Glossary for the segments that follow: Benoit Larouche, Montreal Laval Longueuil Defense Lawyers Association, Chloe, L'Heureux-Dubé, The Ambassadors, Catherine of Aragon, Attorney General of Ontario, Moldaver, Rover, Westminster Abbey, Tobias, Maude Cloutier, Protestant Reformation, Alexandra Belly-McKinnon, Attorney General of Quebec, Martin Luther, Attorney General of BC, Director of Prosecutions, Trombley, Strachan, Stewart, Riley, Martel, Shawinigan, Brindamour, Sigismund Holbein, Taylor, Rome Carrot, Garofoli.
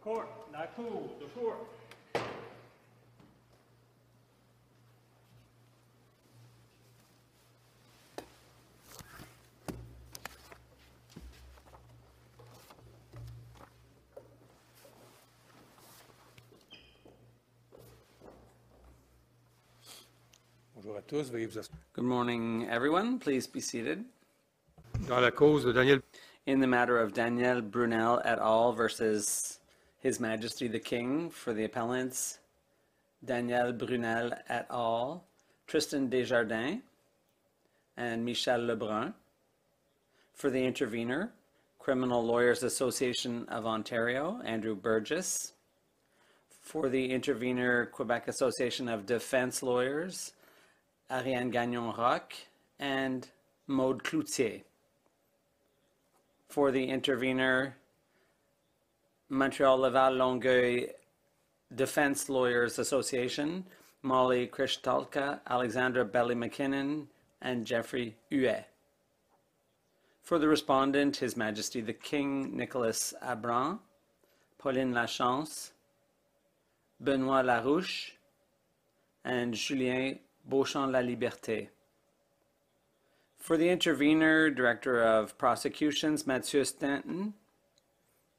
court, la cour, the court. Good morning, everyone. Please be seated. In the matter of Daniel Brunel et al. Versus His Majesty the King for the appellants, Daniel Brunel et al., Tristan Desjardins, and Michel Lebrun. For the intervener, Criminal Lawyers Association of Ontario, Andrew Burgess. For the intervener, Quebec Association of Defense Lawyers, Ariane Gagnon-Rock, and Maude Cloutier. For the intervener, Montreal Laval Longueuil Defense Lawyers Association, Molly Kristalka, Alexandra Belly-McKinnon, and Jeffrey Huet. For the respondent, His Majesty the King, Nicholas Abran, Pauline Lachance, Benoit Larouche, and Julien Beauchamp-La Liberté. For the intervener, Director of Prosecutions, Mathieu Stanton,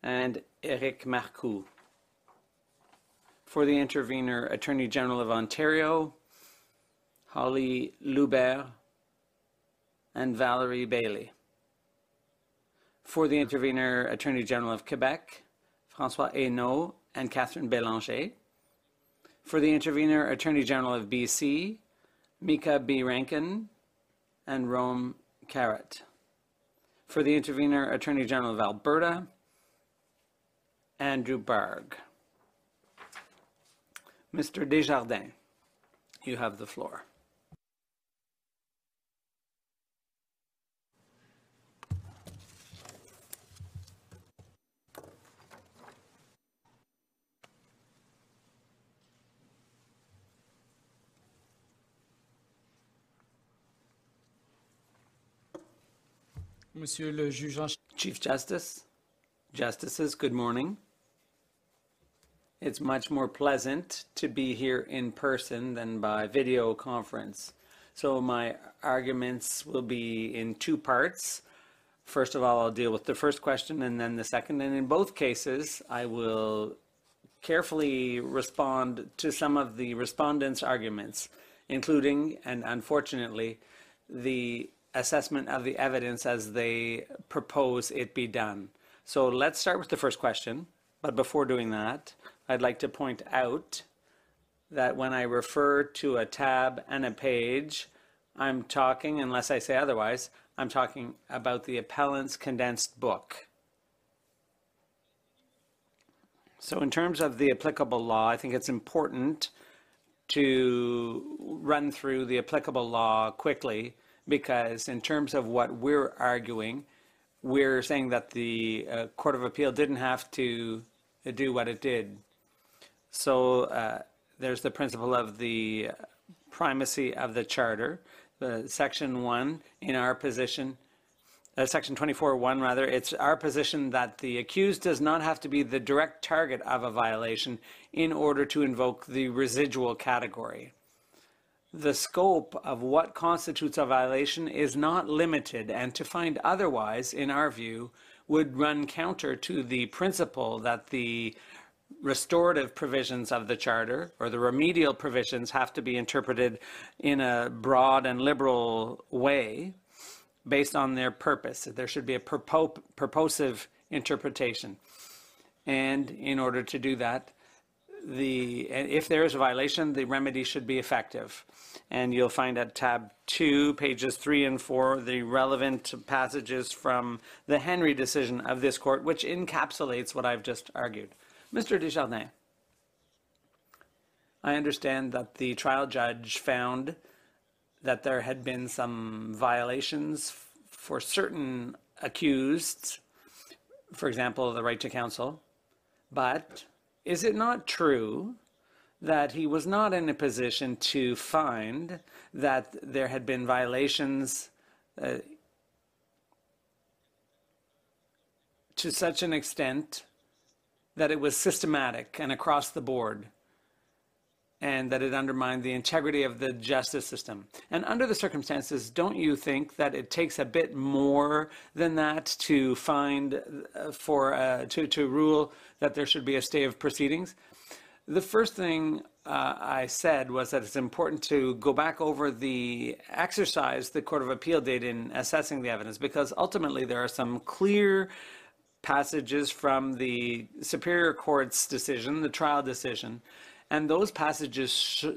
and Eric Marcoux. For the intervener, Attorney General of Ontario, Holly Loubert, and Valerie Bailey. For the intervener, Attorney General of Quebec, François Hénault and Catherine Bélanger. For the intervener, Attorney General of BC, Mika B. Rankin, and Rome Carrot. For the intervener, Attorney General of Alberta, Andrew Berg. Mr. Desjardins, you have the floor. Monsieur le Juge en Chief Justice, Justices, good morning. It's much more pleasant to be here in person than by video conference. So my arguments will be in two parts. First of all, I'll deal with the first question and then the second. And in both cases, I will carefully respond to some of the respondents' arguments, including, and unfortunately, the assessment of the evidence as they propose it be done. So let's start with the first question. But before doing that, I'd like to point out that when I refer to a tab and a page, I'm talking, unless I say otherwise, I'm talking about the appellant's condensed book. So in terms of the applicable law, I think it's important to run through the applicable law quickly, because in terms of what we're arguing, we're saying that the Court of Appeal didn't have to do what it did. So there's the principle of the primacy of the Charter. Section 1, in our position, Section 24.1 rather, it's our position that the accused does not have to be the direct target of a violation in order to invoke the residual category. The scope of what constitutes a violation is not limited, and to find otherwise, in our view, would run counter to the principle that the restorative provisions of the Charter or the remedial provisions have to be interpreted in a broad and liberal way based on their purpose. There should be a purposive interpretation. And in order to do that, if there is a violation, the remedy should be effective. And you'll find at tab 2, pages 3 and 4, the relevant passages from the Henry decision of this court, which encapsulates what I've just argued. Mr. Desjardins, I understand that the trial judge found that there had been some violations for certain accused, for example, the right to counsel, but is it not true that he was not in a position to find that there had been violations to such an extent that it was systematic and across the board, and that it undermined the integrity of the justice system. And under the circumstances, don't you think that it takes a bit more than that to find to rule that there should be a stay of proceedings? The first thing I said was that it's important to go back over the exercise the Court of Appeal did in assessing the evidence, because ultimately there are some clear passages from the Superior Court's decision, the trial decision, and those passages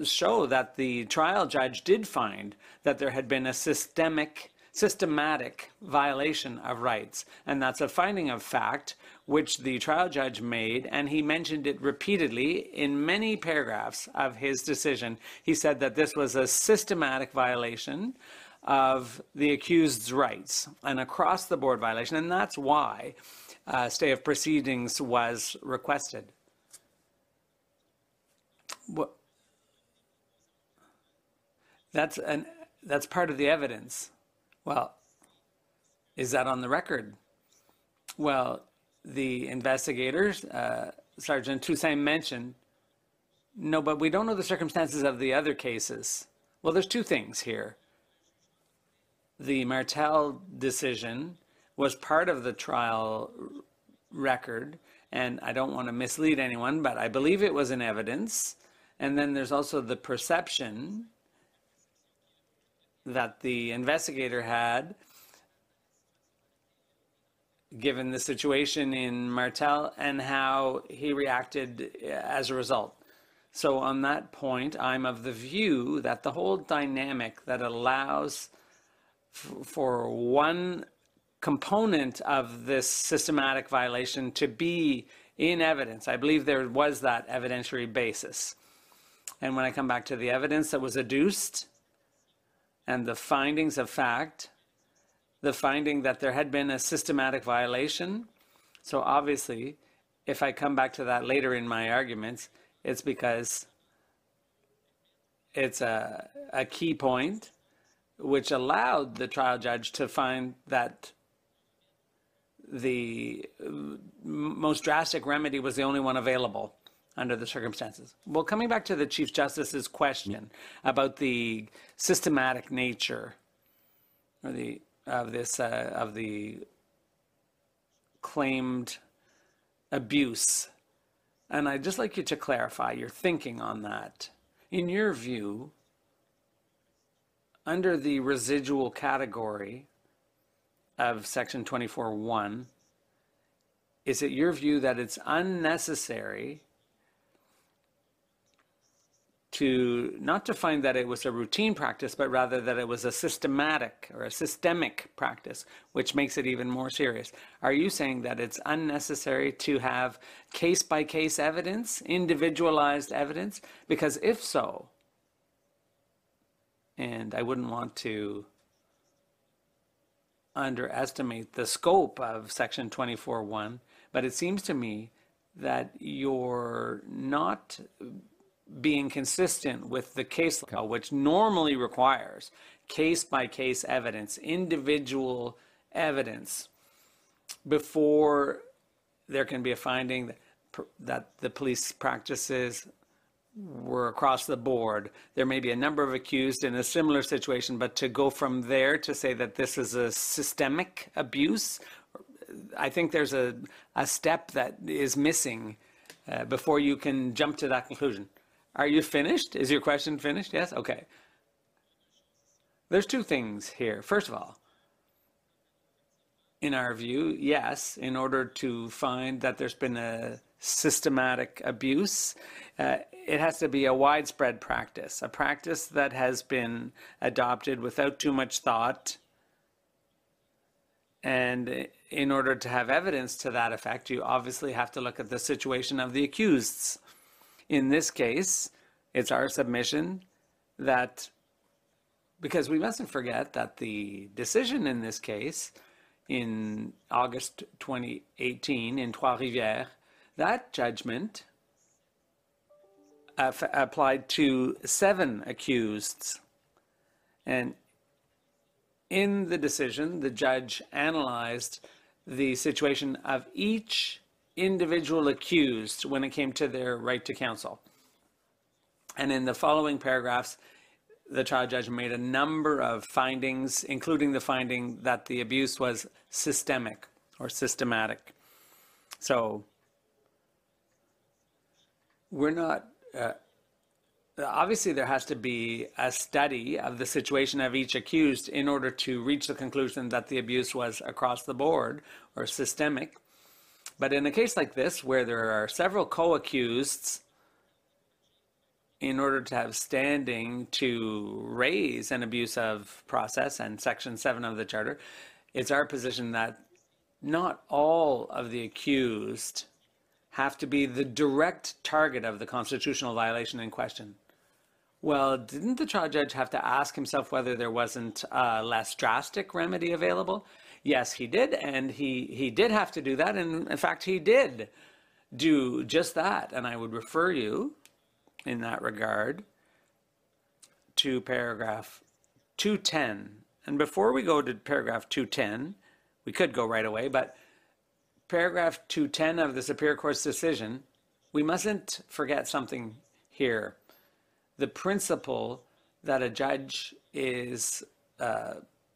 show that the trial judge did find that there had been a systematic violation of rights. And that's a finding of fact, which the trial judge made, and he mentioned it repeatedly in many paragraphs of his decision. He said that this was a systematic violation of the accused's rights, an across-the-board violation, and that's why a stay of proceedings was requested. That's part of the evidence. Well, is that on the record? Well, the investigators, Sergeant Toussaint mentioned, no, but we don't know the circumstances of the other cases. Well, there's two things here. The Martel decision was part of the trial record, and I don't want to mislead anyone, but I believe it was in evidence. And then there's also the perception that the investigator had, given the situation in Martel and how he reacted as a result. So on that point, I'm of the view that the whole dynamic that allows for one component of this systematic violation to be in evidence, I believe there was that evidentiary basis. And when I come back to the evidence that was adduced, and the findings of fact, the finding that there had been a systematic violation. So obviously, if I come back to that later in my arguments, it's because it's a key point which allowed the trial judge to find that the most drastic remedy was the only one available under the circumstances. Well, coming back to the Chief Justice's question about the systematic nature or the of the claimed abuse, and I'd just like you to clarify your thinking on that. In your view, under the residual category of Section 24(1), is it your view that it's unnecessary to not to find that it was a routine practice, but rather that it was a systematic or a systemic practice, which makes it even more serious? Are you saying that it's unnecessary to have case-by-case evidence, individualized evidence? Because if so, and I wouldn't want to underestimate the scope of Section 24(1), but it seems to me that you're not being consistent with the case law, which normally requires case-by-case evidence, individual evidence, before there can be a finding that the police practices were across the board. There may be a number of accused in a similar situation, but to go from there to say that this is a systemic abuse, I think there's a step that is missing before you can jump to that conclusion. Are you finished? Is your question finished? Yes? Okay. There's two things here. First of all, in our view, yes, in order to find that there's been a systematic abuse, it has to be a widespread practice, a practice that has been adopted without too much thought. And in order to have evidence to that effect, you obviously have to look at the situation of the accuseds. In this case, it's our submission that, because we mustn't forget that the decision in this case in August 2018 in Trois-Rivières, that judgment applied to 7 accuseds. And in the decision, the judge analyzed the situation of each individual accused when it came to their right to counsel. And in the following paragraphs, the trial judge made a number of findings, including the finding that the abuse was systemic or systematic. So we're not, obviously there has to be a study of the situation of each accused in order to reach the conclusion that the abuse was across the board or systemic. But in a case like this, where there are several co-accuseds, in order to have standing to raise an abuse of process and Section 7 of the Charter, it's our position that not all of the accused have to be the direct target of the constitutional violation in question. Well, didn't the trial judge have to ask himself whether there wasn't a less drastic remedy available? Yes, he did, and he did have to do that, and in fact, he did do just that. And I would refer you, in that regard, to paragraph 210. And before we go to paragraph 210, we could go right away, but paragraph 210 of the Superior Court's decision, we mustn't forget something here. The principle that a judge is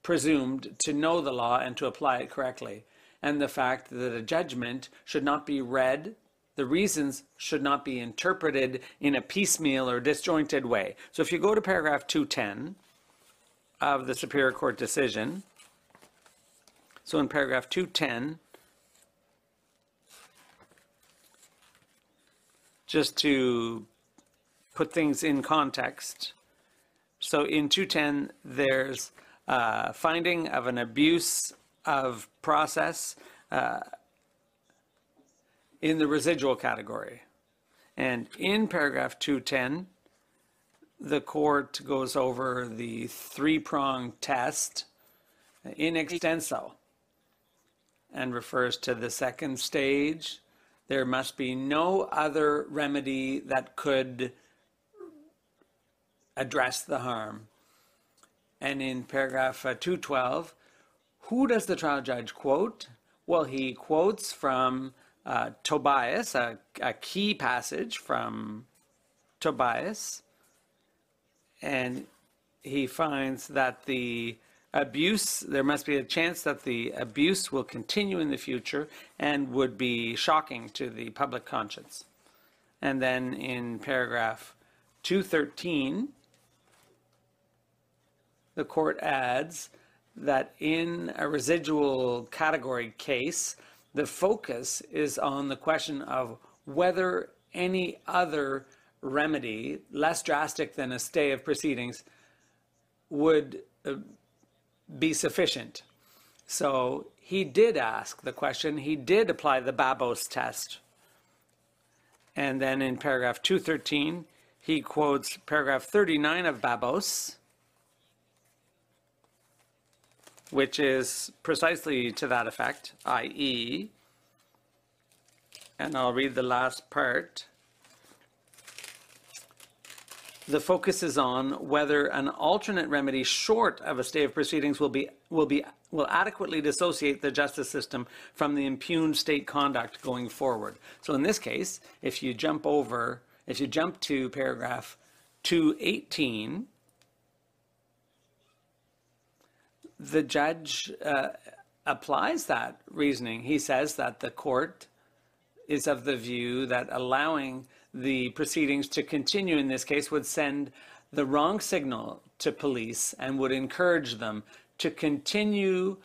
presumed to know the law and to apply it correctly, and the fact that a judgment should not be read, the reasons should not be interpreted in a piecemeal or disjointed way. So if you go to paragraph 210 of the Superior Court decision, so in paragraph 210, just to put things in context, so in 210 there's a finding of an abuse of process in the residual category. And in paragraph 210, the court goes over the three-prong test in extenso and refers to the second stage. There must be no other remedy that could address the harm. And in paragraph 212, who does the trial judge quote? Well, he quotes from Tobias, a key passage from Tobias, and he finds that the abuse, there must be a chance that the abuse will continue in the future and would be shocking to the public conscience. And then in paragraph 213, the court adds that in a residual category case, the focus is on the question of whether any other remedy, less drastic than a stay of proceedings, would be sufficient. So he did ask the question, he did apply the Babos test. And then in paragraph 213, he quotes paragraph 39 of Babos, which is precisely to that effect, i.e., and I'll read the last part, the focus is on whether an alternate remedy short of a stay of proceedings will adequately dissociate the justice system from the impugned state conduct going forward. So in this case, if you jump to paragraph 218, the judge applies that reasoning. He says that the court is of the view that allowing the proceedings to continue in this case would send the wrong signal to police and would encourage them to continue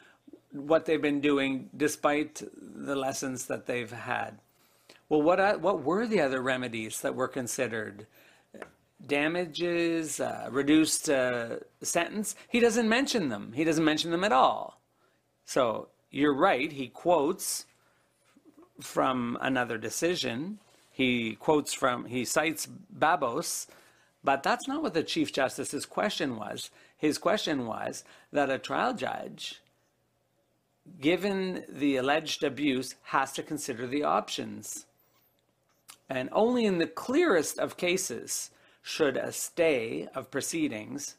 what they've been doing despite the lessons that they've had. Well, what were the other remedies that were considered? Damages, reduced sentence, he doesn't mention them. He doesn't mention them at all. So you're right, he quotes from another decision. He cites Babos, but that's not what the Chief Justice's question was. His question was that a trial judge, given the alleged abuse, has to consider the options. And only in the clearest of cases should a stay of proceedings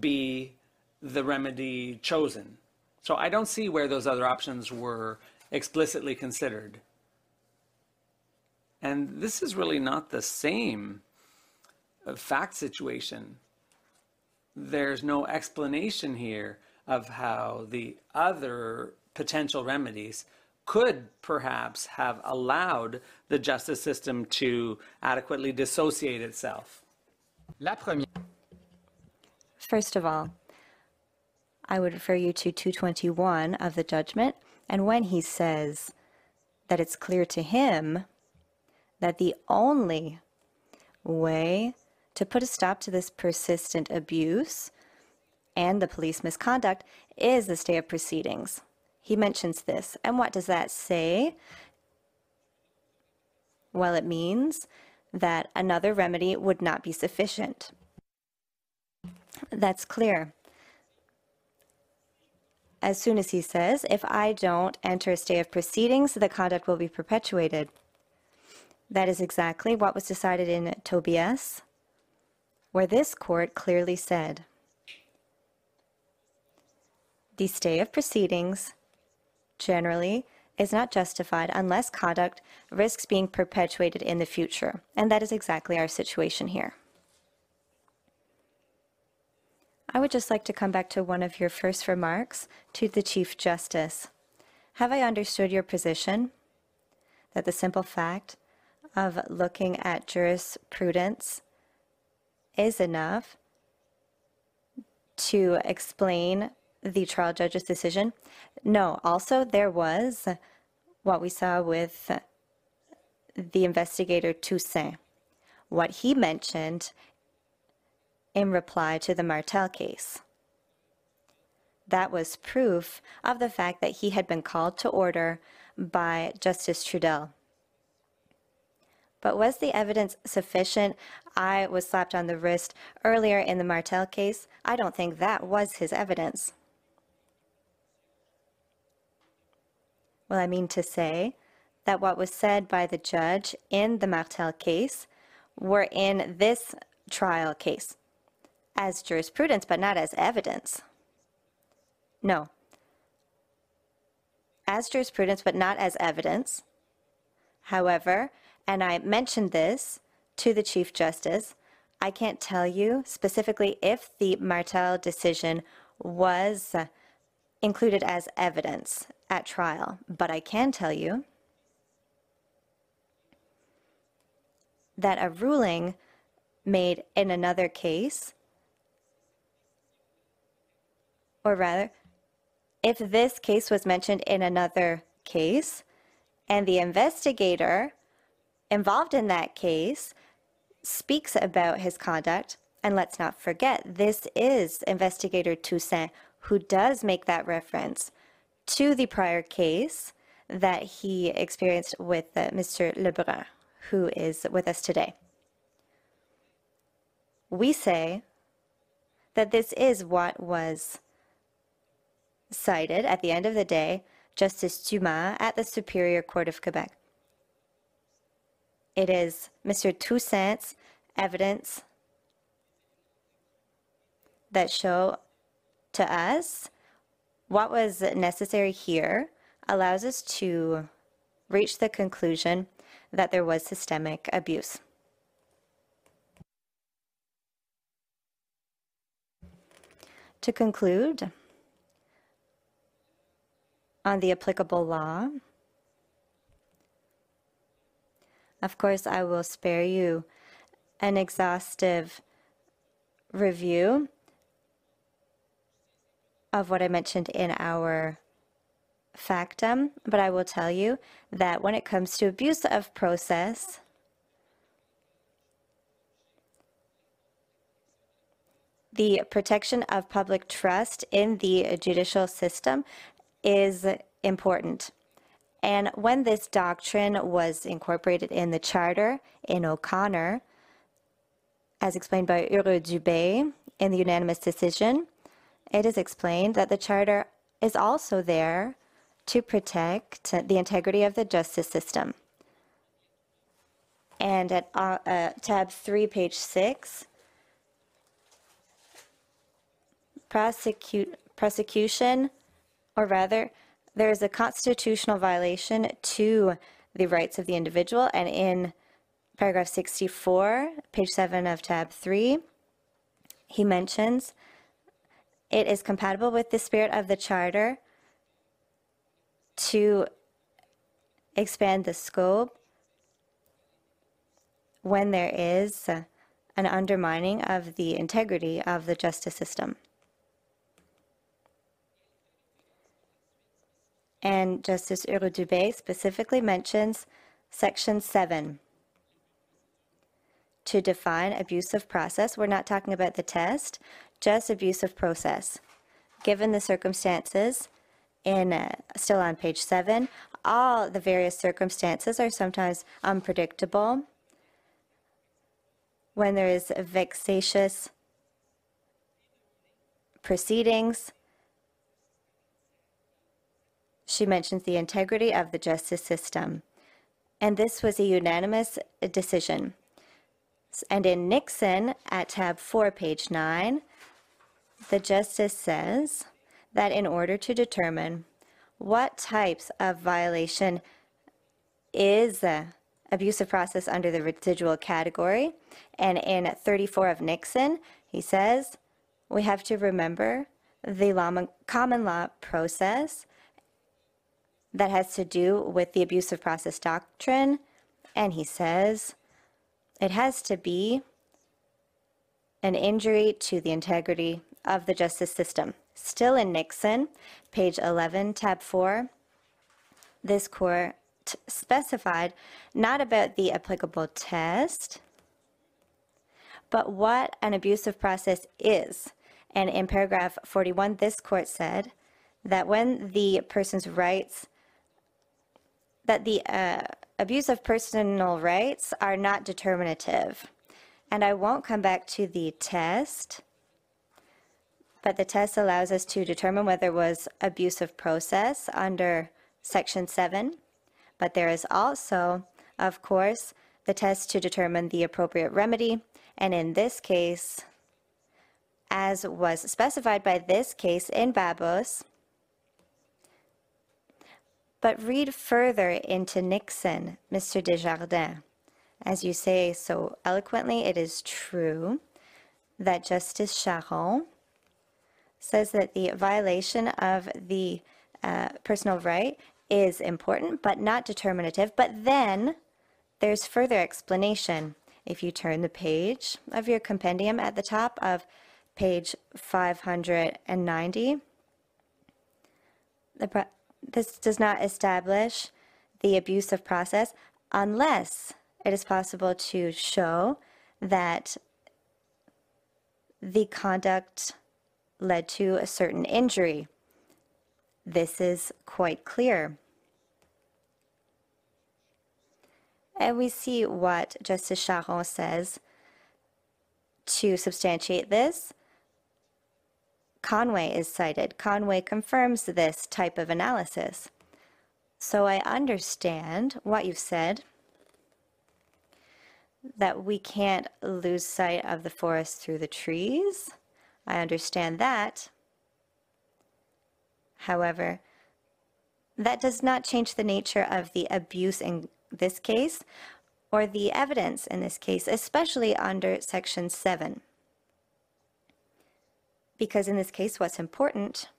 be the remedy chosen. So I don't see where those other options were explicitly considered. And this is really not the same fact situation. There's no explanation here of how the other potential remedies could perhaps have allowed the justice system to adequately dissociate itself. First of all, I would refer you to 221 of the judgment, and when he says that it's clear to him that the only way to put a stop to this persistent abuse and the police misconduct is the stay of proceedings. He mentions this. And what does that say? Well, it means that another remedy would not be sufficient. That's clear. As soon as he says, if I don't enter a stay of proceedings, the conduct will be perpetuated. That is exactly what was decided in Tobias, where this court clearly said, the stay of proceedings generally is not justified unless conduct risks being perpetuated in the future. And that is exactly our situation here. I would just like to come back to one of your first remarks to the Chief Justice. Have I understood your position that the simple fact of looking at jurisprudence is enough to explain the trial judge's decision? No. Also, there was what we saw with the investigator Toussaint, what he mentioned in reply to the Martel case. That was proof of the fact that he had been called to order by Justice Trudel. But was the evidence sufficient? I was slapped on the wrist earlier in the Martel case. I don't think that was his evidence. Well, I mean to say that what was said by the judge in the Martel case were in this trial case as jurisprudence, but not as evidence. No. As jurisprudence, but not as evidence. However, and I mentioned this to the Chief Justice, I can't tell you specifically if the Martel decision was included as evidence at trial, but I can tell you that a ruling made in another case, or rather, if this case was mentioned in another case, and the investigator involved in that case speaks about his conduct, and let's not forget, this is Investigator Toussaint who does make that reference to the prior case that he experienced with Mr. Lebrun, who is with us today. We say that this is what was cited at the end of the day, Justice Dumas at the Superior Court of Quebec. It is Mr. Toussaint's evidence that show to us what was necessary here, allows us to reach the conclusion that there was systemic abuse. To conclude on the applicable law, of course, I will spare you an exhaustive review of what I mentioned in our factum, but I will tell you that when it comes to abuse of process, the protection of public trust in the judicial system is important. And when this doctrine was incorporated in the Charter in O'Connor, as explained by L'Heureux-Dubé in the unanimous decision, it is explained that the Charter is also there to protect the integrity of the justice system. And at tab 3, page 6, prosecution, or rather, there is a constitutional violation to the rights of the individual, and in paragraph 64, page 7 of tab 3, he mentions, it is compatible with the spirit of the charter to expand the scope when there is an undermining of the integrity of the justice system. And Justice L'Heureux-Dubé specifically mentions Section 7 to define abusive process. We're not talking about the test, just abusive process. Given the circumstances, still on page 7, all the various circumstances are sometimes unpredictable. When there is vexatious proceedings, she mentions the integrity of the justice system. And this was a unanimous decision. And in Nixon, at tab 4, page 9, the justice says that in order to determine what types of violation is abusive process under the residual category, and in 34 of Nixon, he says, we have to remember the common law process that has to do with the abusive process doctrine, and he says it has to be an injury to the integrity of the justice system. Still in Nixon, page 11, tab 4, this court specified not about the applicable test, but what an abusive process is. And in paragraph 41, this court said that when the person's rights, that the abuse of personal rights are not determinative. And I won't come back to the test, but the test allows us to determine whether there was abusive process under Section 7. But there is also, of course, the test to determine the appropriate remedy. And in this case, as was specified by this case in Babos, but read further into Nixon, Mr. Desjardins. As you say so eloquently, it is true that Justice Charon says that the violation of the personal right is important, but not determinative. But then there's further explanation. If you turn the page of your compendium at the top of page 590, this does not establish the abusive process unless it is possible to show that the conduct led to a certain injury. This is quite clear. And we see what Justice Charon says to substantiate this. Conway is cited. Conway confirms this type of analysis. So I understand what you've said, that we can't lose sight of the forest through the trees. I understand that. However, that does not change the nature of the abuse in this case, or the evidence in this case, especially under Section 7. Because in this case, what's important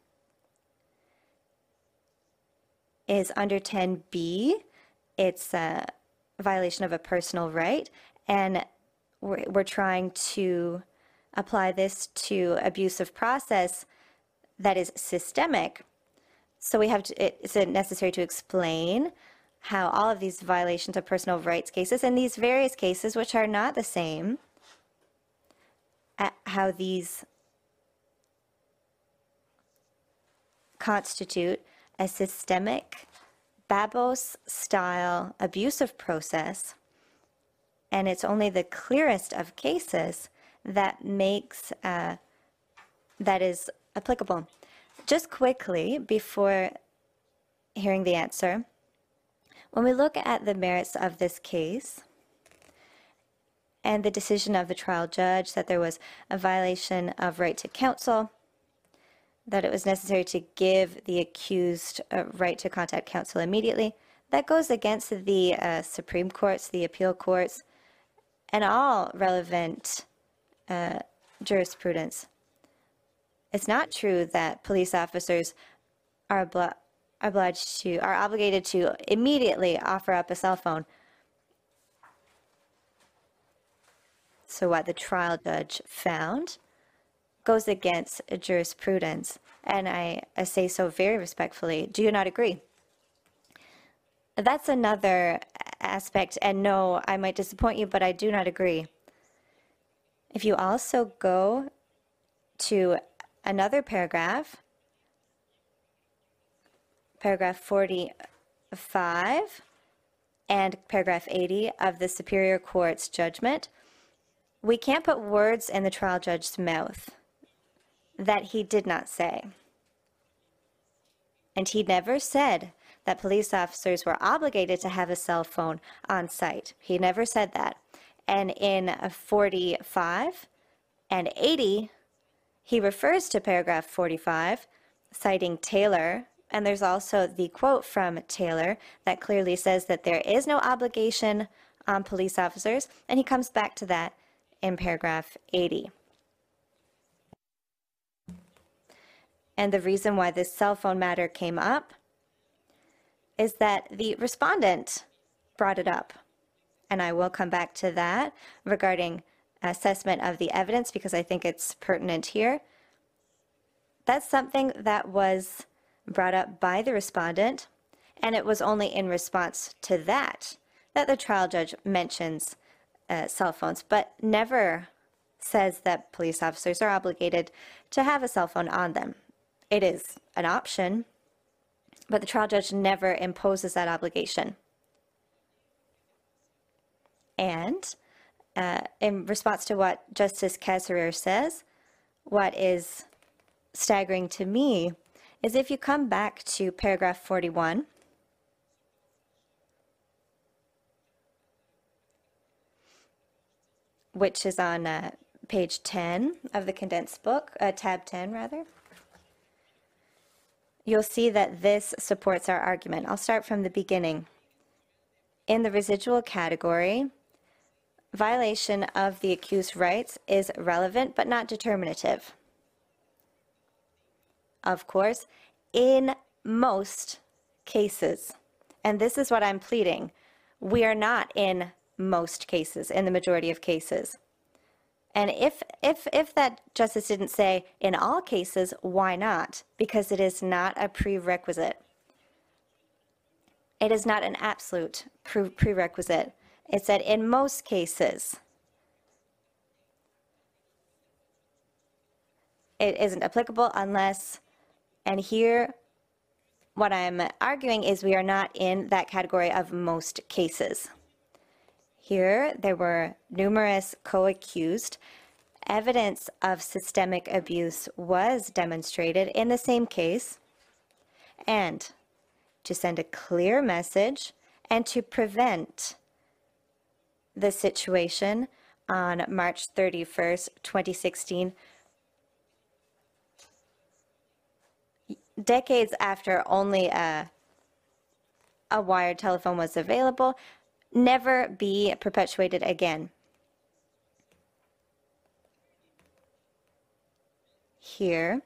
is under 10B, it's a violation of a personal right, and we're trying to apply this to abusive process that is systemic. So we have to, it's necessary to explain how all of these violations of personal rights cases and these various cases, which are not the same, how these constitute a systemic Babos-style abusive process, and it's only the clearest of cases that makes that is applicable. Just quickly before hearing the answer, when we look at the merits of this case and the decision of the trial judge that there was a violation of right to counsel, that it was necessary to give the accused a right to contact counsel immediately. That goes against the Supreme Courts, the appeal courts, and all relevant jurisprudence. It's not true that police officers are obligated to immediately offer up a cell phone. So what the trial judge found goes against jurisprudence, and I say so very respectfully. Do you not agree? That's another aspect, and no, I might disappoint you, but I do not agree. If you also go to another paragraph, paragraph 45 and paragraph 80 of the Superior Court's judgment, we can't put words in the trial judge's mouth that he did not say. And he never said that police officers were obligated to have a cell phone on site. He never said that. And in 45 and 80, he refers to paragraph 45, citing Taylor, and there's also the quote from Taylor that clearly says that there is no obligation on police officers, and he comes back to that in paragraph 80. And the reason why this cell phone matter came up is that the respondent brought it up. And I will come back to that regarding assessment of the evidence, because I think it's pertinent here. That's something that was brought up by the respondent, and it was only in response to that that the trial judge mentions cell phones, but never says that police officers are obligated to have a cell phone on them. It is an option, but the trial judge never imposes that obligation. And in response to what Justice Cassirer says, what is staggering to me is if you come back to paragraph 41, which is on page 10 of the condensed book, tab 10 rather, you'll see that this supports our argument. I'll start from the beginning. In the residual category, violation of the accused's rights is relevant but not determinative. Of course, in most cases, and this is what I'm pleading, we are not in most cases, in the majority of cases. And if that justice didn't say in all cases, why not? Because it is not a prerequisite. It is not an absolute prerequisite. It said in most cases. It isn't applicable unless, and here what I'm arguing is we are not in that category of most cases. Here, there were numerous co-accused. Evidence of systemic abuse was demonstrated in the same case. And to send a clear message and to prevent the situation on March 31st, 2016, decades after only a wired telephone was available, never be perpetuated again. Here,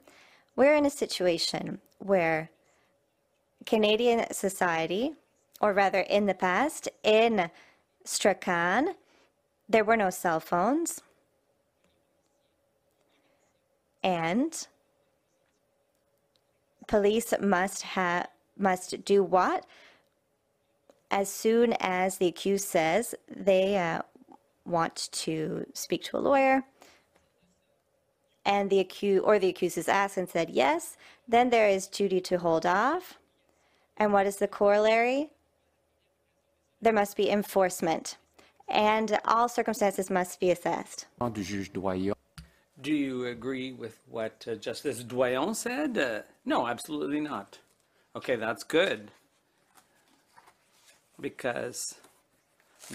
we're in a situation where Canadian society, or rather in the past, in Strachan, there were no cell phones. And police must do what? As soon as the accused says they want to speak to a lawyer, and the accused is asked and said yes, then there is duty to hold off. And what is the corollary? There must be enforcement, and all circumstances must be assessed. Do you agree with what Justice Doyon said? No, absolutely not. Okay, that's good. Because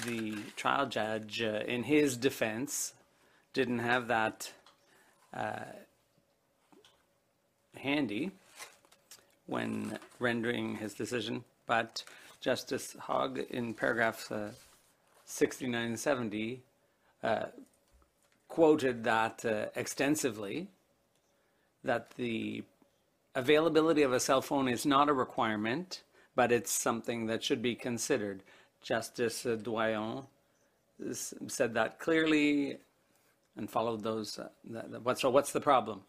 the trial judge, in his defense, didn't have that handy when rendering his decision. But Justice Hogg, in paragraphs 69 and 70, quoted that extensively, that the availability of a cell phone is not a requirement, but it's something that should be considered. Justice Doyon said that clearly and followed those. So what's the problem?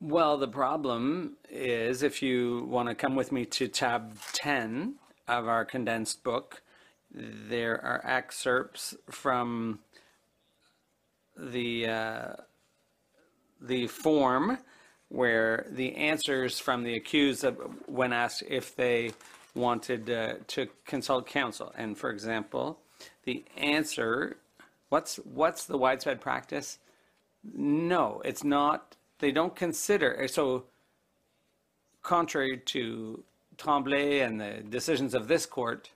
Well, the problem is, if you want to come with me to tab 10 of our condensed book, there are excerpts from the form where the answers from the accused when asked if they wanted to consult counsel. And for example, the answer, what's the widespread practice? No, it's not. They don't consider, so contrary to Trombley and the decisions of this court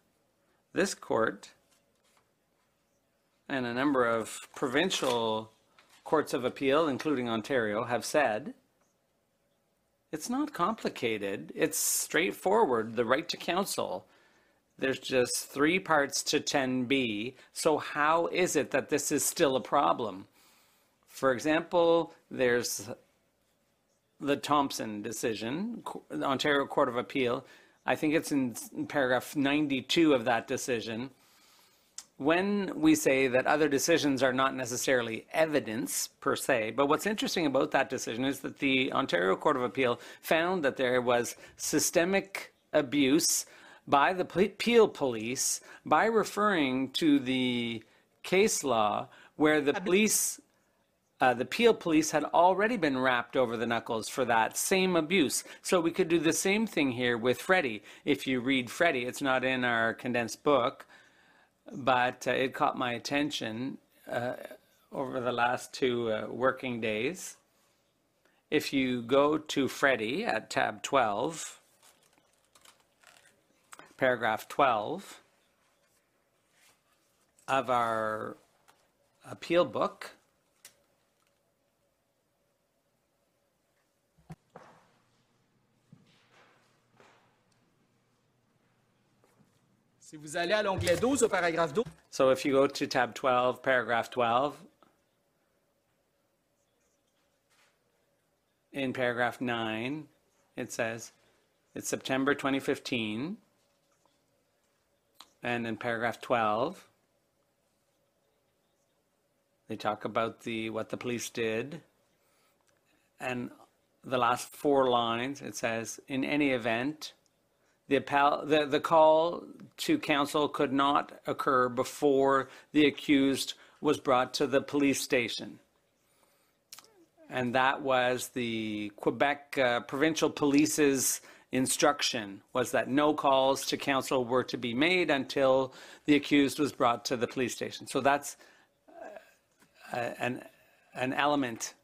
and a number of provincial courts of appeal, including Ontario, have said it's not complicated, it's straightforward, the right to counsel. There's just three parts to 10B, so how is it that this is still a problem? For example, there's the Thompson decision, the Ontario Court of Appeal. I think it's in paragraph 92 of that decision. When we say that other decisions are not necessarily evidence per se, but what's interesting about that decision is that the Ontario Court of Appeal found that there was systemic abuse by the Peel police by referring to the case law where the police... the Peel police had already been wrapped over the knuckles for that same abuse. So we could do the same thing here with Freddie. If you read Freddie, it's not in our condensed book, but it caught my attention over the last two working days. If you go to Freddie at tab 12, paragraph 12 of our appeal book, si vous allez à l'onglet 12 au paragraphe 12. So if you go to tab 12, paragraph 12, in paragraph 9, it says it's September 2015, and in paragraph 12, they talk about what the police did, and the last four lines, it says, in any event, the call to counsel could not occur before the accused was brought to the police station. And that was the Quebec Provincial Police's instruction, was that no calls to counsel were to be made until the accused was brought to the police station. So that's an element.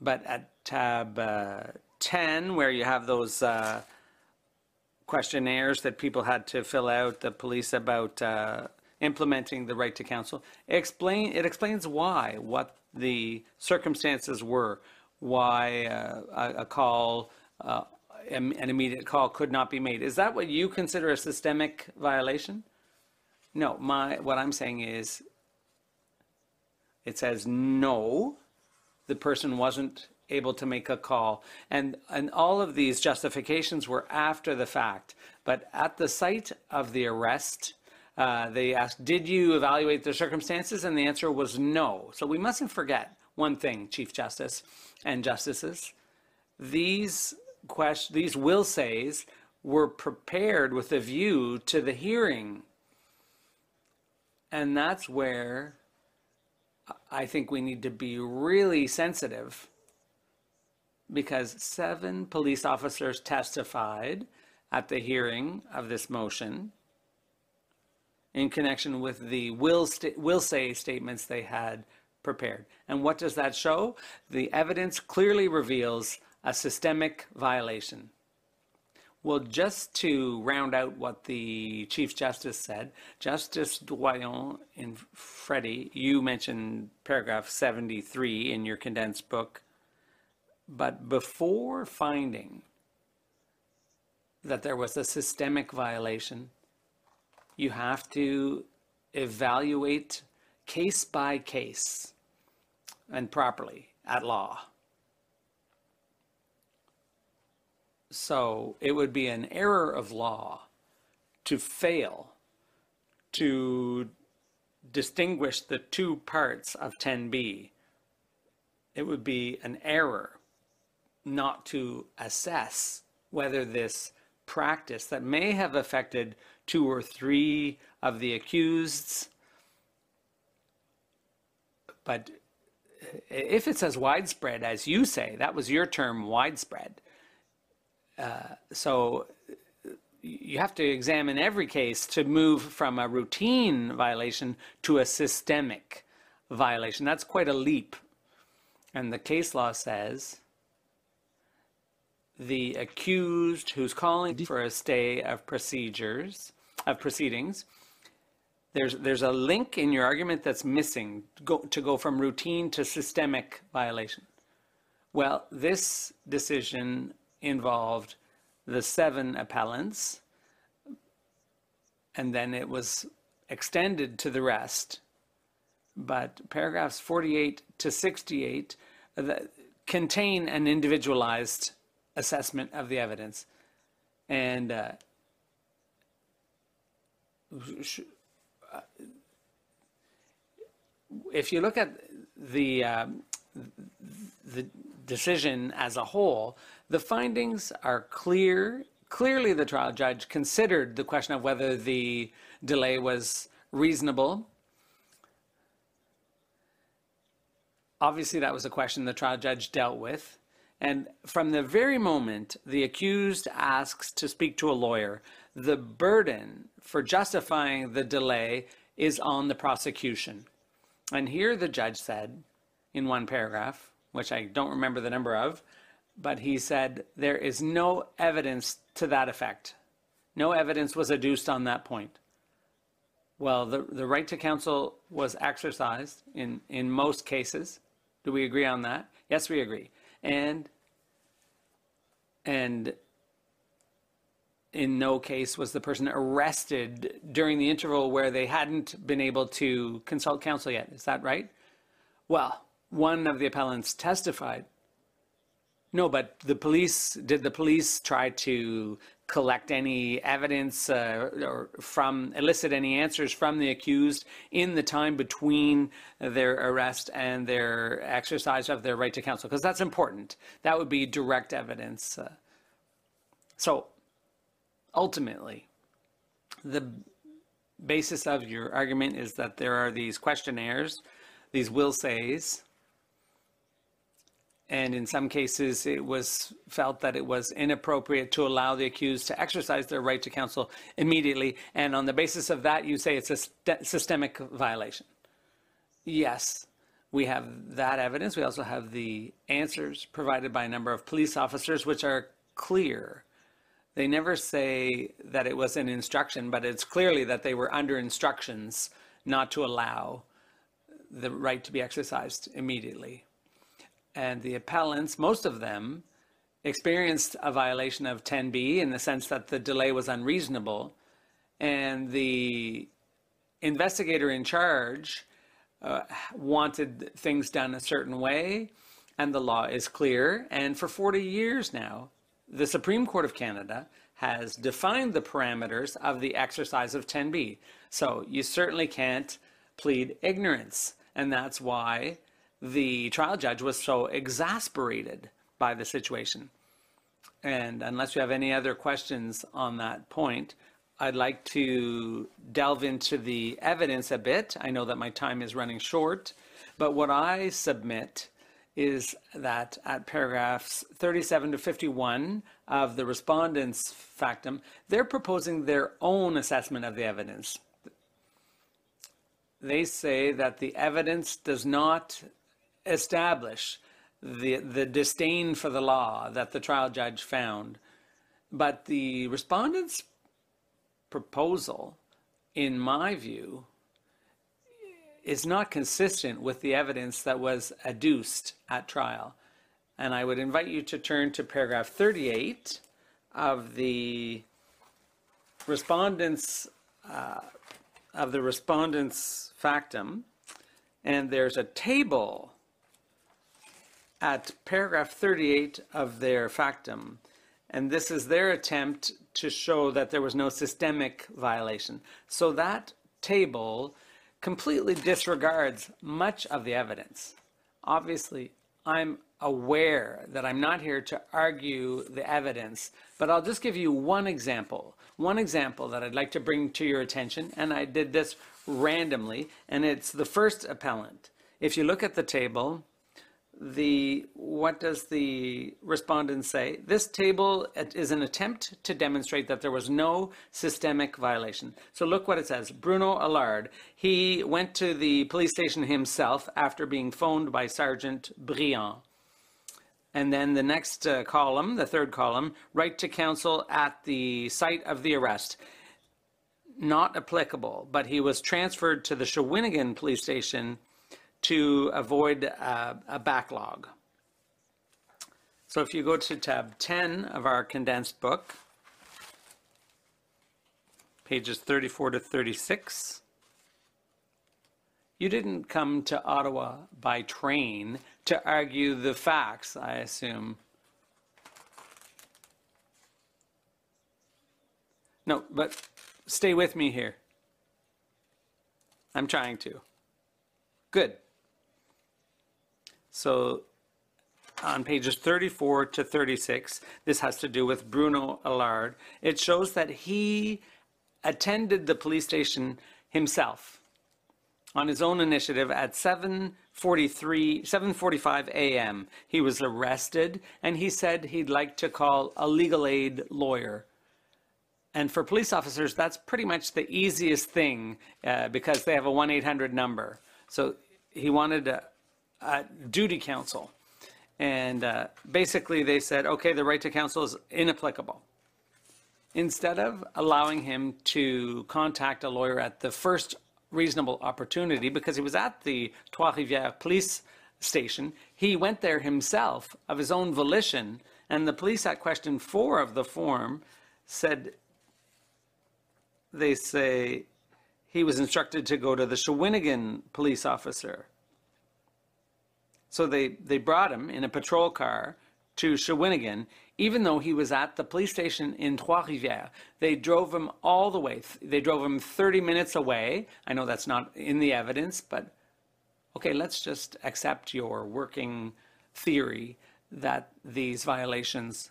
But at tab 10, where you have those... questionnaires that people had to fill out, the police, about implementing the right to counsel. It explains why, what the circumstances were, why an immediate call could not be made. Is that what you consider a systemic violation? No, what I'm saying is, it says no, the person wasn't able to make a call, and all of these justifications were after the fact. But at the site of the arrest, they asked, did you evaluate the circumstances? And the answer was no. So we mustn't forget one thing, Chief Justice and Justices. These will says were prepared with a view to the hearing. And that's where I think we need to be really sensitive, because 7 police officers testified at the hearing of this motion in connection with the will say statements they had prepared. And what does that show? The evidence clearly reveals a systemic violation. Well, just to round out what the Chief Justice said, Justice Doyon and Freddie, you mentioned paragraph 73 in your condensed book. But before finding that there was a systemic violation, you have to evaluate case by case and properly at law. So it would be an error of law to fail to distinguish the two parts of 10B. It would be an error not to assess whether this practice that may have affected 2 or 3 of the accuseds, but if it's as widespread as you say, that was your term, widespread. So you have to examine every case to move from a routine violation to a systemic violation. That's quite a leap. And the case law says the accused who's calling for a stay of proceedings, there's a link in your argument that's missing to go from routine to systemic violation. Well, this decision involved the 7 appellants, and then it was extended to the rest. But paragraphs 48 to 68 contain an individualized assessment of the evidence. And if you look at the decision as a whole, the findings are clear. Clearly, the trial judge considered the question of whether the delay was reasonable. Obviously, that was a question the trial judge dealt with. And from the very moment the accused asks to speak to a lawyer, the burden for justifying the delay is on the prosecution. And here the judge said, in one paragraph, which I don't remember the number of, but he said there is no evidence to that effect. No evidence was adduced on that point. Well, the right to counsel was exercised in most cases. Do we agree on that? Yes, we agree. And in no case was the person arrested during the interval where they hadn't been able to consult counsel yet. Is that right? Well, one of the appellants testified. No, but the police, did the police try to collect any evidence elicit any answers from the accused in the time between their arrest and their exercise of their right to counsel? Because that's important. That would be direct evidence. So ultimately, the basis of your argument is that there are these questionnaires, these will-says, and in some cases it was felt that it was inappropriate to allow the accused to exercise their right to counsel immediately, and on the basis of that you say it's a systemic violation. Yes, we have that evidence. We also have the answers provided by a number of police officers, which are clear. They never say that it was an instruction, but it's clearly that they were under instructions not to allow the right to be exercised immediately. And the appellants, most of them, experienced a violation of 10B in the sense that the delay was unreasonable. And the investigator in charge wanted things done a certain way, and the law is clear. And for 40 years now, the Supreme Court of Canada has defined the parameters of the exercise of 10B. So you certainly can't plead ignorance, and that's why the trial judge was so exasperated by the situation. And unless you have any other questions on that point, I'd like to delve into the evidence a bit. I know that my time is running short, but what I submit is that at paragraphs 37 to 51 of the respondents' factum, they're proposing their own assessment of the evidence. They say that the evidence does not establish the disdain for the law that the trial judge found. But the respondent's proposal, in my view, is not consistent with the evidence that was adduced at trial. And I would invite you to turn to paragraph 38 of the respondent's factum. And there's a table at paragraph 38 of their factum. And this is their attempt to show that there was no systemic violation. So that table completely disregards much of the evidence. Obviously, I'm aware that I'm not here to argue the evidence, but I'll just give you one example that I'd like to bring to your attention, and I did this randomly, and it's the first appellant. If you look at the table, what does the respondent say? This table is an attempt to demonstrate that there was no systemic violation. So look what it says. Bruno Allard, he went to the police station himself after being phoned by Sergeant Briand. And then the next column, the third column, right to counsel at the site of the arrest. Not applicable, but he was transferred to the Shawinigan police station to avoid a backlog. So if you go to tab 10 of our condensed book, pages 34 to 36, you didn't come to Ottawa by train to argue the facts, I assume. No, but stay with me here. I'm trying to. Good. So on pages 34 to 36, this has to do with Bruno Allard. It shows that he attended the police station himself on his own initiative at 7:45 a.m. He was arrested, and he said he'd like to call a legal aid lawyer. And for police officers, that's pretty much the easiest thing because they have a 1-800 number. So he wanted a duty counsel, and basically they said, okay, the right to counsel is inapplicable, instead of allowing him to contact a lawyer at the first reasonable opportunity, because he was at the Trois-Rivières police station. He went there himself of his own volition, and the police at question 4 of the form said, they say he was instructed to go to the Shawinigan police officer. So they brought him in a patrol car to Shawinigan, even though he was at the police station in Trois-Rivières. They drove him all the way. They drove him 30 minutes away. I know that's not in the evidence, but okay, let's just accept your working theory that these violations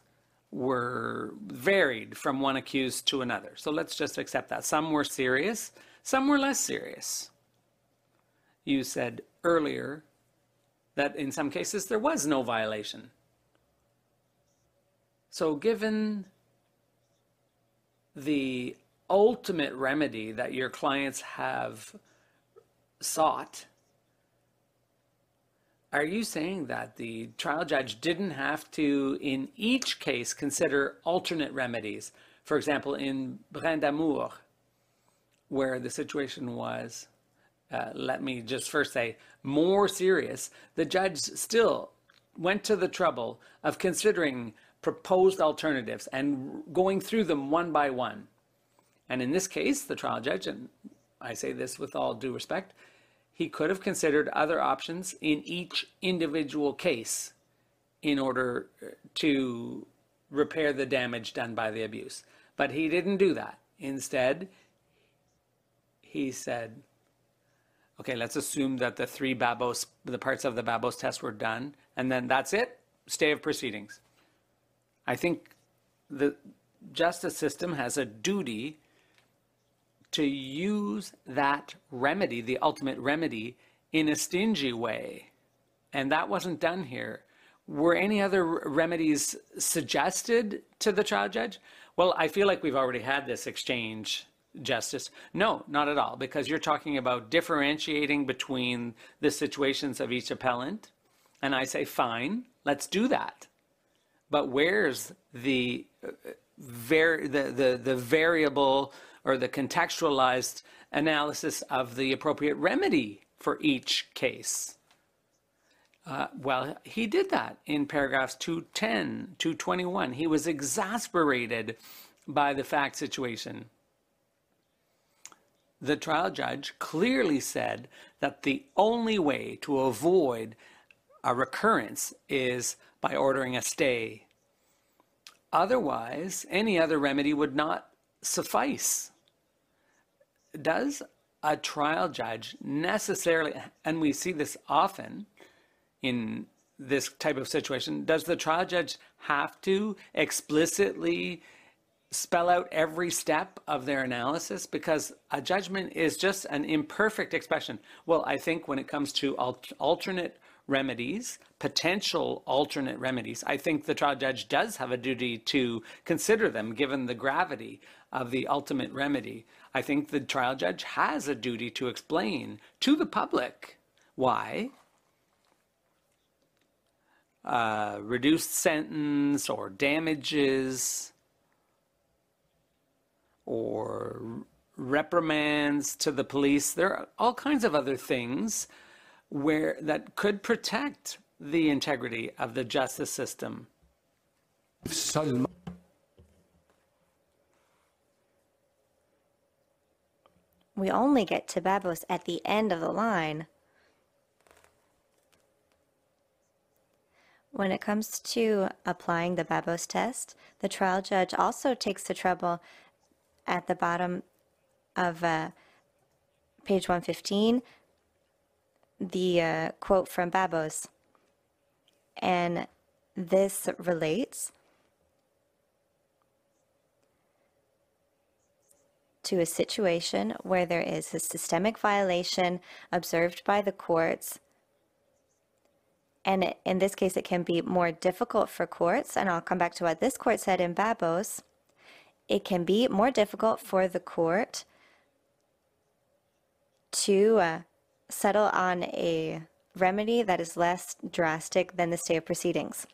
were varied from one accused to another. So let's just accept that. Some were serious, some were less serious. You said earlier that in some cases there was no violation. So given the ultimate remedy that your clients have sought, are you saying that the trial judge didn't have to, in each case, consider alternate remedies? For example, in Brindamour, where the situation was, let me just first say, more serious, the judge still went to the trouble of considering proposed alternatives and going through them one by one. And in this case, the trial judge, and I say this with all due respect, he could have considered other options in each individual case in order to repair the damage done by the abuse. But he didn't do that. Instead, he said, okay, let's assume that the three Babos, the parts of the Babos test were done, and then that's it, stay of proceedings. I think the justice system has a duty to use that remedy, the ultimate remedy, in a stingy way. And that wasn't done here. Were any other remedies suggested to the trial judge? Well, I feel like we've already had this exchange, Justice. No, not at all, because you're talking about differentiating between the situations of each appellant. And I say, fine, let's do that. But where's the variable or the contextualized analysis of the appropriate remedy for each case? Well, he did that in paragraphs 210, 221. He was exasperated by the fact situation. The trial judge clearly said that the only way to avoid a recurrence is by ordering a stay. Otherwise, any other remedy would not suffice. Does a trial judge necessarily, and we see this often in this type of situation, does the trial judge have to explicitly spell out every step of their analysis? Because a judgment is just an imperfect expression. Well, I think when it comes to alternate remedies, potential alternate remedies, I think the trial judge does have a duty to consider them given the gravity of the ultimate remedy. I think the trial judge has a duty to explain to the public why reduced sentence or damages or reprimands to the police. There are all kinds of other things where that could protect the integrity of the justice system. We only get to Babos at the end of the line. When it comes to applying the Babos test, the trial judge also takes the trouble at the bottom of page 115, the quote from Babos. And this relates to a situation where there is a systemic violation observed by the courts. And in this case, it can be more difficult for courts. And I'll come back to what this court said in Babos. It can be more difficult for the court to settle on a remedy that is less drastic than the stay of proceedings.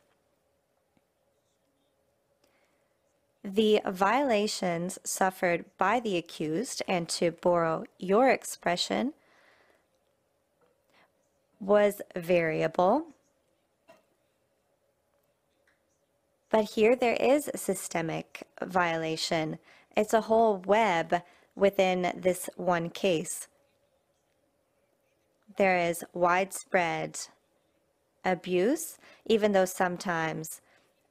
The violations suffered by the accused, and to borrow your expression, was variable. But here there is a systemic violation. It's a whole web within this one case. There is widespread abuse, even though sometimes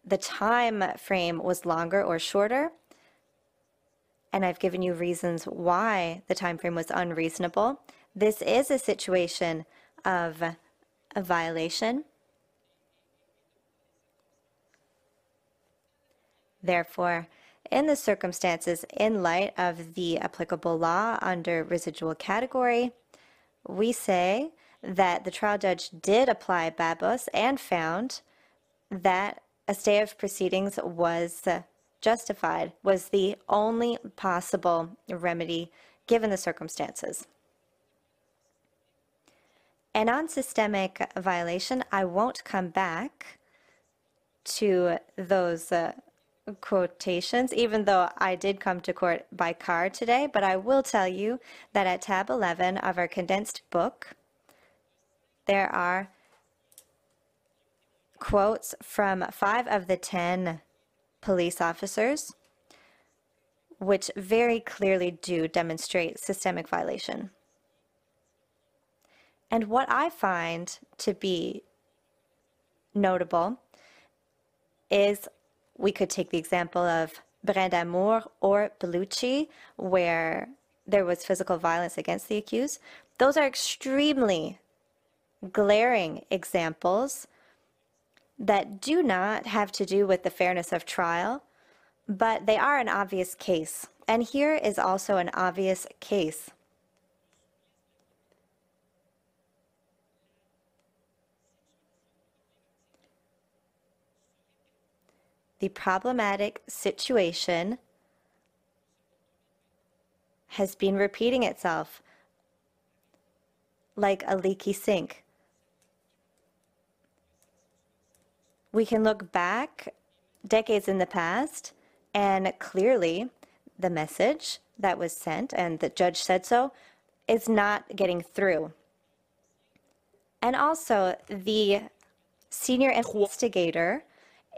the time frame was longer or shorter. And I've given you reasons why the time frame was unreasonable. This is a situation of a violation. Therefore, in the circumstances, in light of the applicable law under residual category, we say that the trial judge did apply Babos and found that a stay of proceedings was justified, was the only possible remedy given the circumstances. And on systemic violation, I won't come back to those quotations, even though I did come to court by car today, but I will tell you that at tab 11 of our condensed book, there are quotes from 5 of the 10 police officers, which very clearly do demonstrate systemic violation. And what I find to be notable is we could take the example of Brindamour or Bellucci, where there was physical violence against the accused. Those are extremely glaring examples that do not have to do with the fairness of trial, but they are an obvious case. And here is also an obvious case. The problematic situation has been repeating itself like a leaky sink. We can look back decades in the past, and clearly the message that was sent, and the judge said so, is not getting through. And also, the senior investigator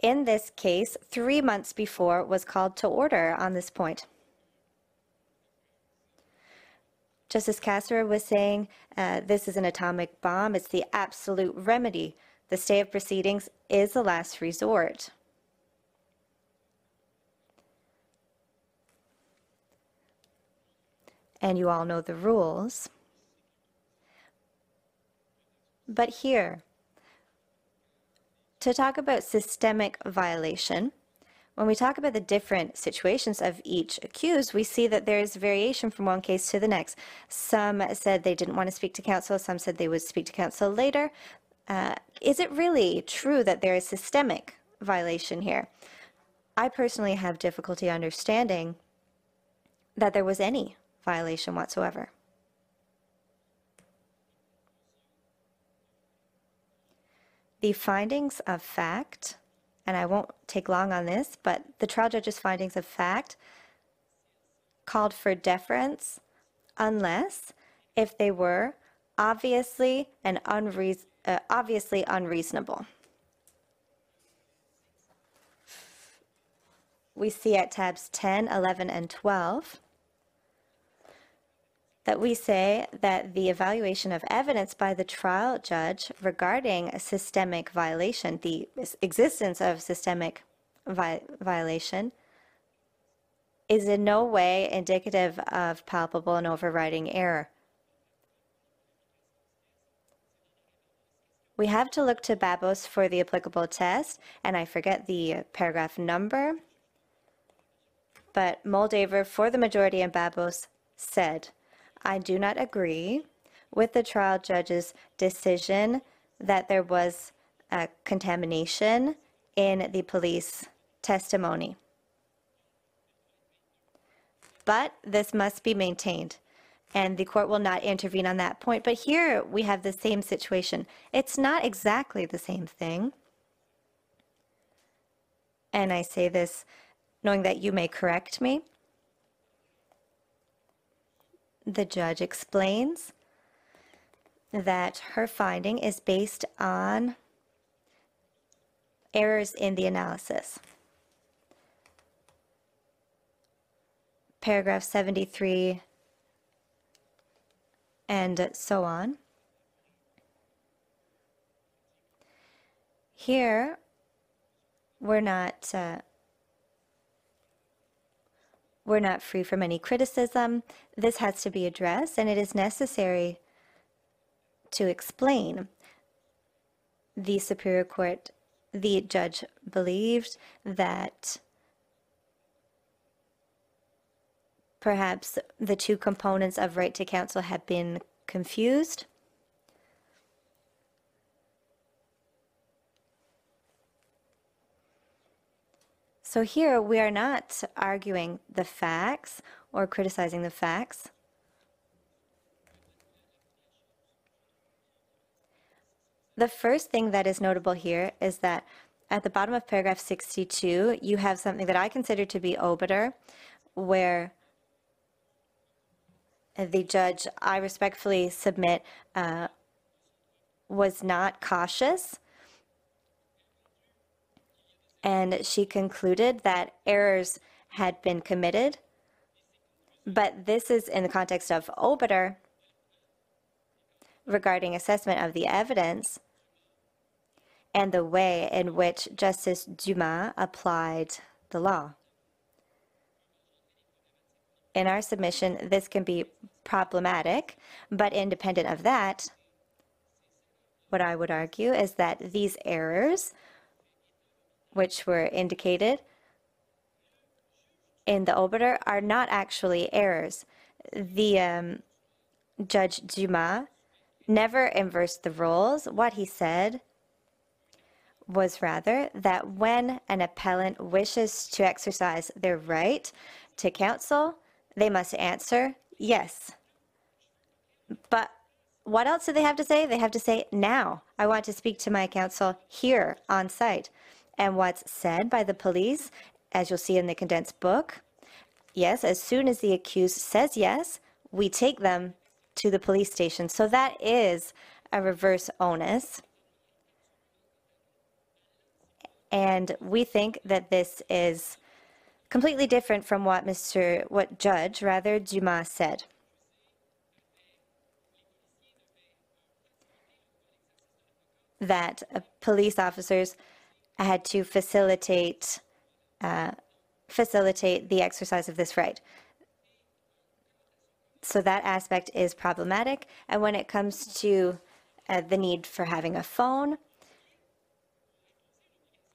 in this case, 3 months before, was called to order on this point. Justice Kasser was saying this is an atomic bomb. It's the absolute remedy. The stay of proceedings is the last resort. And you all know the rules. But here, to talk about systemic violation, when we talk about the different situations of each accused, we see that there is variation from one case to the next. Some said they didn't want to speak to counsel, some said they would speak to counsel later. Is it really true that there is systemic violation here? I personally have difficulty understanding that there was any violation whatsoever. The findings of fact, and I won't take long on this, but the trial judge's findings of fact called for deference unless if they were obviously and unreasonable. We see at tabs 10, 11, and 12 that we say that the evaluation of evidence by the trial judge regarding a systemic violation, the existence of systemic violation, is in no way indicative of palpable and overriding error. We have to look to Babos for the applicable test, and I forget the paragraph number, but Moldaver, for the majority in Babos, said, I do not agree with the trial judge's decision that there was a contamination in the police testimony. But this must be maintained, and the court will not intervene on that point. But here we have the same situation. It's not exactly the same thing. And I say this knowing that you may correct me. The judge explains that her finding is based on errors in the analysis. Paragraph 73 and so on. Here, we're not free from any criticism. This has to be addressed, and it is necessary to explain. The Superior Court, the judge believed that perhaps the two components of right to counsel had been confused. So here we are not arguing the facts or criticizing the facts. The first thing that is notable here is that at the bottom of paragraph 62, you have something that I consider to be obiter, where the judge, I respectfully submit, was not cautious. And she concluded that errors had been committed, but this is in the context of obiter regarding assessment of the evidence and the way in which Justice Dumas applied the law. In our submission, this can be problematic, but independent of that, what I would argue is that these errors, which were indicated in the obiter, are not actually errors. The Judge Dumas never inversed the roles. What he said was rather that when an appellant wishes to exercise their right to counsel, they must answer yes. But what else do they have to say? They have to say now. I want to speak to my counsel here on site. And what's said by the police, as you'll see in the condensed book, yes, as soon as the accused says yes, we take them to the police station. So that is a reverse onus. And we think that this is completely different from what Judge Dumas said. that police officers had to facilitate the exercise of this right. So that aspect is problematic. And when it comes to the need for having a phone,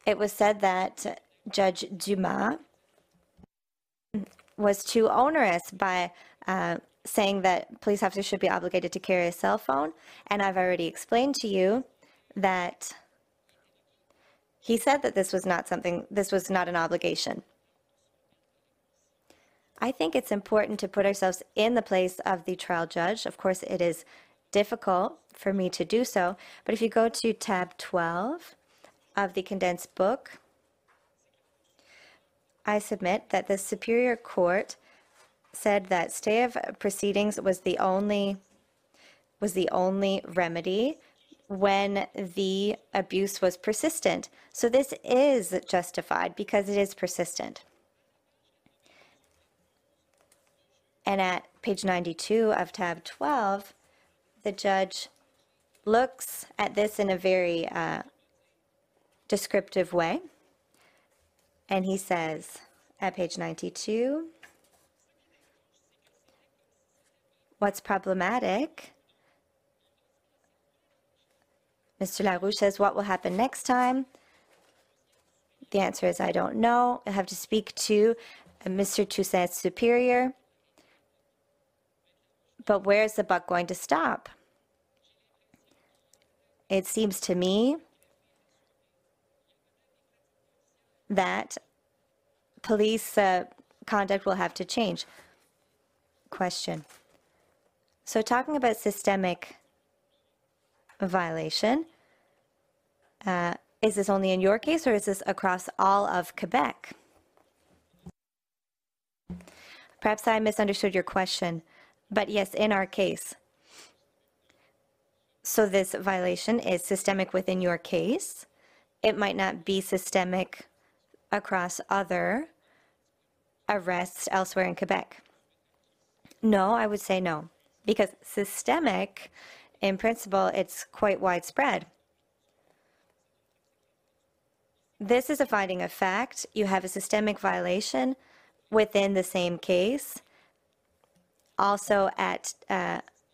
it was said that Judge Dumas was too onerous by saying that police officers should be obligated to carry a cell phone. And I've already explained to you that he said that this was not an obligation. I think it's important to put ourselves in the place of the trial judge. Of course, it is difficult for me to do so, but if you go to tab 12 of the condensed book, I submit that the Superior Court said that stay of proceedings was the only remedy when the abuse was persistent. So this is justified because it is persistent. And at page 92 of tab 12, the judge looks at this in a very descriptive way. And he says at page 92, what's problematic? Mr. Larouche says, what will happen next time? The answer is, I don't know. I have to speak to Mr. Toussaint's superior. But where is the buck going to stop? It seems to me that police conduct will have to change. Question. So talking about systemic violation, is this only in your case or is this across all of Quebec? Perhaps I misunderstood your question. But yes, in our case. So this violation is systemic within your case. It might not be systemic across other arrests elsewhere in Quebec. No, I would say no, because systemic, in principle, it's quite widespread. This is a finding of fact. You have a systemic violation within the same case. Also at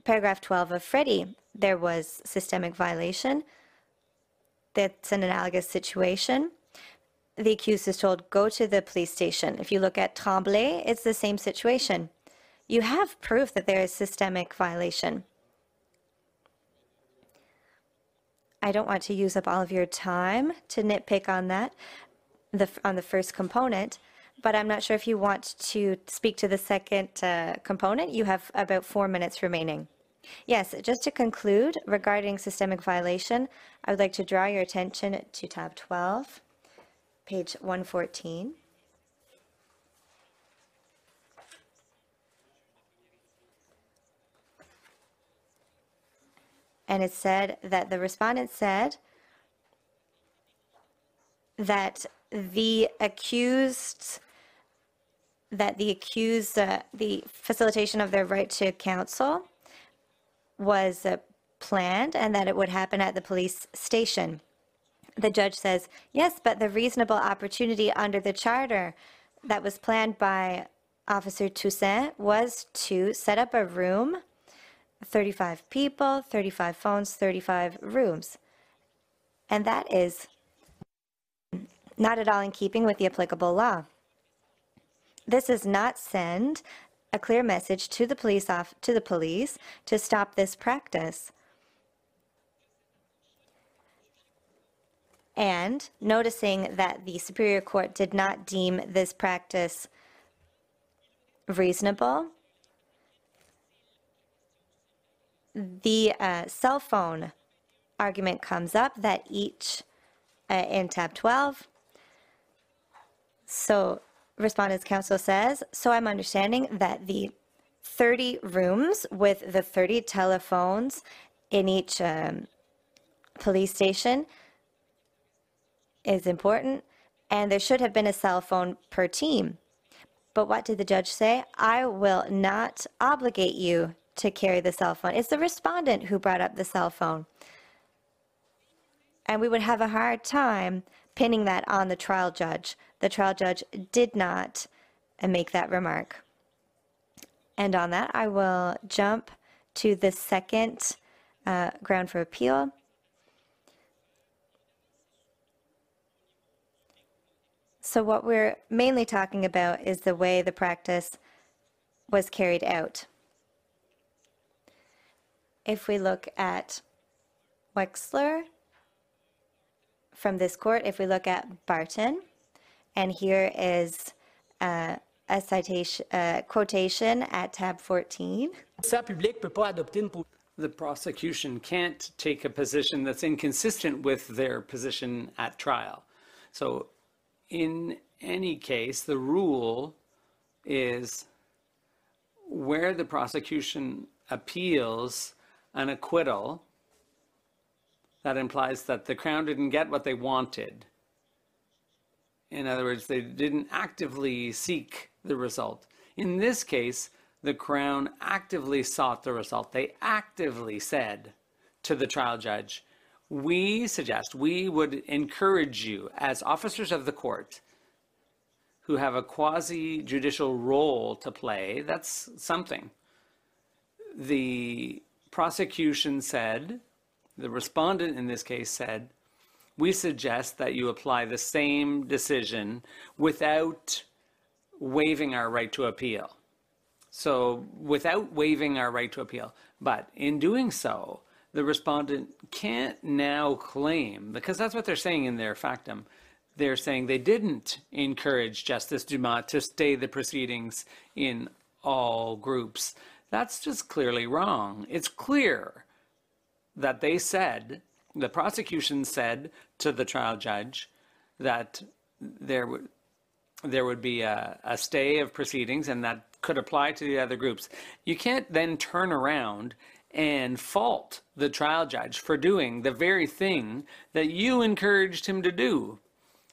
paragraph 12 of Freddie, there was systemic violation. That's an analogous situation. The accused is told, go to the police station. If you look at Trombley, it's the same situation. You have proof that there is systemic violation. I don't want to use up all of your time to nitpick on that, on the first component. But I'm not sure if you want to speak to the second component. You have about 4 minutes remaining. Yes, just to conclude regarding systemic violation, I would like to draw your attention to tab 12, page 114. And it said that the respondent said that the facilitation of their right to counsel was planned and that it would happen at the police station. The judge says, yes, but the reasonable opportunity under the charter that was planned by Officer Toussaint was to set up a room, 35 people, 35 phones, 35 rooms. And that is not at all in keeping with the applicable law. This does not send a clear message to the police to stop this practice. And noticing that the Superior Court did not deem this practice reasonable, the cell phone argument comes up that each in tab 12. So Respondent's counsel says, so I'm understanding that the 30 rooms with the 30 telephones in each police station is important, and there should have been a cell phone per team. But what did the judge say? I will not obligate you to carry the cell phone. It's the respondent who brought up the cell phone. and we would have a hard time pinning that on the trial judge. The trial judge did not make that remark. And on that, I will jump to the second ground for appeal. So what we're mainly talking about is the way the practice was carried out. If we look at Wexler from this court, if we look at Barton, and here is a citation, quotation at tab 14. The prosecution can't take a position that's inconsistent with their position at trial. So in any case, the rule is where the prosecution appeals an acquittal, that implies that the Crown didn't get what they wanted. In other words, they didn't actively seek the result. In this case, the Crown actively sought the result. They actively said to the trial judge, we suggest, we would encourage you as officers of the court who have a quasi-judicial role to play, that's something. The prosecution said, the respondent in this case said, we suggest that you apply the same decision without waiving our right to appeal. So without waiving our right to appeal. But in doing so, the respondent can't now claim, because that's what they're saying in their factum. They're saying they didn't encourage Justice Dumas to stay the proceedings in all groups. That's just clearly wrong. It's clear that they said, the prosecution said to the trial judge that there would be a stay of proceedings and that could apply to the other groups. You can't then turn around and fault the trial judge for doing the very thing that you encouraged him to do.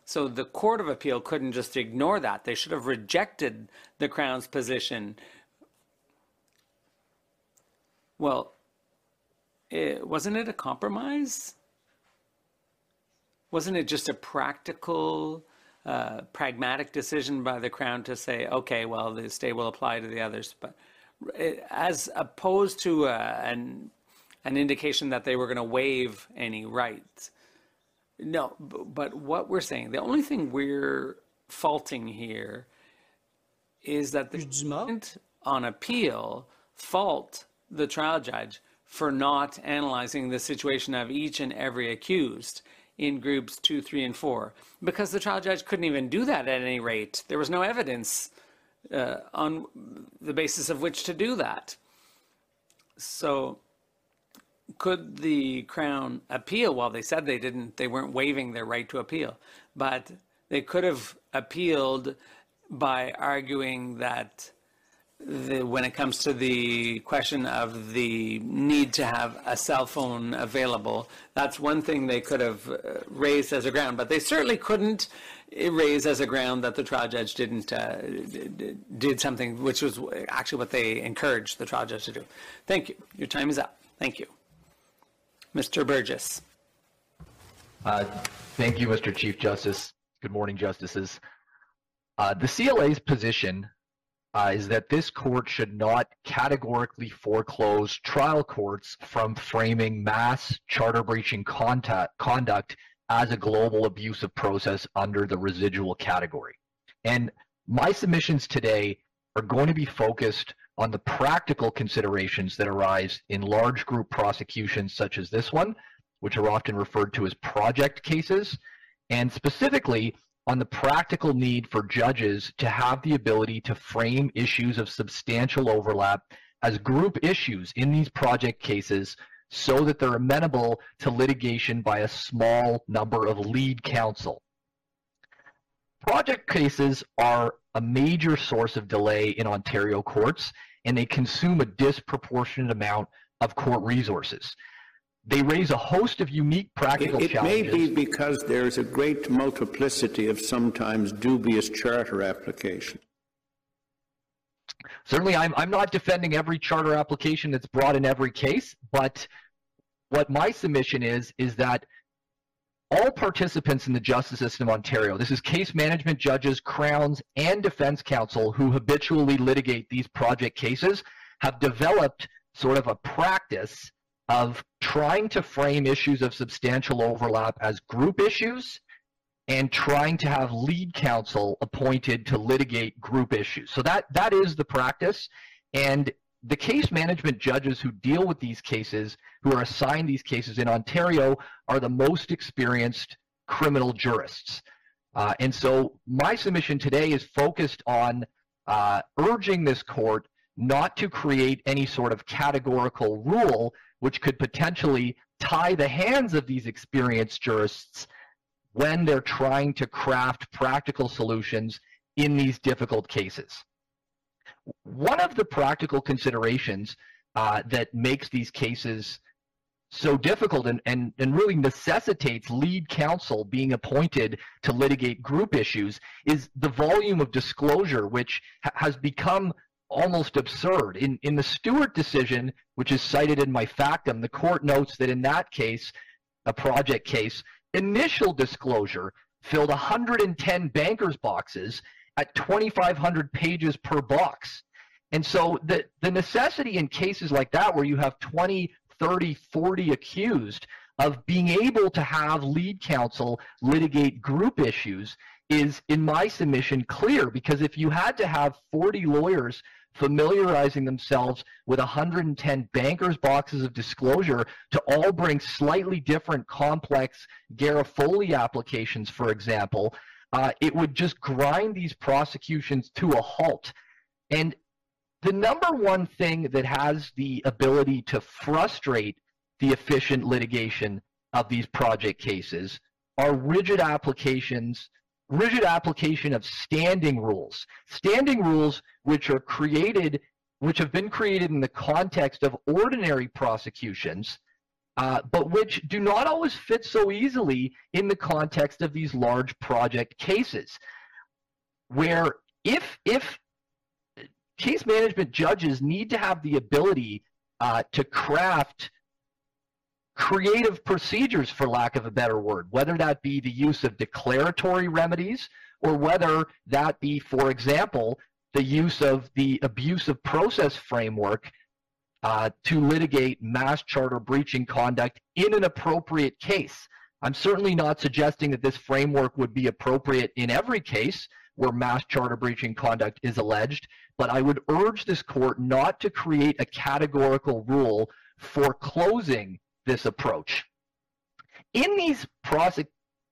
So the Court of Appeal couldn't just ignore that. They should have rejected the Crown's position. Well, wasn't it a compromise? Wasn't it just a practical, pragmatic decision by the Crown to say, okay, well, the stay will apply to the others, but as opposed to an indication that they were going to waive any rights? No, but what we're saying, the only thing we're faulting here is that the judgment on appeal fault the trial judge for not analyzing the situation of each and every accused in groups 2, 3, and 4, because the trial judge couldn't even do that at any rate. There was no evidence on the basis of which to do that. So could the Crown appeal? Well, they said they didn't, they weren't waiving their right to appeal, but they could have appealed by arguing that when it comes to the question of the need to have a cell phone available, that's one thing they could have raised as a ground, but they certainly couldn't raise as a ground that the trial judge didn't did something, which was actually what they encouraged the trial judge to do. Thank you. Your time is up. Thank you. Mr. Burgess. Thank you, Mr. Chief Justice. Good morning, Justices. The CLA's position is that this court should not categorically foreclose trial courts from framing mass charter-breaching conduct as a global abuse of process under the residual category. And my submissions today are going to be focused on the practical considerations that arise in large group prosecutions such as this one, which are often referred to as project cases, and specifically on the practical need for judges to have the ability to frame issues of substantial overlap as group issues in these project cases so that they're amenable to litigation by a small number of lead counsel. Project cases are a major source of delay in Ontario courts, and they consume a disproportionate amount of court resources. They raise a host of unique practical challenges. It may be because there is a great multiplicity of sometimes dubious charter applications. Certainly, I'm not defending every charter application that's brought in every case, but what my submission is that all participants in the justice system of Ontario, this is case management judges, crowns, and defense counsel who habitually litigate these project cases, have developed sort of a practice of trying to frame issues of substantial overlap as group issues and trying to have lead counsel appointed to litigate group issues. So that is the practice. And the case management judges who deal with these cases, who are assigned these cases in Ontario, are the most experienced criminal jurists. And so my submission today is focused on urging this court not to create any sort of categorical rule which could potentially tie the hands of these experienced jurists when they're trying to craft practical solutions in these difficult cases. One of the practical considerations that makes these cases so difficult and really necessitates lead counsel being appointed to litigate group issues is the volume of disclosure, which has become almost absurd. In the Stewart decision, which is cited in my factum, the court notes that in that case, a project case, initial disclosure filled 110 bankers' boxes at 2,500 pages per box. And so the necessity in cases like that, where you have 20, 30, 40 accused, of being able to have lead counsel litigate group issues is, in my submission, clear, because if you had to have 40 lawyers familiarizing themselves with 110 bankers' boxes of disclosure to all bring slightly different complex Garofoli applications, for example, it would just grind these prosecutions to a halt. And the number one thing that has the ability to frustrate the efficient litigation of these project cases are rigid application of standing rules which are created, which have been created in the context of ordinary prosecutions, but which do not always fit so easily in the context of these large project cases, where if case management judges need to have the ability to craft creative procedures, for lack of a better word, whether that be the use of declaratory remedies or whether that be, for example, the use of the abuse of process framework to litigate mass charter breaching conduct in an appropriate case. I'm certainly not suggesting that this framework would be appropriate in every case where mass charter breaching conduct is alleged, but I would urge this court not to create a categorical rule foreclosing this approach. In these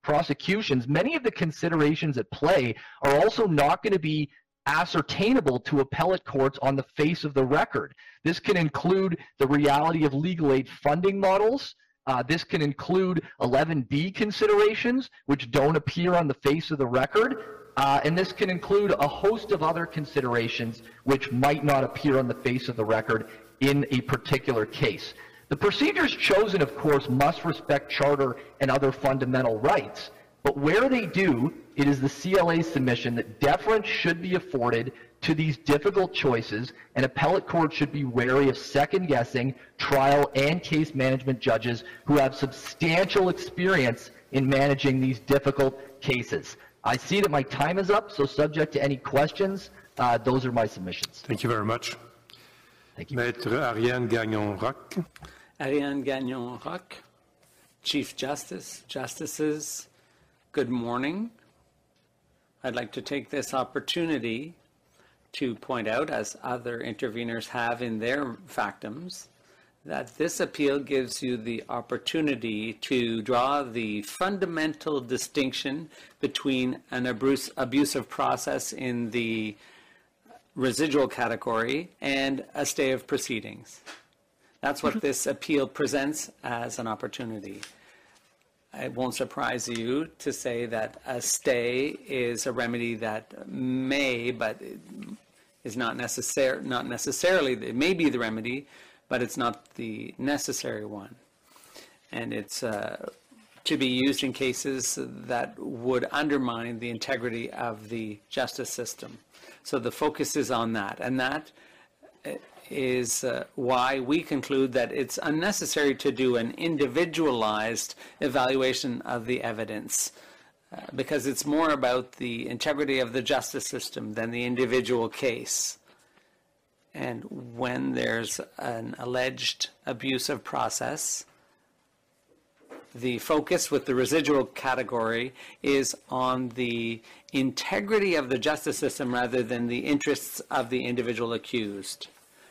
prosecutions, many of the considerations at play are also not going to be ascertainable to appellate courts on the face of the record. This can include the reality of legal aid funding models. This can include 11B considerations, which don't appear on the face of the record. And this can include a host of other considerations which might not appear on the face of the record in a particular case. The procedures chosen, of course, must respect charter and other fundamental rights, but where they do, it is the CLA's submission that deference should be afforded to these difficult choices, and appellate courts should be wary of second-guessing trial and case management judges who have substantial experience in managing these difficult cases. I see that my time is up, so subject to any questions, those are my submissions. Thank you very much. Thank you. Maître Ariane Gagnon-Rock. Ariane Gagnon-Rock, Chief Justice, Justices, good morning. I'd like to take this opportunity to point out, as other interveners have in their factums, that this appeal gives you the opportunity to draw the fundamental distinction between an abusive process in the residual category and a stay of proceedings. That's what this appeal presents as an opportunity. It won't surprise you to say that a stay is a remedy that may, but is not necessarily, it may be the remedy, but it's not the necessary one. And it's to be used in cases that would undermine the integrity of the justice system. So the focus is on that, and that is why we conclude that it's unnecessary to do an individualized evaluation of the evidence, because it's more about the integrity of the justice system than the individual case. And when there's an alleged abuse of process, the focus with the residual category is on the integrity of the justice system rather than the interests of the individual accused.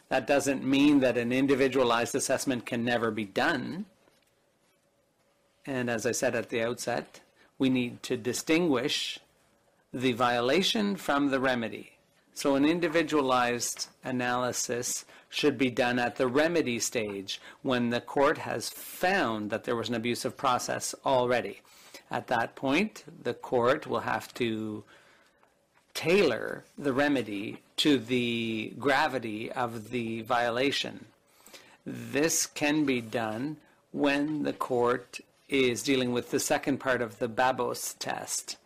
That doesn't mean that an individualized assessment can never be done. And as I said at the outset, we need to distinguish the violation from the remedy. So an individualized analysis should be done at the remedy stage when the court has found that there was an abuse of process already. At that point, the court will have to tailor the remedy to the gravity of the violation. This can be done when the court is dealing with the second part of the Babos test,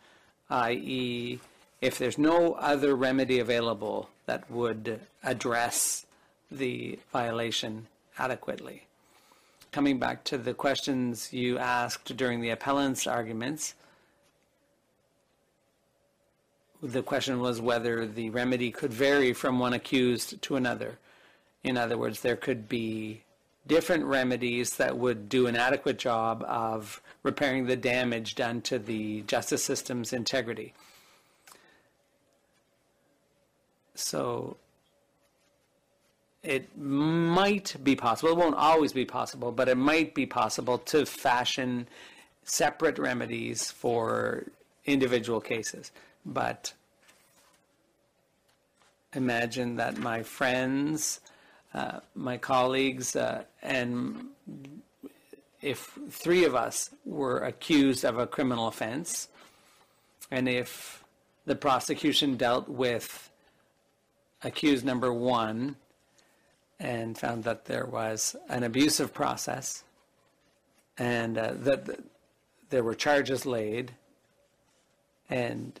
i.e., if there's no other remedy available that would address the violation adequately. Coming back to the questions you asked during the appellant's arguments, the question was whether the remedy could vary from one accused to another. In other words, there could be different remedies that would do an adequate job of repairing the damage done to the justice system's integrity. So it might be possible, it won't always be possible, but it might be possible to fashion separate remedies for individual cases. But imagine that my friends, my colleagues, and if three of us were accused of a criminal offense, and if the prosecution dealt with accused number one and found that there was an abusive process and that there were charges laid, and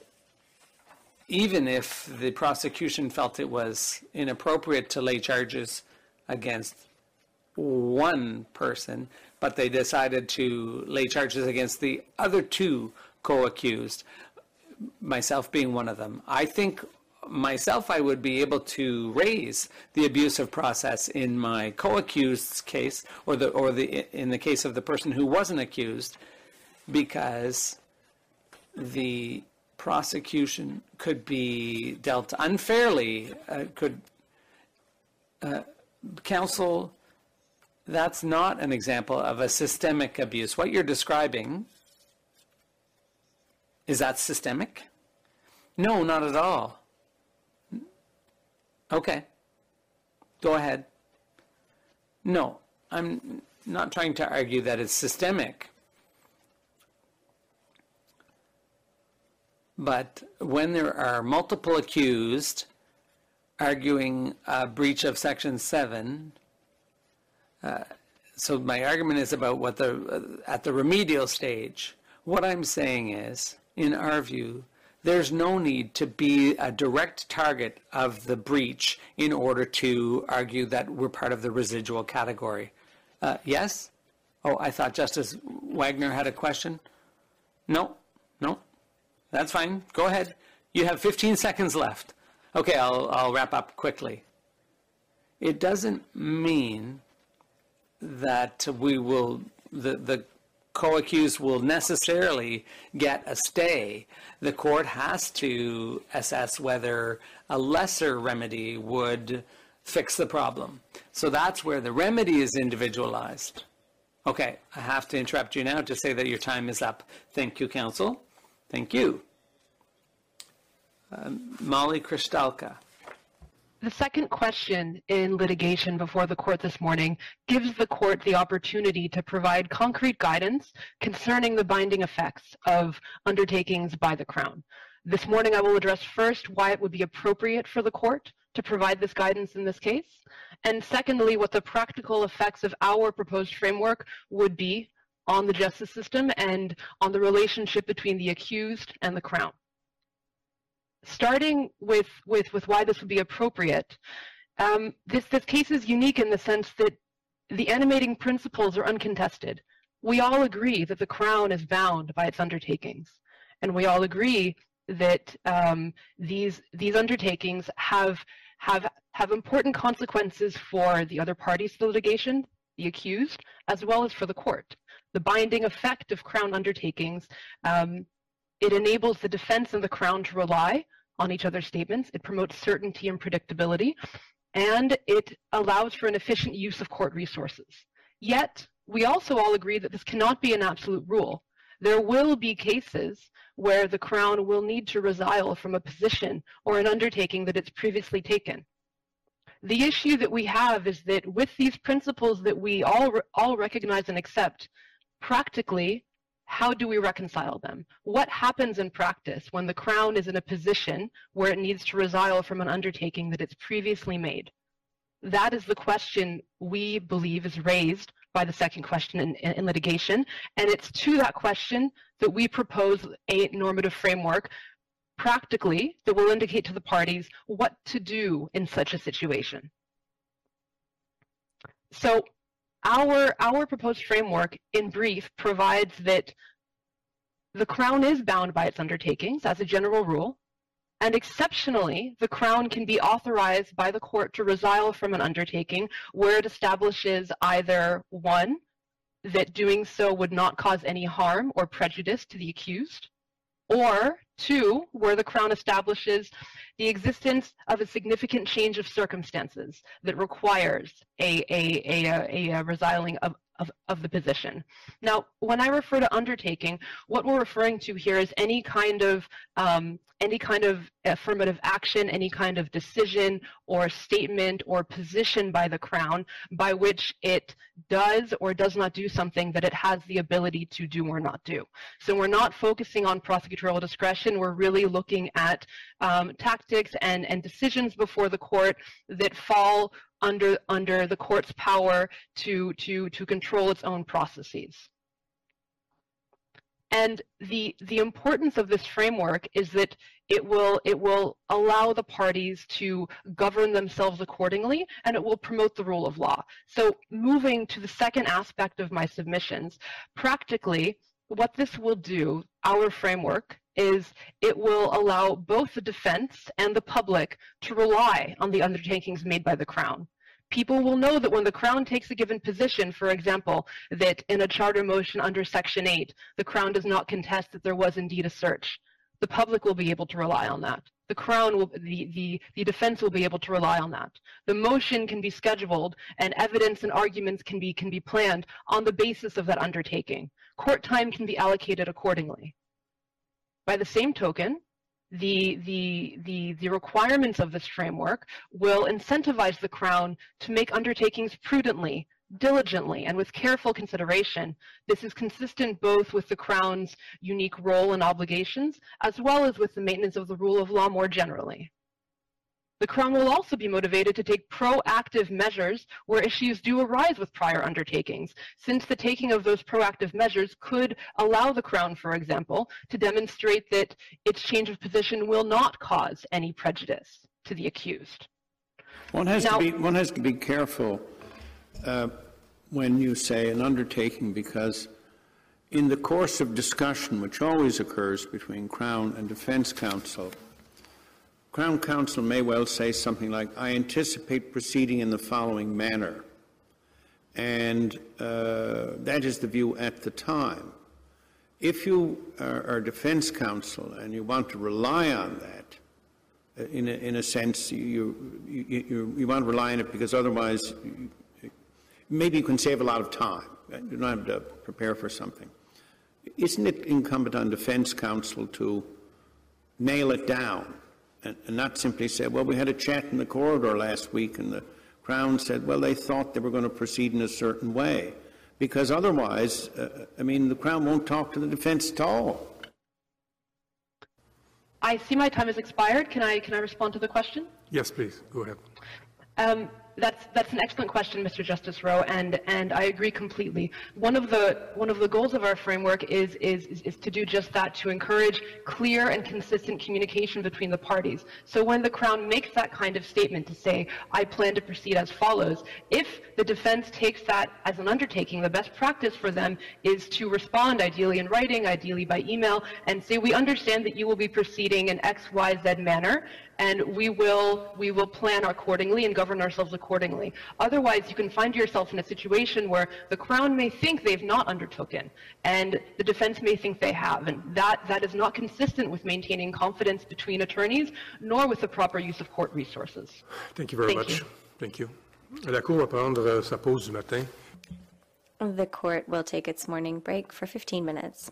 even if the prosecution felt it was inappropriate to lay charges against one person, but they decided to lay charges against the other two co-accused, myself being one of them, I think myself, I would be able to raise the abusive process in my co-accused's case, in the case of the person who wasn't accused, because the prosecution could be dealt unfairly. Counsel, that's not an example of a systemic abuse. What you're describing, is that systemic? No, not at all. Okay, go ahead. No, I'm not trying to argue that it's systemic. But when there are multiple accused arguing a breach of Section 7, so my argument is about what at the remedial stage. What I'm saying is, in our view, there's no need to be a direct target of the breach in order to argue that we're part of the residual category. Yes? Oh, I thought Justice Wagner had a question. No. That's fine. Go ahead. You have 15 seconds left. Okay, I'll wrap up quickly. It doesn't mean that we will, the co-accused will necessarily get a stay. The court has to assess whether a lesser remedy would fix the problem. So that's where the remedy is individualized. Okay, I have to interrupt you now to say that your time is up. Thank you, counsel. Thank you. Molly Kristalka. The second question in litigation before the court this morning gives the court the opportunity to provide concrete guidance concerning the binding effects of undertakings by the Crown. This morning I will address first why it would be appropriate for the court to provide this guidance in this case, and secondly what the practical effects of our proposed framework would be on the justice system and on the relationship between the accused and the Crown. Starting with why this would be appropriate, This case is unique in the sense that the animating principles are uncontested. We all agree that the Crown is bound by its undertakings, and we all agree that these undertakings have important consequences for the other parties to the litigation, the accused, as well as for the court. The binding effect of Crown undertakings, it enables the defense and the Crown to rely on each other's statements, it promotes certainty and predictability, and it allows for an efficient use of court resources. Yet, we also all agree that this cannot be an absolute rule. There will be cases where the Crown will need to resile from a position or an undertaking that it's previously taken. The issue that we have is that with these principles that we all recognize and accept, practically, how do we reconcile them? What happens in practice when the Crown is in a position where it needs to resile from an undertaking that it's previously made? That is the question we believe is raised by the second question in litigation, and it's to that question that we propose a normative framework practically that will indicate to the parties what to do in such a situation. So, our proposed framework, in brief, provides that the Crown is bound by its undertakings as a general rule, and exceptionally, the Crown can be authorized by the court to resile from an undertaking where it establishes either, one, that doing so would not cause any harm or prejudice to the accused, or two, where the Crown establishes the existence of a significant change of circumstances that requires a resiling of the position. Now, when I refer to undertaking, what we're referring to here is any kind of affirmative action, any kind of decision or statement or position by the Crown by which it does or does not do something that it has the ability to do or not do. So we're not focusing on prosecutorial discretion, we're really looking at tactics and decisions before the court that fall under the court's power to control its own processes. And the importance of this framework is that it will allow the parties to govern themselves accordingly, and it will promote the rule of law. So moving to the second aspect of my submissions, practically what this will do, our framework, is it will allow both the defense and the public to rely on the undertakings made by the Crown. People will know that when the Crown takes a given position, for example, that in a charter motion under Section 8, the Crown does not contest that there was indeed a search. The public will be able to rely on that. The Crown will, the defense will be able to rely on that. The motion can be scheduled, and evidence and arguments can be planned on the basis of that undertaking. Court time can be allocated accordingly. By the same token, the requirements of this framework will incentivize the Crown to make undertakings prudently, diligently, and with careful consideration. This is consistent both with the Crown's unique role and obligations, as well as with the maintenance of the rule of law more generally. The Crown will also be motivated to take proactive measures where issues do arise with prior undertakings, since the taking of those proactive measures could allow the Crown, for example, to demonstrate that its change of position will not cause any prejudice to the accused. One has to be careful when you say an undertaking, because in the course of discussion, which always occurs between Crown and defense counsel, Crown counsel may well say something like, I anticipate proceeding in the following manner, and that is the view at the time. If you are defense counsel and you want to rely on that, in a sense, you want to rely on it because otherwise, maybe you can save a lot of time. You don't have to prepare for something. Isn't it incumbent on defense counsel to nail it down? And not simply say, well, we had a chat in the corridor last week and the Crown said, well, they thought they were going to proceed in a certain way. Because otherwise, I mean, the Crown won't talk to the defense at all. I see my time has expired. Can I respond to the question? Yes, please. Go ahead. That's an excellent question, Mr. Justice Rowe, and I agree completely. One of the goals of our framework is to do just that, to encourage clear and consistent communication between the parties. So when the Crown makes that kind of statement to say, I plan to proceed as follows, if the defense takes that as an undertaking, the best practice for them is to respond, ideally in writing, ideally by email, and say, we understand that you will be proceeding in X, Y, Z manner, and we will plan accordingly and govern ourselves accordingly. Otherwise, you can find yourself in a situation where the Crown may think they've not undertaken, and the defense may think they have, and that is not consistent with maintaining confidence between attorneys, nor with the proper use of court resources. Thank you very much. Thank you. La Cour va prendre sa pause du matin. The court will take its morning break for 15 minutes.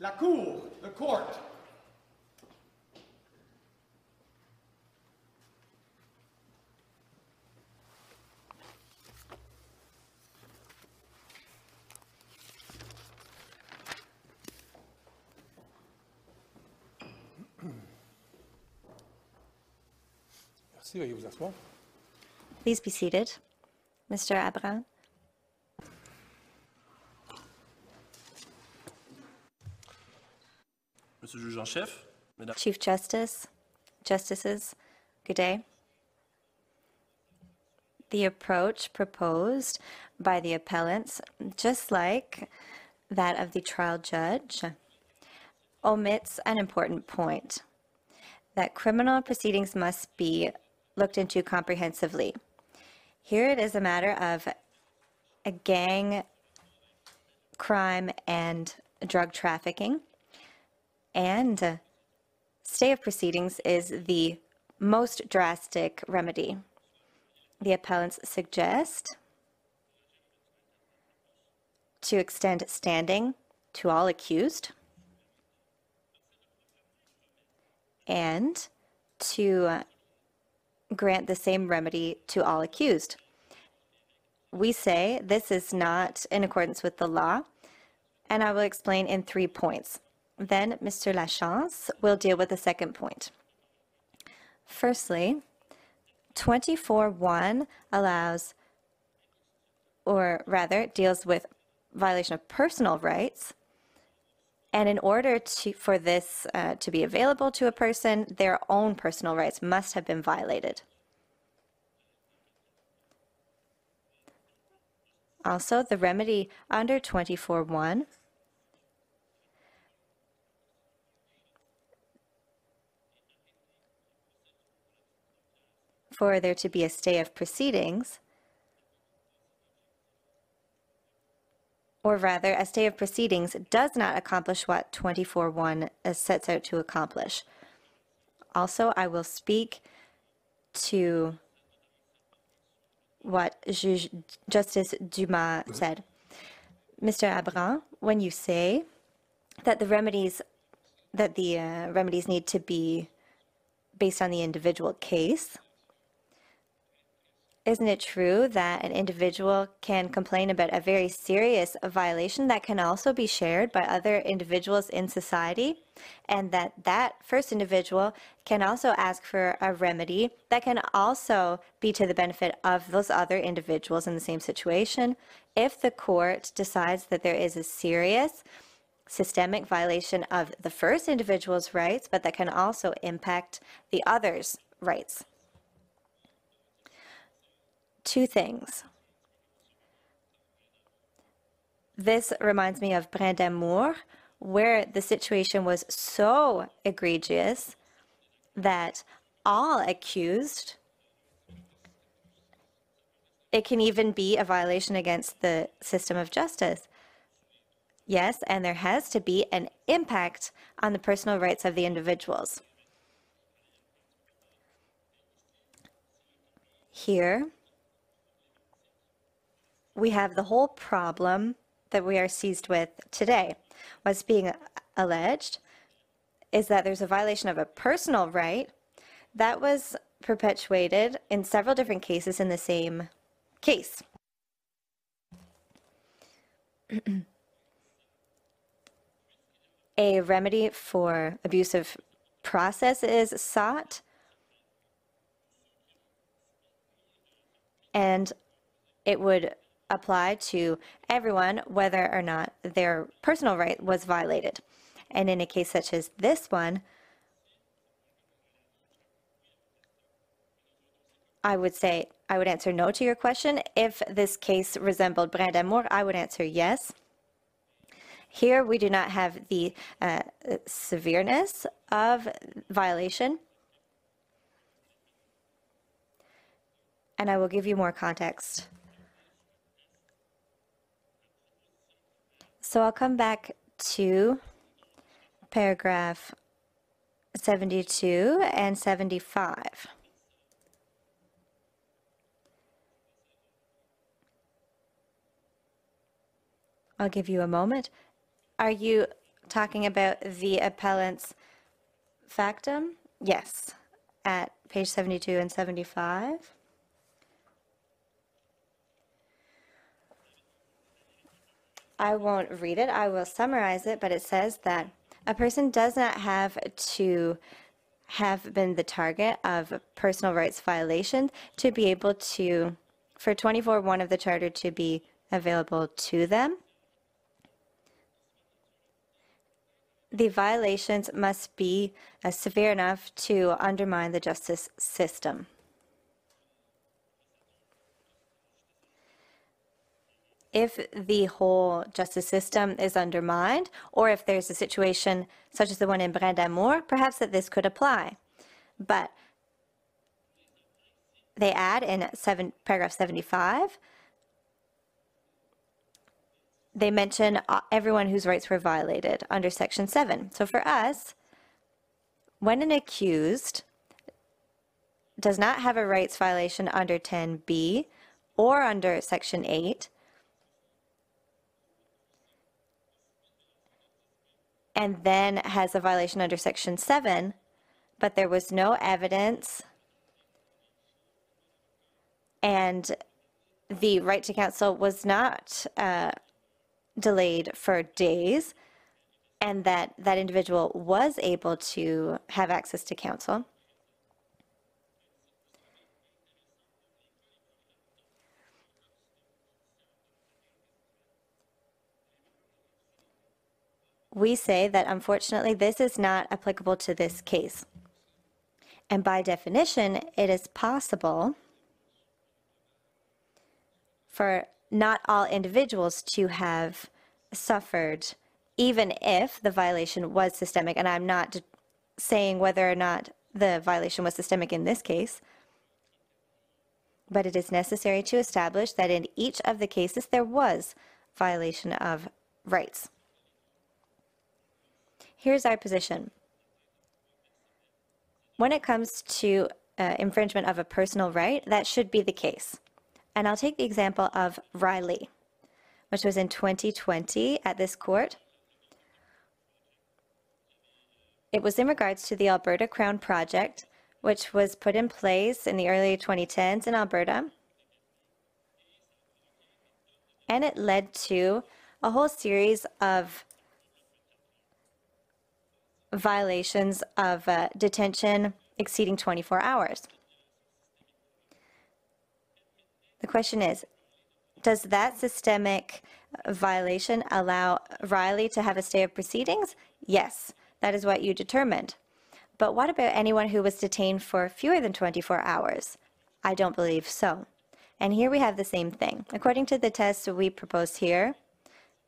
La Cour, the court. Merci, veuillez vous asseoir. Please be seated, Mr. Abran. Chief Justice, Justices, good day. The approach proposed by the appellants, just like that of the trial judge, omits an important point, that criminal proceedings must be looked into comprehensively. Here it is a matter of a gang crime and drug trafficking. And stay of proceedings is the most drastic remedy. The appellants suggest to extend standing to all accused and to grant the same remedy to all accused. We say this is not in accordance with the law, and I will explain in 3 points. Then Mr. Lachance will deal with the second point. Firstly, 24-1 allows, or rather deals with violation of personal rights, and in order for this to be available to a person, their own personal rights must have been violated. Also, the remedy under 24-1 for there to be a stay of proceedings, or rather a stay of proceedings does not accomplish what 24-1 sets out to accomplish. Also, I will speak to what Justice Dumas said. Mr. Abran, when you say that the remedies need to be based on the individual case, isn't it true that an individual can complain about a very serious violation that can also be shared by other individuals in society, and that first individual can also ask for a remedy that can also be to the benefit of those other individuals in the same situation? If the court decides that there is a serious systemic violation of the first individual's rights, but that can also impact the others' rights. 2 things. This reminds me of Brindamour, where the situation was so egregious that all accused, it can even be a violation against the system of justice. Yes, and there has to be an impact on the personal rights of the individuals. Here, we have the whole problem that we are seized with today. What's being alleged is that there's a violation of a personal right that was perpetuated in several different cases in the same case. A remedy for abusive process is sought, and it would apply to everyone whether or not their personal right was violated. And in a case such as this one, I would say I would answer no to your question. If this case resembled Brindamour, I would answer yes. Here we do not have the severeness of violation. And I will give you more context. So I'll come back to paragraph 72 and 75. I'll give you a moment. Are you talking about the appellant's factum? Yes, at page 72 and 75. I won't read it, I will summarize it, but it says that a person does not have to have been the target of personal rights violations to be able to, for 24(1) of the Charter to be available to them. The violations must be severe enough to undermine the justice system. If the whole justice system is undermined, or if there's a situation such as the one in Brindamour, perhaps that this could apply. But they add in paragraph 75, they mention everyone whose rights were violated under Section 7. So for us, when an accused does not have a rights violation under 10B or under Section 8, and then has a violation under Section 7, but there was no evidence and the right to counsel was not delayed for days, and that individual was able to have access to counsel. We say that unfortunately this is not applicable to this case. And by definition, it is possible for not all individuals to have suffered, even if the violation was systemic. And I'm not saying whether or not the violation was systemic in this case, but it is necessary to establish that in each of the cases there was violation of rights. Here's our position. When it comes to infringement of a personal right, that should be the case. And I'll take the example of Riley, which was in 2020 at this court. It was in regards to the Alberta Crown Project, which was put in place in the early 2010s in Alberta. And it led to a whole series of violations of detention exceeding 24 hours. The question is, does that systemic violation allow Riley to have a stay of proceedings? Yes, that is what you determined. But what about anyone who was detained for fewer than 24 hours? I don't believe so. And here we have the same thing. According to the test we propose here,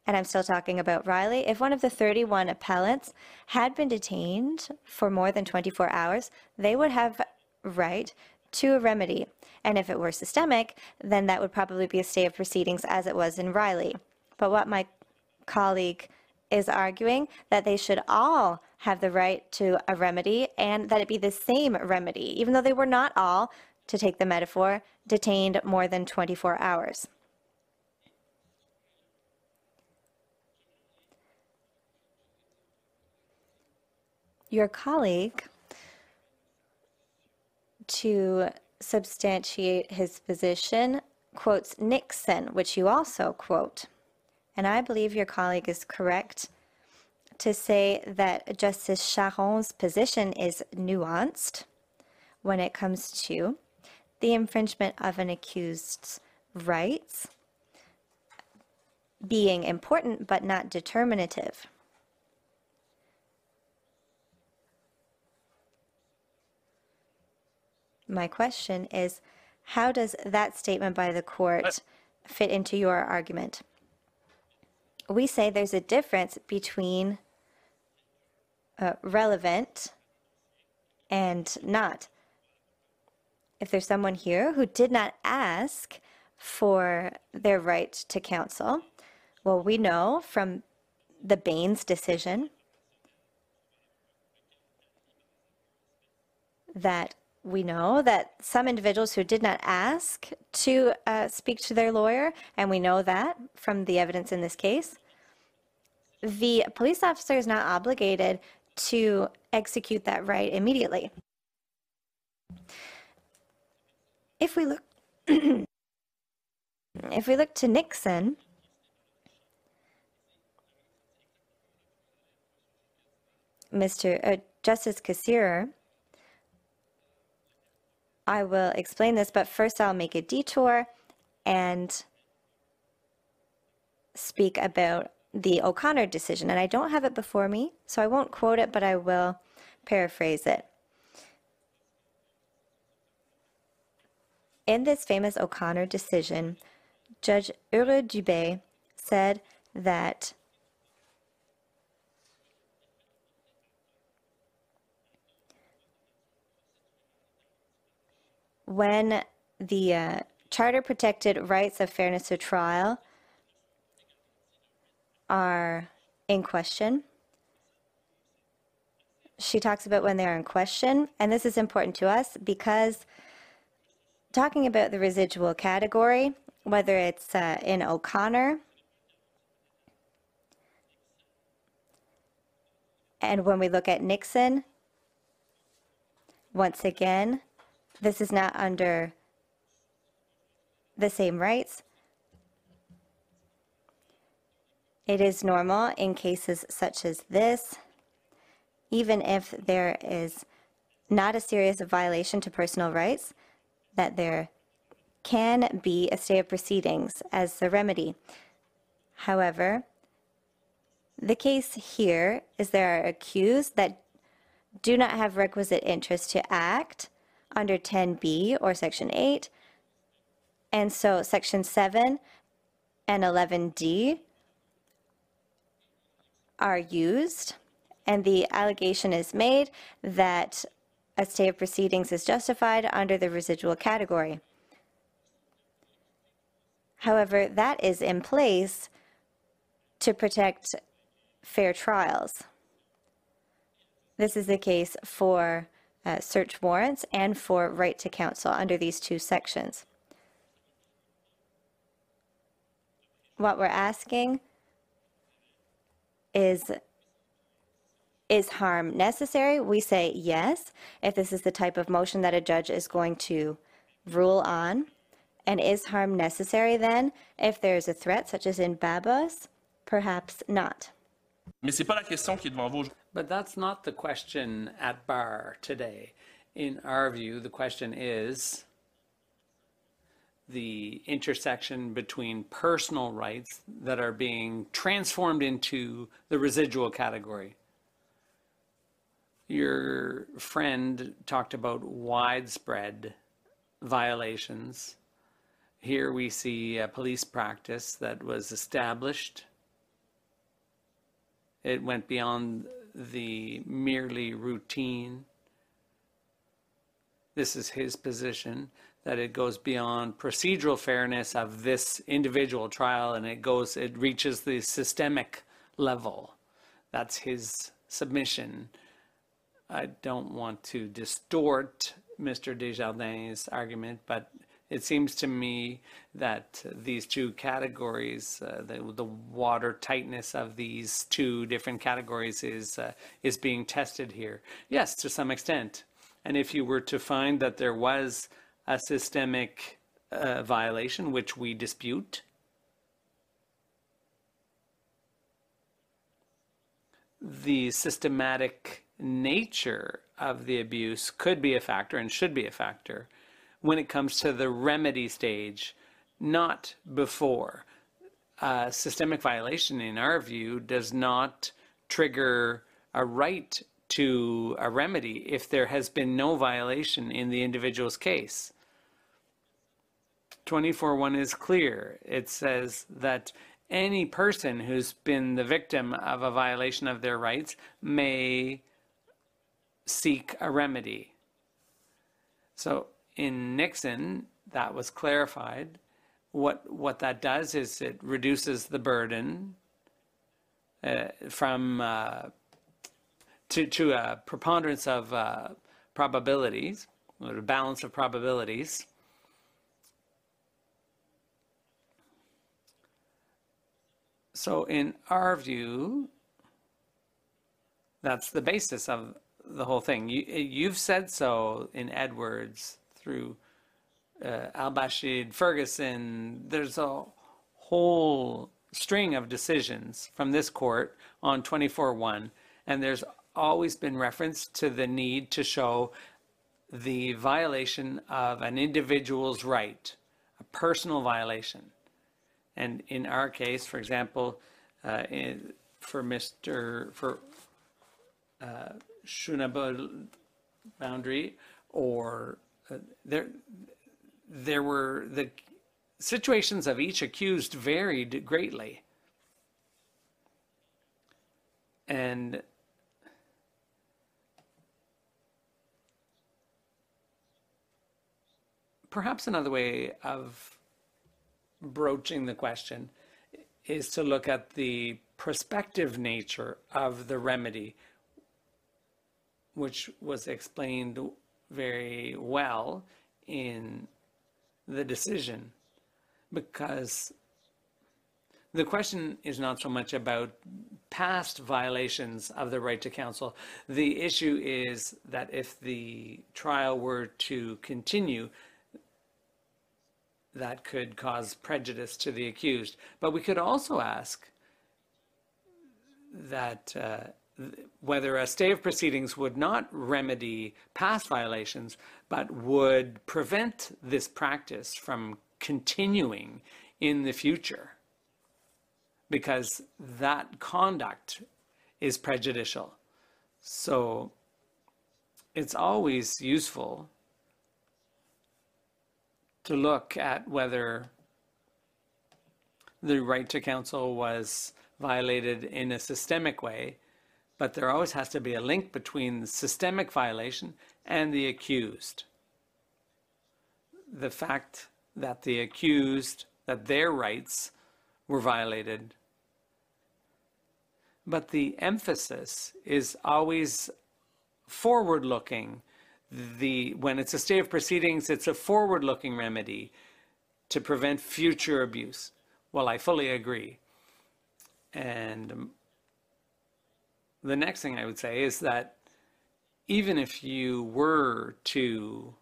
and I'm still talking about Riley, if one of the 31 appellants had been detained for more than 24 hours, they would have right to a remedy, and if it were systemic, then that would probably be a stay of proceedings as it was in Riley. But what my colleague is arguing, that they should all have the right to a remedy and that it be the same remedy, even though they were not all, to take the metaphor, detained more than 24 hours. your colleague to substantiate his position quotes Nixon, which you also quote. And I believe your colleague is correct to say that Justice Charon's position is nuanced when it comes to the infringement of an accused's rights being important but not determinative. My question is, how does that statement by the court fit into your argument? We say there's a difference between relevant and not. If there's someone here who did not ask for their right to counsel, well, we know from the Baines decision that we know that some individuals who did not ask to speak to their lawyer, and we know that from the evidence in this case, the police officer is not obligated to execute that right immediately. If we look, if we look to Nixon, Justice Cassirer, I will explain this, but first I'll make a detour and speak about the O'Connor decision. And I don't have it before me, so I won't quote it, but I will paraphrase it. In this famous O'Connor decision, Judge L'Heureux-Dubé said that when the charter protected rights of fairness to trial are in question, she talks about when they are in question, and this is important to us because talking about the residual category, whether it's in O'Connor and when we look at Nixon, once again, this is not under the same rights. It is normal in cases such as this, even if there is not a serious violation to personal rights, that there can be a stay of proceedings as the remedy. However, the case here is there are accused that do not have requisite interest to act under 10B or Section 8, and so Section 7 and 11D are used, and the allegation is made that a stay of proceedings is justified under the residual category. However, that is in place to protect fair trials. This is the case for search warrants and for right to counsel under these two sections. What we're asking is harm necessary? We say yes, if this is the type of motion that a judge is going to rule on. And is harm necessary then? If there is a threat, such as in Babos, perhaps not. But that's not the question at bar today. In our view, the question is the intersection between personal rights that are being transformed into the residual category. Your friend talked about widespread violations. Here we see a police practice that was established. It went beyond the merely routine. This is his position, that it goes beyond procedural fairness of this individual trial, and it reaches the systemic level. That's his submission. I don't want to distort Mr. Desjardins' argument, but It seems to me that these two categories, the water tightness of these two different categories is being tested here. Yes, to some extent. And if you were to find that there was a systemic violation, which we dispute, the systematic nature of the abuse could be a factor and should be a factor when it comes to the remedy stage, not before. Systemic violation, in our view, does not trigger a right to a remedy if there has been no violation in the individual's case. 24.1 is clear. It says that any person who's been the victim of a violation of their rights may seek a remedy. So in Nixon, that was clarified. What that does is it reduces the burden to a preponderance of probabilities, or a balance of probabilities. So in our view, that's the basis of the whole thing. You've said so in Edwards, through Al-Bashid, Ferguson. There's a whole string of decisions from this court on 24-1, and there's always been reference to the need to show the violation of an individual's right, a personal violation. And in our case, for example, for Shunabal boundary, or there were the situations of each accused varied greatly, and perhaps another way of broaching the question is to look at the prospective nature of the remedy, which was explained very well in the decision, because the question is not so much about past violations of the right to counsel. The issue is that if the trial were to continue, that could cause prejudice to the accused. But we could also ask that whether a stay of proceedings would not remedy past violations, but would prevent this practice from continuing in the future, because that conduct is prejudicial. So it's always useful to look at whether the right to counsel was violated in a systemic way, but there always has to be a link between the systemic violation and the accused. The fact that the accused, that their rights were violated, but the emphasis is always forward-looking. When it's a stay of proceedings, it's a forward-looking remedy to prevent future abuse. Well, I fully agree. And the next thing I would say is that even if you were to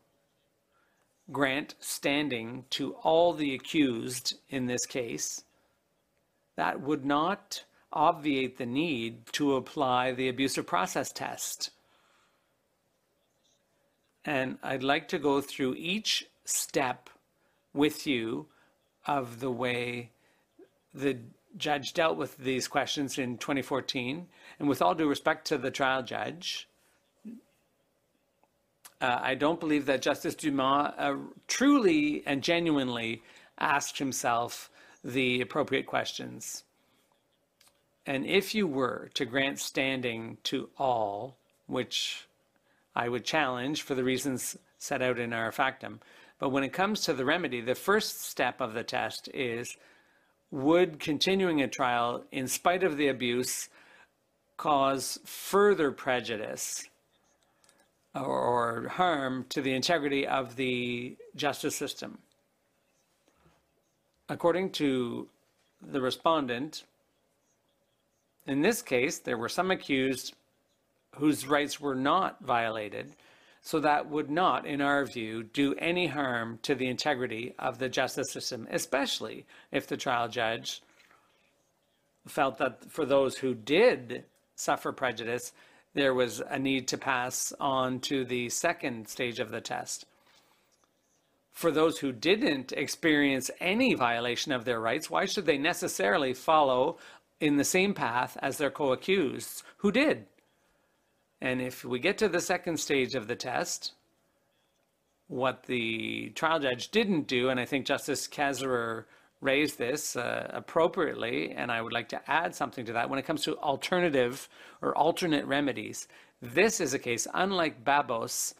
grant standing to all the accused in this case, that would not obviate the need to apply the abusive process test. And I'd like to go through each step with you of the way the judge dealt with these questions in 2014. And with all due respect to the trial judge, I don't believe that Justice Dumas truly and genuinely asked himself the appropriate questions. And if you were to grant standing to all, which I would challenge for the reasons set out in our factum. But when it comes to the remedy, the first step of the test is, would continuing a trial, in spite of the abuse, cause further prejudice or harm to the integrity of the justice system? According to the respondent, in this case, there were some accused whose rights were not violated, so that would not, in our view, do any harm to the integrity of the justice system, especially if the trial judge felt that for those who did suffer prejudice, there was a need to pass on to the second stage of the test. For those who didn't experience any violation of their rights, why should they necessarily follow in the same path as their co-accused who did? And if we get to the second stage of the test, what the trial judge didn't do, and I think Justice Cazerer raised this appropriately, and I would like to add something to that. When it comes to alternative or alternate remedies, this is a case, unlike Babos,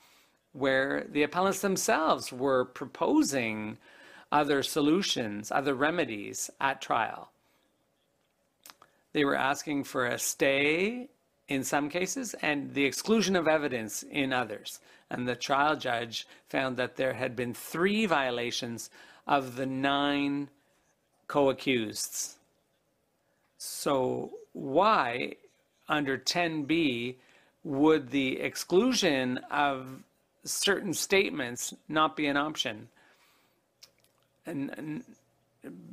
where the appellants themselves were proposing other solutions, other remedies at trial. They were asking for a stay in some cases and the exclusion of evidence in others. And the trial judge found that there had been 3 violations of the 9 co-accuseds. So why, under 10B, would the exclusion of certain statements not be an option? And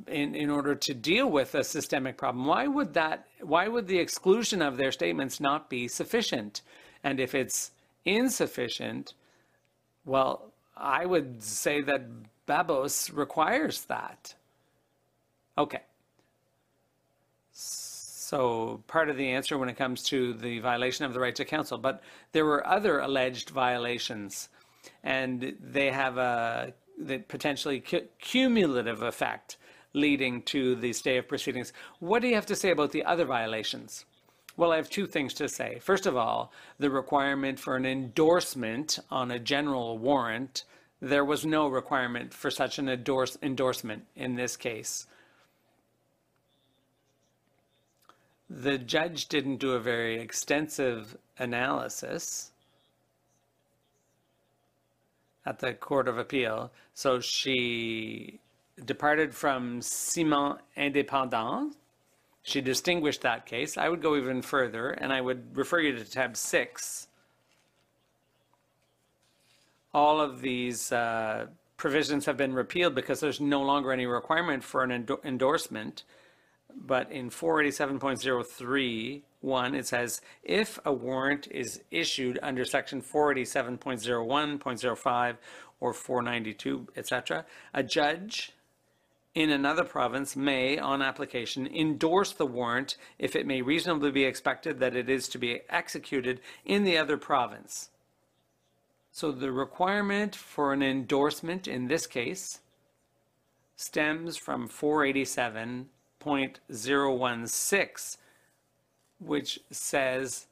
in order to deal with a systemic problem, why would the exclusion of their statements not be sufficient? And if it's insufficient, well, I would say that Babos requires that. Okay. So part of the answer when it comes to the violation of the right to counsel, but there were other alleged violations, and they have a potentially cumulative effect leading to the stay of proceedings. What do you have to say about the other violations? Well, I have 2 things to say. First of all, the requirement for an endorsement on a general warrant, there was no requirement for such an endorsement in this case. The judge didn't do a very extensive analysis at the Court of Appeal, so she departed from ciment indépendant. She distinguished that case. I would go even further, and I would refer you to tab 6. All of these provisions have been repealed because there's no longer any requirement for an endorsement. But in 487.031, it says, if a warrant is issued under section 487.01, .05, or 492, etc., a judge in another province may, on application, endorse the warrant if it may reasonably be expected that it is to be executed in the other province. So the requirement for an endorsement in this case stems from 487.016, which says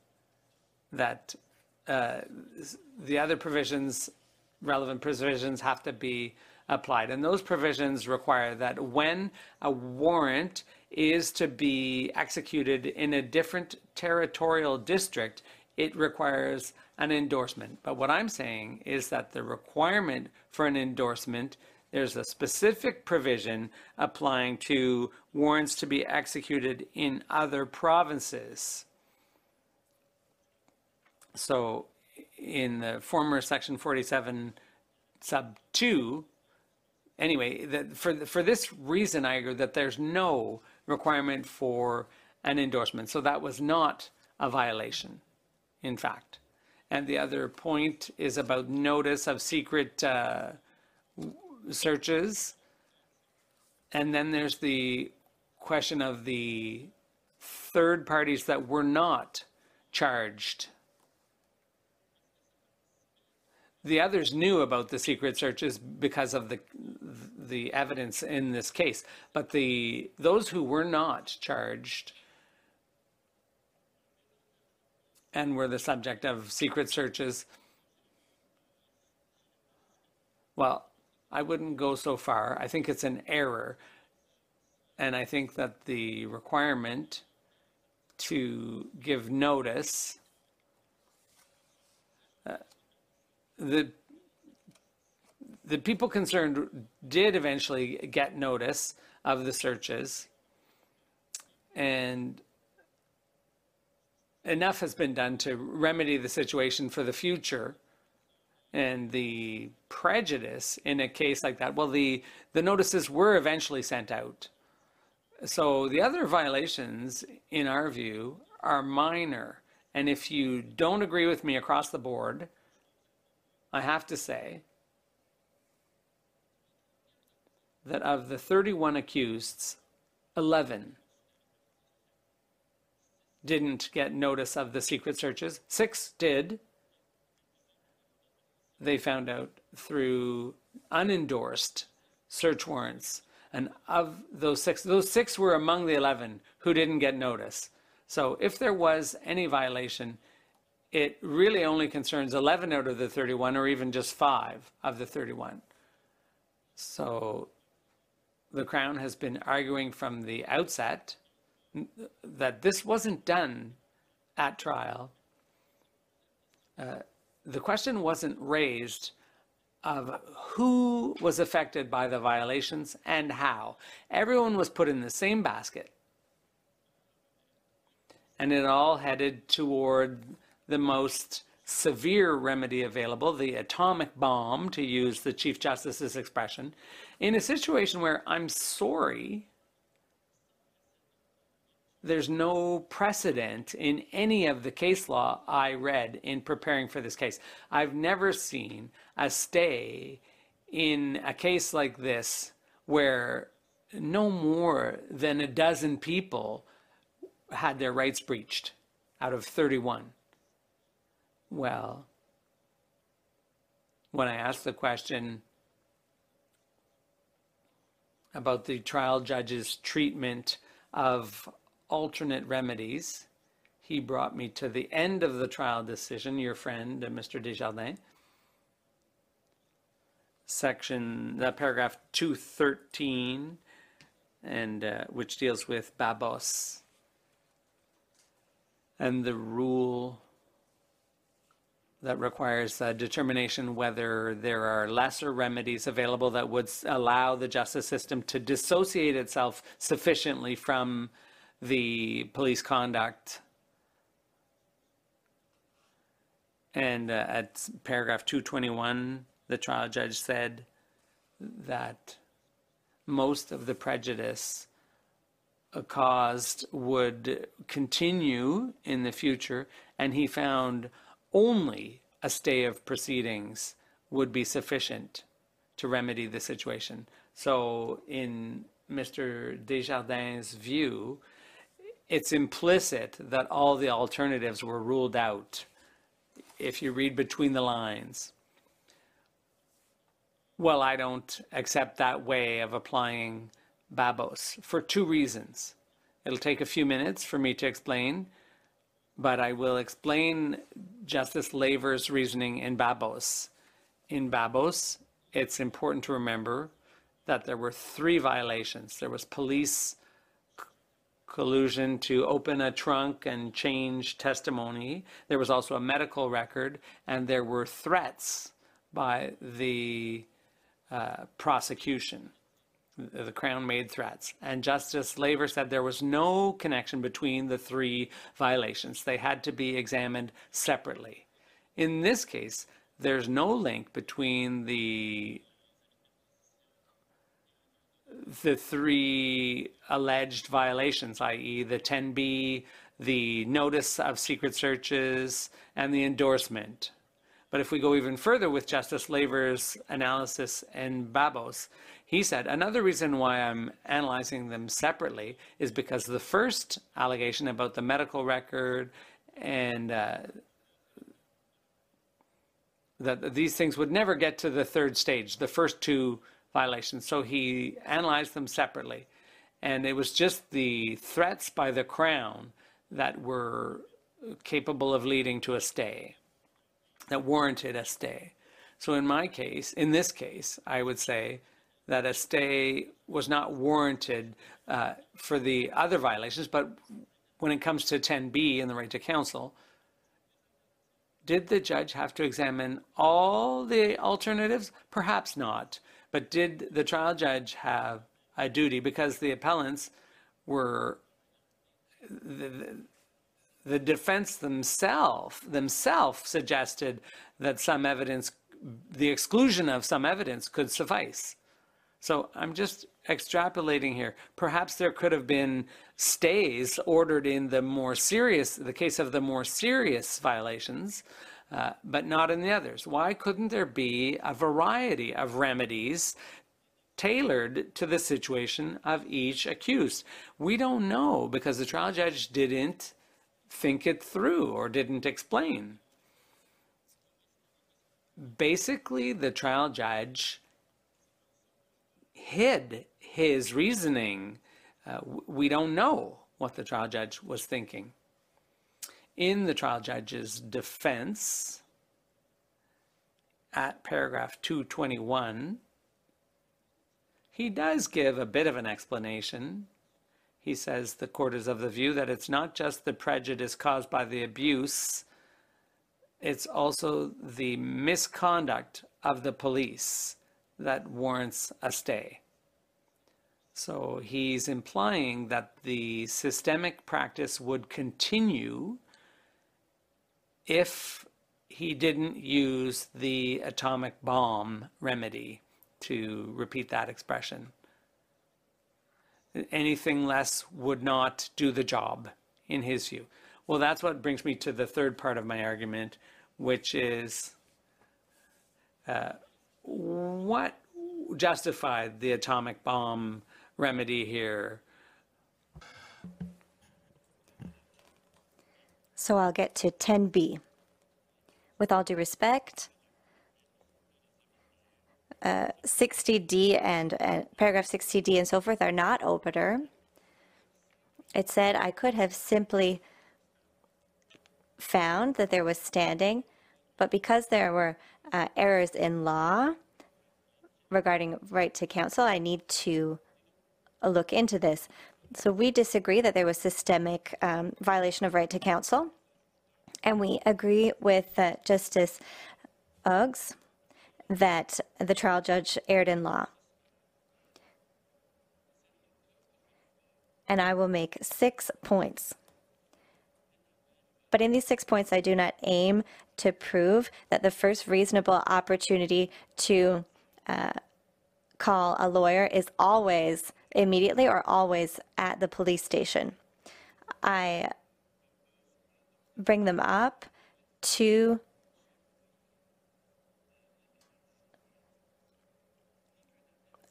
that the other provisions, relevant provisions, have to be applied. And those provisions require that when a warrant is to be executed in a different territorial district, it requires an endorsement. But what I'm saying is that the requirement for an endorsement, there's a specific provision applying to warrants to be executed in other provinces. So in the former section 47 sub 2, anyway, for this reason, I argue that there's no requirement for an endorsement. So that was not a violation, in fact. And the other point is about notice of secret searches, and then there's the question of the third parties that were not charged. The others knew about the secret searches because of the evidence in this case, but those who were not charged and were the subject of secret searches, well, I wouldn't go so far. I think it's an error. And I think that the requirement to give notice, the people concerned did eventually get notice of the searches. And enough has been done to remedy the situation for the future. And the prejudice in a case like that, well, the notices were eventually sent out. So the other violations, in our view, are minor. And if you don't agree with me across the board, I have to say that of the 31 accused, 11 didn't get notice of the secret searches. 6 did. They found out through unendorsed search warrants. And of those 6 were among the 11 who didn't get notice. So if there was any violation, it really only concerns 11 out of the 31, or even just 5 of the 31. So the Crown has been arguing from the outset that this wasn't done at trial. The question wasn't raised of who was affected by the violations and how. Everyone was put in the same basket. And it all headed toward the most severe remedy available, the atomic bomb, to use the Chief Justice's expression, in a situation where, I'm sorry, there's no precedent in any of the case law I read in preparing for this case. I've never seen a stay in a case like this where no more than a dozen people had their rights breached out of 31. Well, when I asked the question about the trial judge's treatment of alternate remedies, he brought me to the end of the trial decision, your friend, Mr. Desjardins. Paragraph 213, and which deals with Babos and the rule that requires a determination whether there are lesser remedies available that would allow the justice system to dissociate itself sufficiently from the police conduct. And at paragraph 221, the trial judge said that most of the prejudice caused would continue in the future, and he found only a stay of proceedings would be sufficient to remedy the situation. So in Mr. Desjardins' view, it's implicit that all the alternatives were ruled out, if you read between the lines. Well, I don't accept that way of applying Babos for 2 reasons. It'll take a few minutes for me to explain, but I will explain Justice Laver's reasoning in Babos. In Babos, it's important to remember that there were 3 violations. There was police collusion to open a trunk and change testimony. There was also a medical record, and there were threats by the prosecution. The Crown made threats, and Justice Laver said there was no connection between the 3 violations. They had to be examined separately. In this case, there's no link between the 3 alleged violations, i.e. the 10B, the notice of secret searches, and the endorsement. But if we go even further with Justice Laver's analysis and Babos, he said, another reason why I'm analyzing them separately is because the first allegation about the medical record and that these things would never get to the 3rd stage, the first 2 violations. So he analyzed them separately. And it was just the threats by the Crown that were capable of leading to a stay, that warranted a stay. So in this case, I would say that a stay was not warranted for the other violations, but when it comes to 10B and the right to counsel, did the judge have to examine all the alternatives? Perhaps not, but did the trial judge have a duty because the appellants were, the defense themselves suggested that some evidence, the exclusion of some evidence could suffice. So I'm just extrapolating here. Perhaps there could have been stays ordered in the more serious, the case of the more serious violations, but not in the others. Why couldn't there be a variety of remedies tailored to the situation of each accused? We don't know because the trial judge didn't think it through or didn't explain. Basically, the trial judge hid his reasoning. We don't know what the trial judge was thinking. In the trial judge's defense, at paragraph 221, he does give a bit of an explanation. He says the court is of the view that it's not just the prejudice caused by the abuse, it's also the misconduct of the police that warrants a stay. So he's implying that the systemic practice would continue if he didn't use the atomic bomb remedy, to repeat that expression. Anything less would not do the job, in his view. Well, that's what brings me to the third part of my argument, which is what justified the atomic bomb remedy here? So I'll get to 10B. With all due respect, 60D and paragraph 60D and so forth are not obiter. It said I could have simply found that there was standing, but because there were errors in law regarding right to counsel, I need to look into this. So we disagree that there was systemic violation of right to counsel, and we agree with Justice Uggs that the trial judge erred in law. And I will make 6 points. But in these 6 points, I do not aim to prove that the first reasonable opportunity to call a lawyer is always immediately or always at the police station. I bring them up to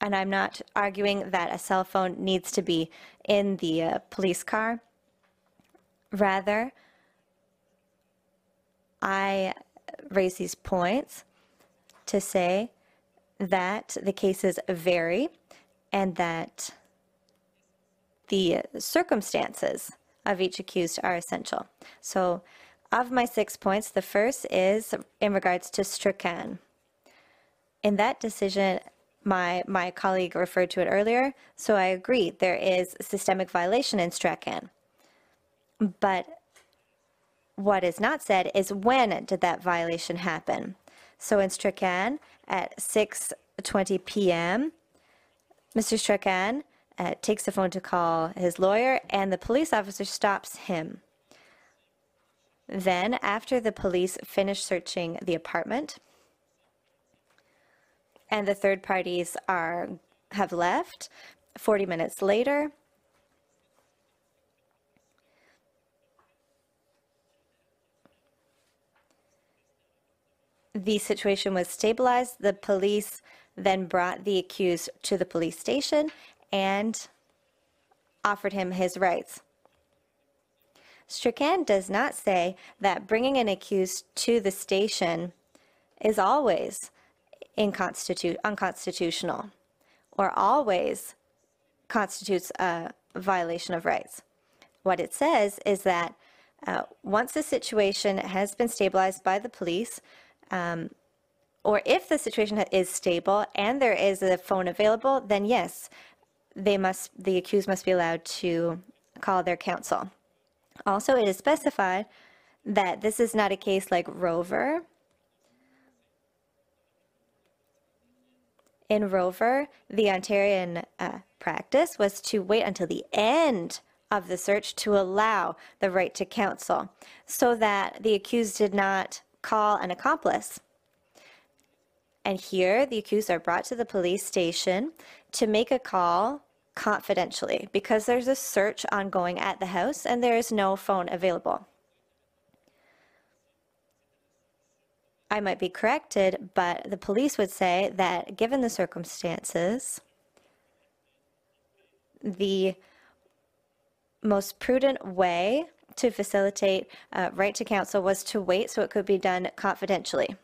and I'm not arguing that a cell phone needs to be in the police car. Rather, I raise these points to say that the cases vary and that the circumstances of each accused are essential. So of my 6 points, the first is in regards to Strachan. In that decision, my colleague referred to it earlier, so I agree there is systemic violation in Strachan. But what is not said is when did that violation happen. So in Strachan at 6:20 p.m., Mr. Strachan takes the phone to call his lawyer and the police officer stops him. Then after the police finish searching the apartment, and the third parties have left, 40 minutes later, the situation was stabilized. The police then brought the accused to the police station and offered him his rights. Strachan does not say that bringing an accused to the station is always unconstitutional or always constitutes a violation of rights. What it says is that once the situation has been stabilized by the police, or if the situation is stable and there is a phone available, then yes, the accused must be allowed to call their counsel. Also, it is specified that this is not a case like Rover. In Rover, the Ontarian practice was to wait until the end of the search to allow the right to counsel, so that the accused did not call an accomplice. And here, the accused are brought to the police station to make a call confidentially, because there's a search ongoing at the house and there is no phone available. I might be corrected, but the police would say that given the circumstances, the most prudent way to facilitate right to counsel was to wait so it could be done confidentially.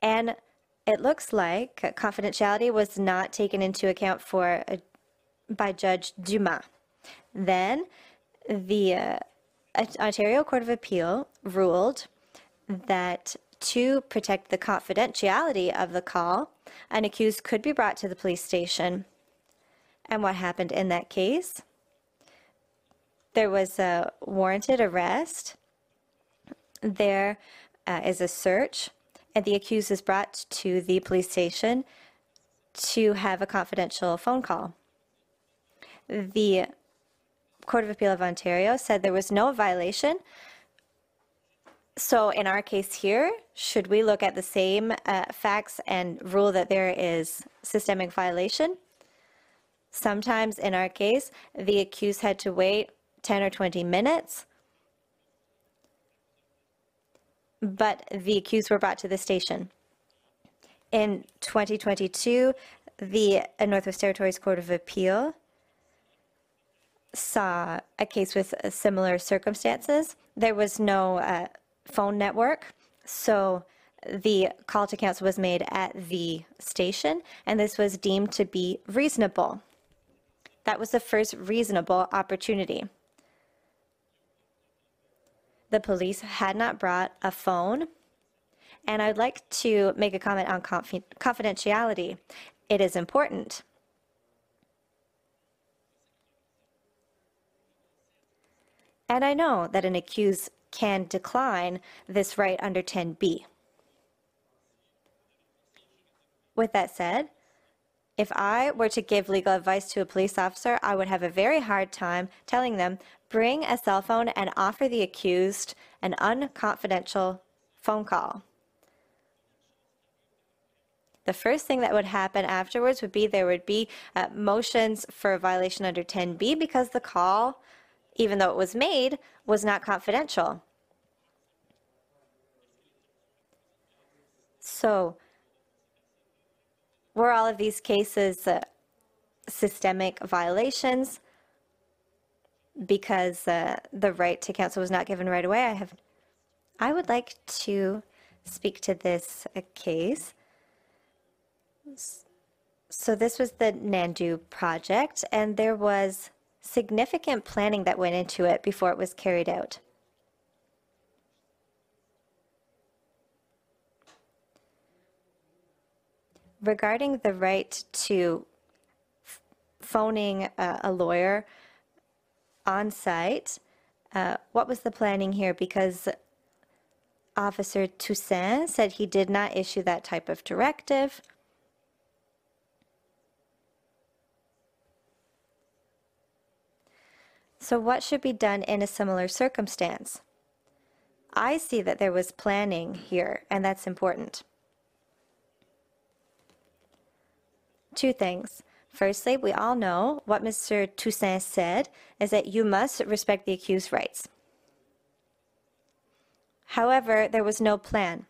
And it looks like confidentiality was not taken into account for by Judge Dumas. Then the Ontario Court of Appeal ruled that to protect the confidentiality of the call, an accused could be brought to the police station. And what happened in that case? There was a warranted arrest. There is a search, and the accused is brought to the police station to have a confidential phone call. The Court of Appeal of Ontario said there was no violation. So in our case here, should we look at the same facts and rule that there is systemic violation? Sometimes in our case, the accused had to wait 10 or 20 minutes, but the accused were brought to the station. In 2022, the Northwest Territories Court of Appeal saw a case with similar circumstances. There was no phone network, so the call to counsel was made at the station, and this was deemed to be reasonable. That was the first reasonable opportunity. The police had not brought a phone, and I'd like to make a comment on confidentiality. It is important. And I know that an accused can decline this right under 10B. With that said, if I were to give legal advice to a police officer, I would have a very hard time telling them, bring a cell phone and offer the accused an unconfidential phone call. The first thing that would happen afterwards would be there would be motions for a violation under 10B because the call, even though it was made, was not confidential. So, were all of these cases systemic violations because the right to counsel was not given right away? I would like to speak to this case. So this was the Nandu project, and there was significant planning that went into it before it was carried out. Regarding the right to phoning a lawyer on site, what was the planning here? Because Officer Toussaint said he did not issue that type of directive. So what should be done in a similar circumstance? I see that there was planning here, and that's important. Two things. Firstly, we all know what Mr. Toussaint said is that you must respect the accused's rights. However, there was no plan.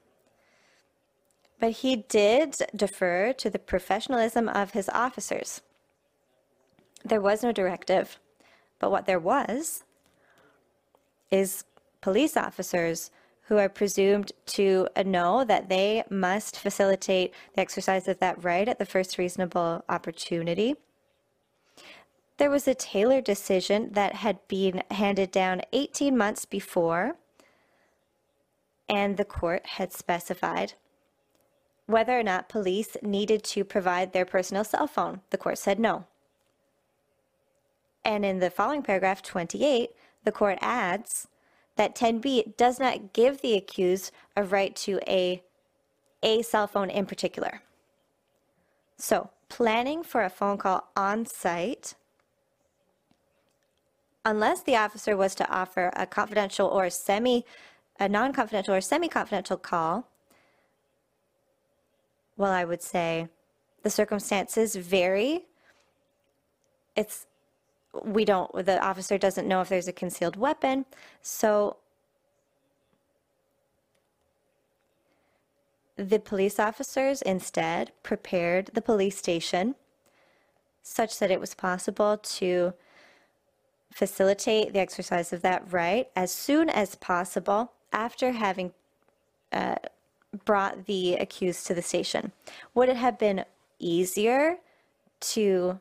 But he did defer to the professionalism of his officers. There was no directive, but what there was is police officers who are presumed to know that they must facilitate the exercise of that right at the first reasonable opportunity. There was a Taylor decision that had been handed down 18 months before, and the court had specified whether or not police needed to provide their personal cell phone. The court said no. And in the following paragraph 28, the court adds that 10B does not give the accused a right to a cell phone in particular. So, planning for a phone call on site, unless the officer was to offer a confidential or non-confidential or semi-confidential call, well, I would say the circumstances vary. The officer doesn't know if there's a concealed weapon, so the police officers instead prepared the police station such that it was possible to facilitate the exercise of that right as soon as possible after having brought the accused to the station. Would it have been easier to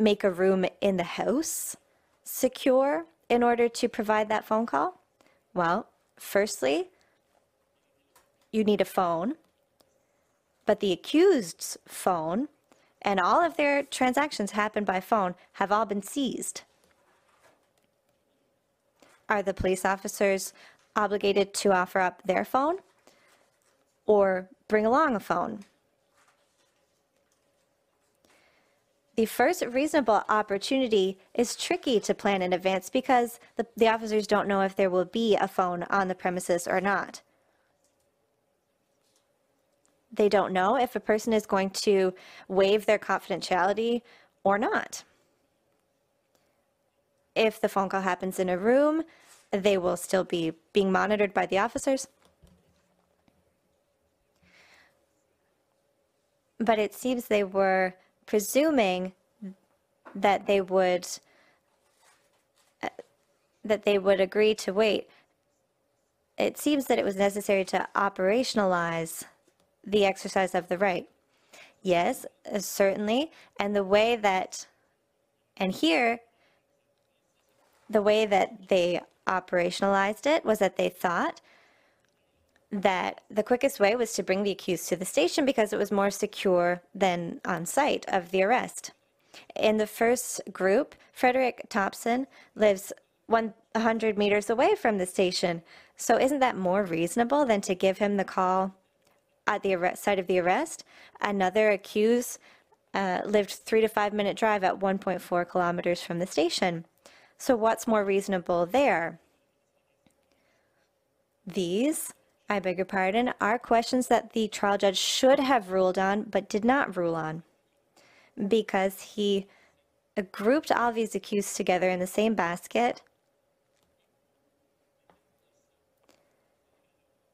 make a room in the house secure in order to provide that phone call? Well, firstly, you need a phone, but the accused's phone and all of their transactions happen by phone have all been seized. Are the police officers obligated to offer up their phone or bring along a phone? The first reasonable opportunity is tricky to plan in advance because the officers don't know if there will be a phone on the premises or not. They don't know if a person is going to waive their confidentiality or not. If the phone call happens in a room, they will still be being monitored by the officers. But it seems they were presuming that they would agree to wait. It seems that it was necessary to operationalize the exercise of the right. Yes, certainly. And the way that they operationalized it was that they thought that the quickest way was to bring the accused to the station because it was more secure than on site of the arrest. In the first group, Frederick Thompson lives 100 meters away from the station. So isn't that more reasonable than to give him the call at the site of the arrest? Another accused lived 3 to 5 minute drive at 1.4 kilometers from the station. So what's more reasonable there? These, I beg your pardon, are questions that the trial judge should have ruled on but did not rule on because he grouped all these accused together in the same basket.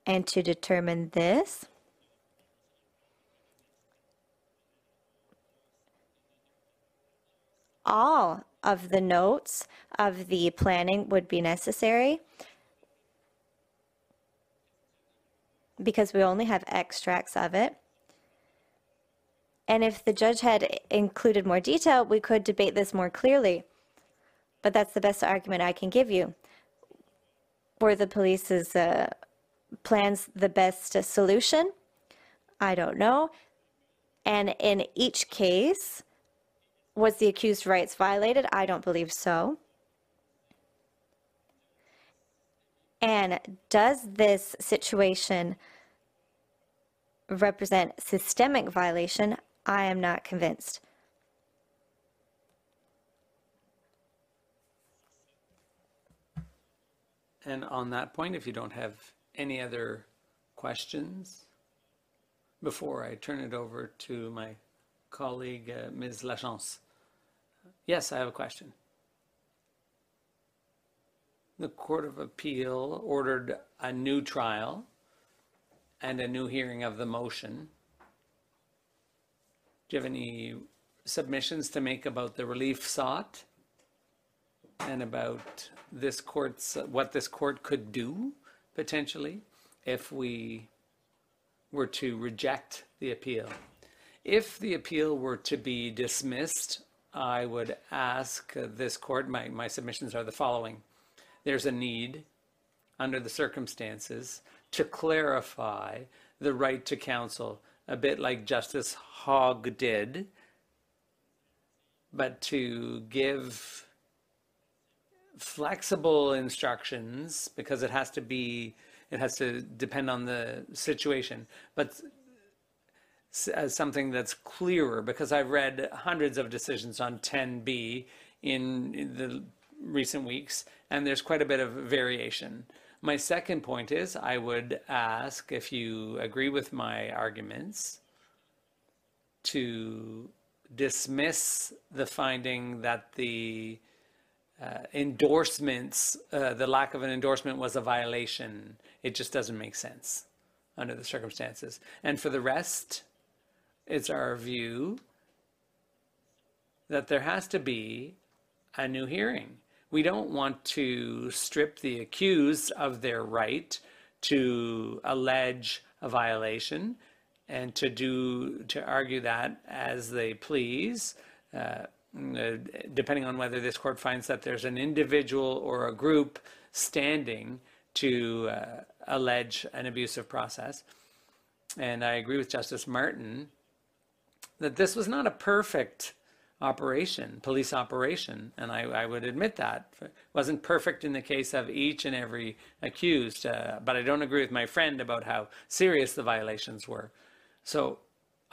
And to determine this, all of the notes of the planning would be necessary because we only have extracts of it. And if the judge had included more detail, we could debate this more clearly. But that's the best argument I can give you. Were the police's plans the best solution? I don't know. And in each case, was the accused's rights violated? I don't believe so. And does this situation represent systemic violation? I am not convinced. And on that point, if you don't have any other questions, before I turn it over to my colleague, Ms. Lachance. Yes, I have a question. The Court of Appeal ordered a new trial and a new hearing of the motion. Do you have any submissions to make about the relief sought and about this court's, what this court could do potentially if we were to reject the appeal? If the appeal were to be dismissed, I would ask this court, my submissions are the following. There's a need, under the circumstances, to clarify the right to counsel, a bit like Justice Hogg did, but to give flexible instructions because it has to depend on the situation. But as something that's clearer, because I've read hundreds of decisions on 10B in the recent weeks, and there's quite a bit of variation. My second point is I would ask if you agree with my arguments to dismiss the finding that the endorsements, the lack of an endorsement was a violation. It just doesn't make sense under the circumstances. And for the rest, it's our view that there has to be a new hearing. We don't want to strip the accused of their right to allege a violation and to argue that as they please, depending on whether this court finds that there's an individual or a group standing to allege an abusive process. And I agree with Justice Martin that this was not a perfect operation, police operation, and I would admit that it wasn't perfect in the case of each and every accused, but I don't agree with my friend about how serious the violations were. So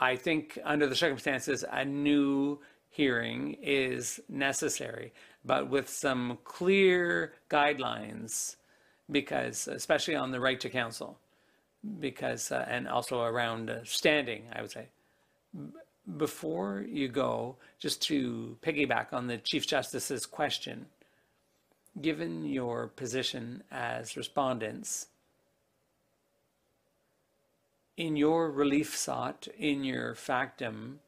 I think under the circumstances a new hearing is necessary, but with some clear guidelines, because especially on the right to counsel, because and also around standing, I would say. Before you go, just to piggyback on the Chief Justice's question, given your position as respondents, in your relief sought, in your factum,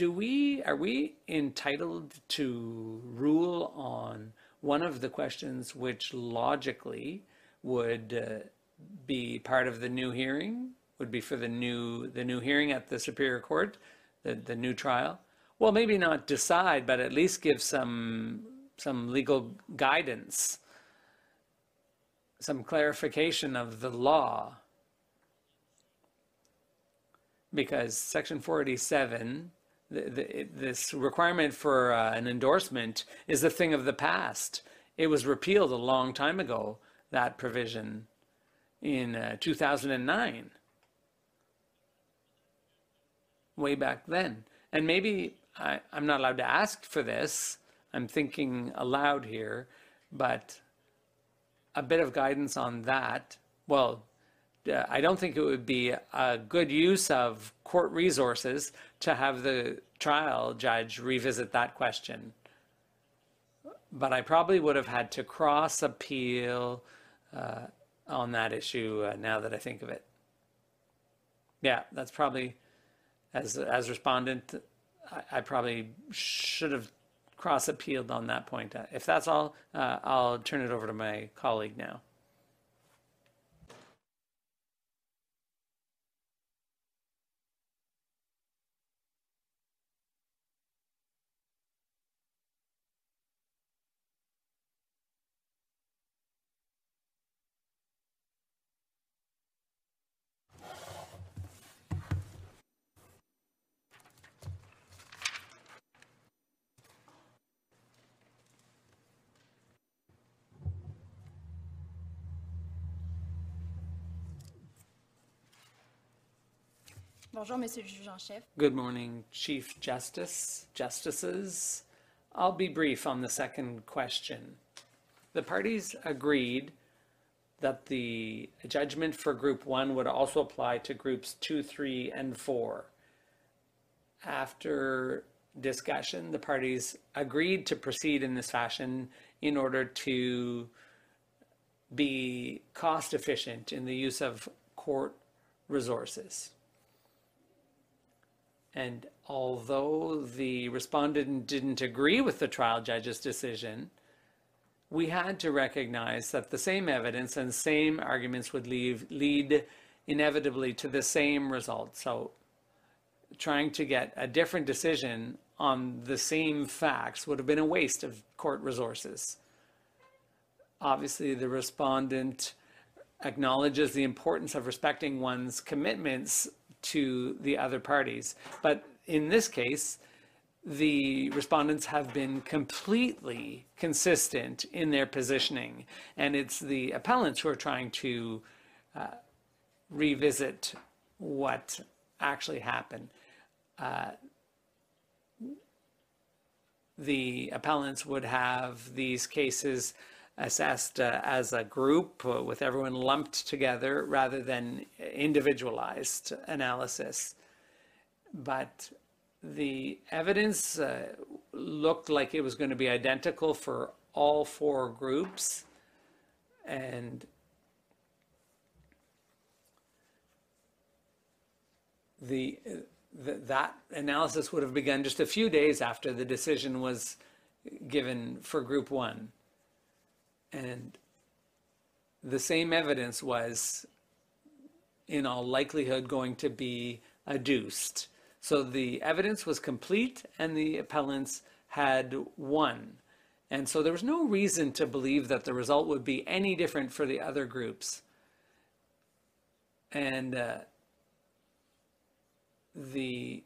are we entitled to rule on one of the questions which logically would be part of the new hearing? Would be for the new hearing at the Superior Court, the new trial. Well, maybe not decide, but at least give some legal guidance, some clarification of the law. Because Section 487, this requirement for an endorsement is a thing of the past. It was repealed a long time ago, that provision, in 2009. Way back then. And maybe I'm not allowed to ask for this. I'm thinking aloud here, but a bit of guidance on that. Well, I don't think it would be a good use of court resources to have the trial judge revisit that question. But I probably would have had to cross appeal on that issue now that I think of it. Yeah, that's probably... As respondent, I probably should have cross-appealed on that point. If that's all, I'll turn it over to my colleague now. Bonjour, Monsieur le Juge en Chef. Good morning, Chief Justice, Justices. I'll be brief on the second question. The parties agreed that the judgment for Group 1 would also apply to Groups 2, 3, and 4. After discussion, the parties agreed to proceed in this fashion in order to be cost efficient in the use of court resources. And although the respondent didn't agree with the trial judge's decision, we had to recognize that the same evidence and same arguments would lead inevitably to the same result. So trying to get a different decision on the same facts would have been a waste of court resources. Obviously, the respondent acknowledges the importance of respecting one's commitments to the other parties. But in this case, the respondents have been completely consistent in their positioning, and it's the appellants who are trying to revisit what actually happened. The appellants would have these cases assessed as a group with everyone lumped together rather than individualized analysis. But the evidence looked like it was going to be identical for all four groups. And that analysis would have begun just a few days after the decision was given for group one. And the same evidence was in all likelihood going to be adduced. So the evidence was complete and the appellants had won. And so there was no reason to believe that the result would be any different for the other groups. And the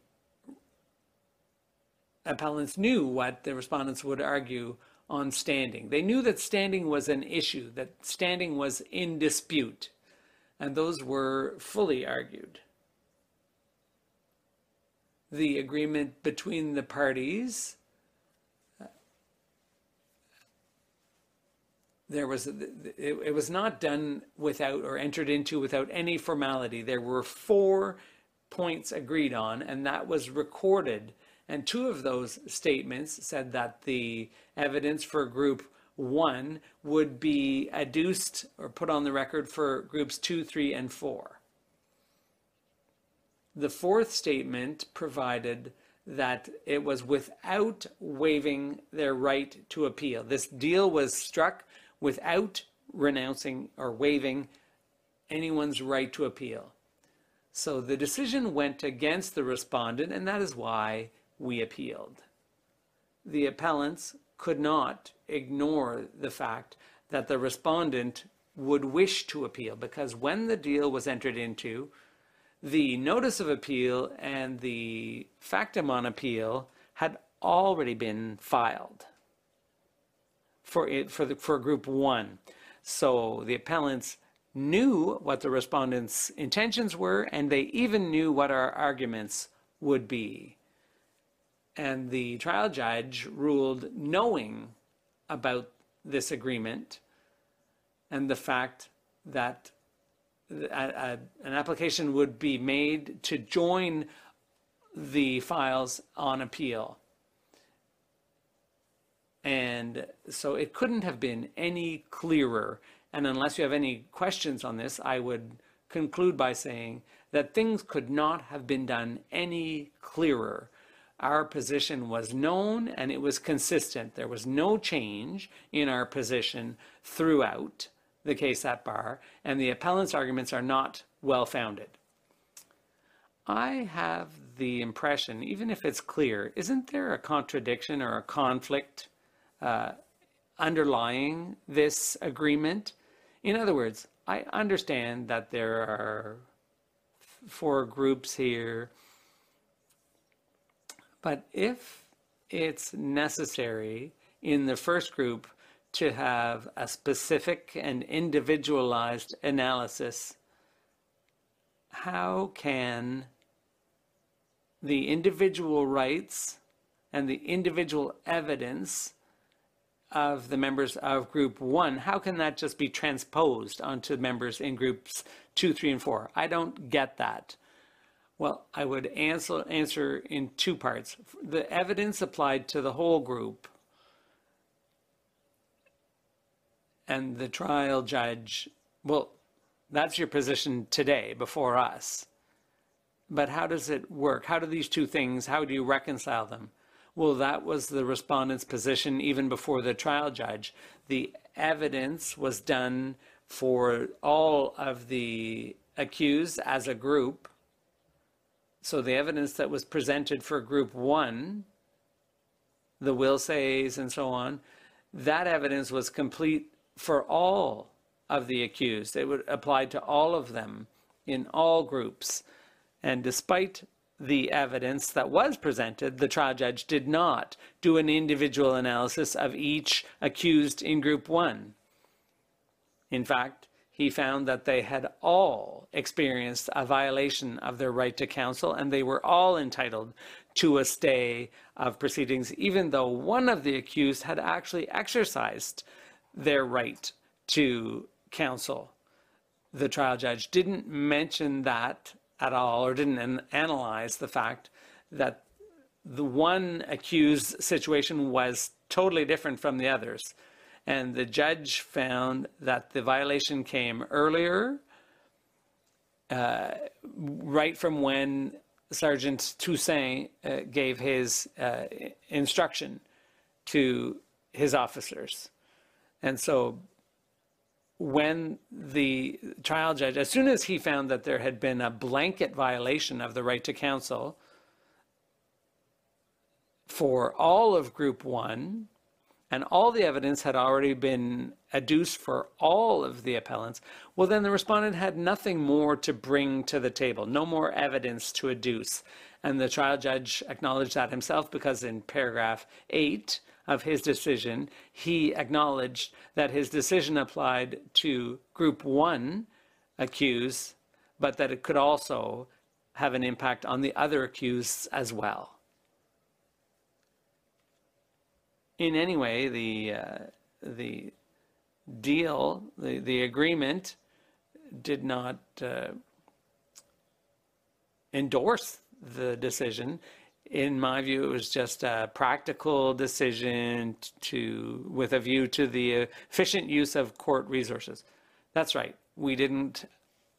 appellants knew what the respondents would argue on standing. They knew that standing was an issue, that standing was in dispute, and those were fully argued. The agreement between the parties, it was not done without or entered into without any formality. There were 4 points agreed on, and that was recorded. And 2 of those statements said that the evidence for group 1 would be adduced or put on the record for groups 2, 3, and 4. The 4th statement provided that it was without waiving their right to appeal. This deal was struck without renouncing or waiving anyone's right to appeal. So the decision went against the respondent, and that is why we appealed. The appellants could not ignore the fact that the respondent would wish to appeal, because when the deal was entered into, the notice of appeal and the factum on appeal had already been filed for group 1. So the appellants knew what the respondents' intentions were, and they even knew what our arguments would be. And the trial judge ruled knowing about this agreement and the fact that an application would be made to join the files on appeal. And so it couldn't have been any clearer. And unless you have any questions on this, I would conclude by saying that things could not have been done any clearer. Our position was known and it was consistent. There was no change in our position throughout the case at bar, and the appellant's arguments are not well-founded. I have the impression, even if it's clear, isn't there a contradiction or a conflict underlying this agreement? In other words, I understand that there are 4 groups here, but if it's necessary in the first group to have a specific and individualized analysis, how can the individual rights and the individual evidence of the members of group 1, how can that just be transposed onto members in groups 2, 3, and 4? I don't get that. Well, I would answer in 2 parts. The evidence applied to the whole group, and the trial judge, well, that's your position today before us. But how does it work? How do these 2 things, how do you reconcile them? Well, that was the respondent's position even before the trial judge. The evidence was done for all of the accused as a group. So the evidence that was presented for group 1, the will says and so on, that evidence was complete for all of the accused. It would apply to all of them in all groups. And despite the evidence that was presented, the trial judge did not do an individual analysis of each accused in group 1. In fact, He found that they had all experienced a violation of their right to counsel, and they were all entitled to a stay of proceedings, even though one of the accused had actually exercised their right to counsel. The trial judge didn't mention that at all, or didn't analyze the fact that the one accused situation was totally different from the others. And the judge found that the violation came earlier, right from when Sergeant Toussaint gave his instruction to his officers. And so when the trial judge, as soon as he found that there had been a blanket violation of the right to counsel for all of Group 1, and all the evidence had already been adduced for all of the appellants, well, then the respondent had nothing more to bring to the table, no more evidence to adduce. And the trial judge acknowledged that himself, because in paragraph 8 of his decision, he acknowledged that his decision applied to Group 1 accused, but that it could also have an impact on the other accused as well. In any way, the deal, the agreement, did not endorse the decision. In my view, it was just a practical decision with a view to the efficient use of court resources. That's right. We didn't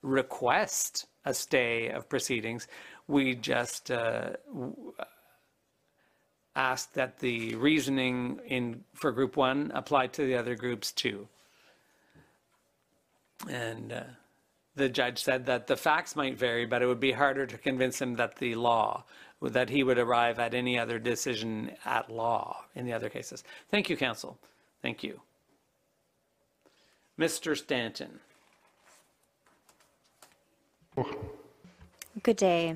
request a stay of proceedings. We just asked that the reasoning for Group 1 apply to the other groups too. And the judge said that the facts might vary, but it would be harder to convince him that the law, that he would arrive at any other decision at law in the other cases. Thank you, counsel. Thank you. Mr. Stanton. Good day.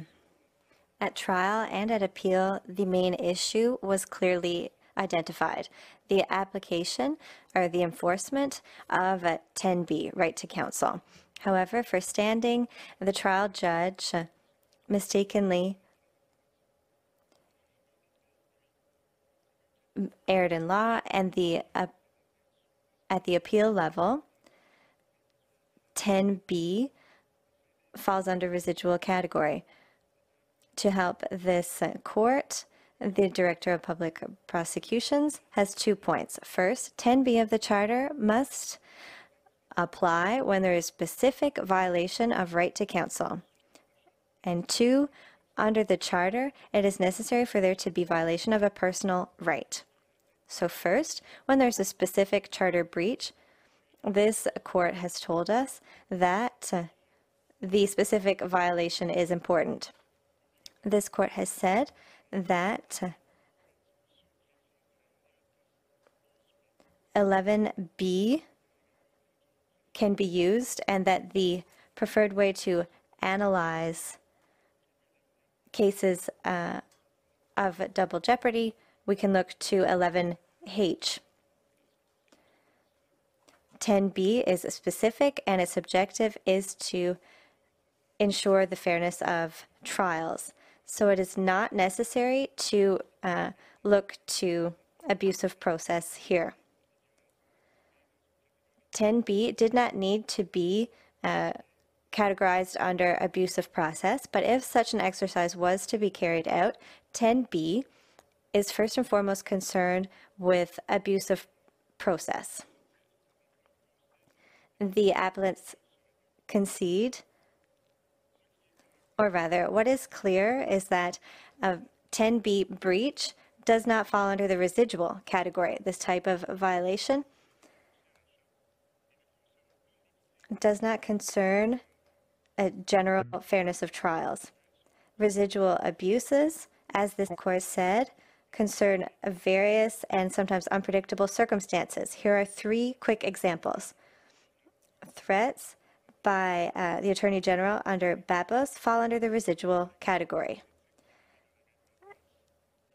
At trial and at appeal, the main issue was clearly identified: the application or the enforcement of 10B, right to counsel. However, for standing, the trial judge mistakenly erred in law, and at the appeal level, 10B falls under residual category. To help this court, the Director of Public Prosecutions has 2 points. First, 10B of the Charter must apply when there is specific violation of right to counsel. And 2, under the Charter, it is necessary for there to be violation of a personal right. So first, when there's a specific Charter breach, this court has told us that the specific violation is important. This court has said that 11B can be used, and that the preferred way to analyze cases of double jeopardy, we can look to 11H. 10B is specific, and its objective is to ensure the fairness of trials. So it is not necessary to look to abusive process here. 10B did not need to be categorized under abusive process, but if such an exercise was to be carried out, 10B is first and foremost concerned with abusive process. The appellants concede, or rather, what is clear is that a 10B breach does not fall under the residual category. This type of violation does not concern a general fairness of trials. Residual abuses, as this court said, concern various and sometimes unpredictable circumstances. Here are 3 quick examples. Threats by the Attorney General under Babos fall under the residual category.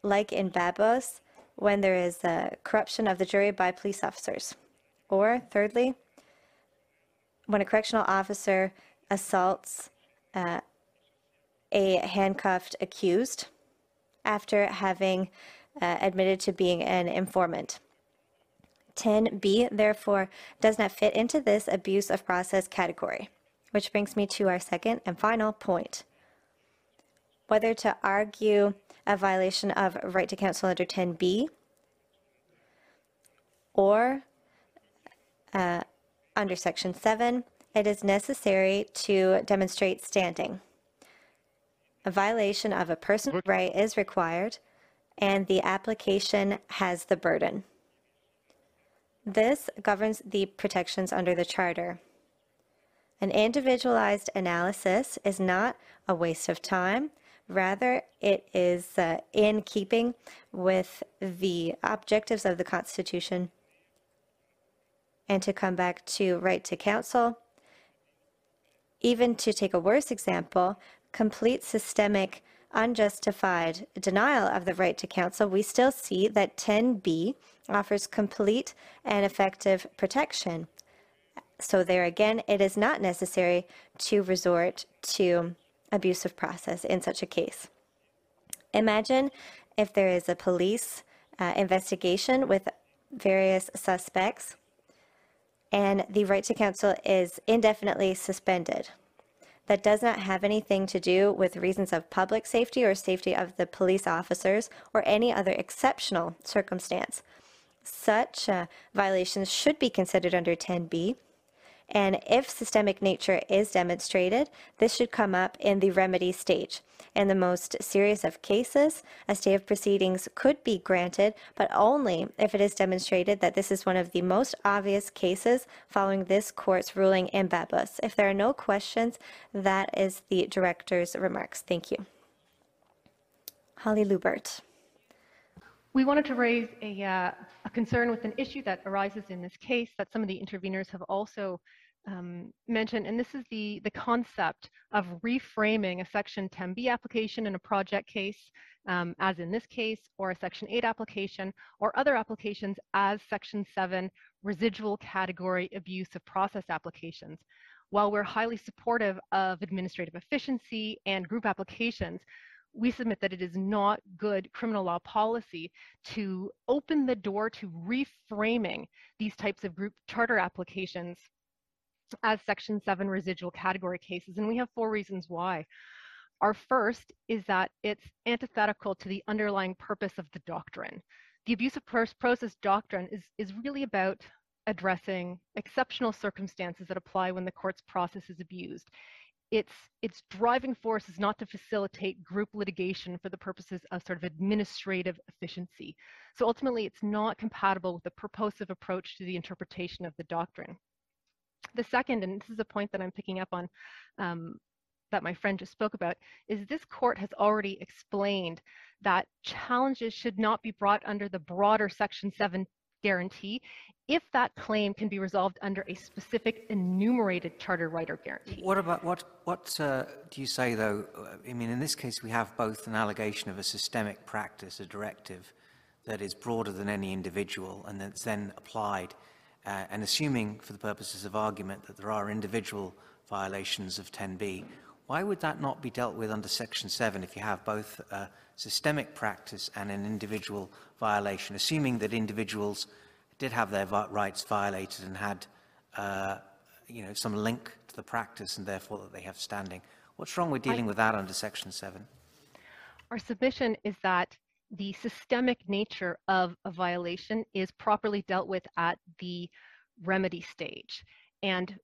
Like in Babos, when there is corruption of the jury by police officers. Or thirdly, when a correctional officer assaults a handcuffed accused after having admitted to being an informant. 10B, therefore, does not fit into this abuse of process category, which brings me to our second and final point. Whether to argue a violation of right to counsel under 10B or under Section 7, it is necessary to demonstrate standing. A violation of a person's right is required, and the application has the burden. This governs the protections under the Charter. An individualized analysis is not a waste of time. Rather, it is in keeping with the objectives of the Constitution. And to come back to right to counsel, even to take a worse example, complete systemic unjustified denial of the right to counsel, we still see that 10B offers complete and effective protection. So there again, it is not necessary to resort to abusive process in such a case. Imagine if there is a police investigation with various suspects and the right to counsel is indefinitely suspended. That does not have anything to do with reasons of public safety or safety of the police officers or any other exceptional circumstance. Such violations should be considered under 10B, and if systemic nature is demonstrated, this should come up in the remedy stage. In the most serious of cases, a stay of proceedings could be granted, but only if it is demonstrated that this is one of the most obvious cases following this court's ruling in Babos. If there are no questions, that is the director's remarks. Thank you. Holly Loubert. We wanted to raise a concern with an issue that arises in this case that some of the interveners have also mentioned, and this is the concept of reframing a Section 10B application in a project case, as in this case, or a Section 8 application, or other applications as Section 7 residual category abuse of process applications. While we're highly supportive of administrative efficiency and group applications, we submit that it is not good criminal law policy to open the door to reframing these types of group charter applications as Section 7 residual category cases, and we have four reasons why. Our first is that it's antithetical to the underlying purpose of the doctrine. The abuse of process doctrine is really about addressing exceptional circumstances that apply when the court's process is abused. Its driving force is not to facilitate group litigation for the purposes of sort of administrative efficiency. So ultimately, it's not compatible with the purposive approach to the interpretation of the doctrine. The second, and this is a point that I'm picking up on that my friend just spoke about, is this court has already explained that challenges should not be brought under the broader Section 7 guarantee if that claim can be resolved under a specific enumerated charter right or guarantee. What about what do you say though? I mean, in this case, we have both an allegation of a systemic practice, a directive that is broader than any individual, and that's then applied. And assuming, for the purposes of argument, that there are individual violations of 10B, why would that not be dealt with under Section 7 if you have both a systemic practice and an individual violation, assuming that individuals did have their rights violated and had some link to the practice and therefore that they have standing? What's wrong with dealing with that under Section 7? Our submission is that the systemic nature of a violation is properly dealt with at the remedy stage. And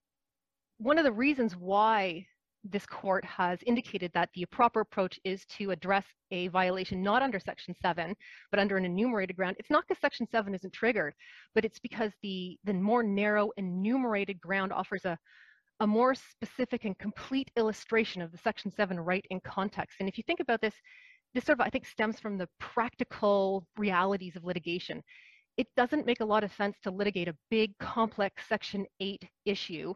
one of the reasons why this court has indicated that the proper approach is to address a violation not under Section 7, but under an enumerated ground. It's not because Section 7 isn't triggered, but it's because the more narrow enumerated ground offers a more specific and complete illustration of the Section 7 right in context. And if you think about this, this sort of, I think, stems from the practical realities of litigation. It doesn't make a lot of sense to litigate a big, complex Section 8 issue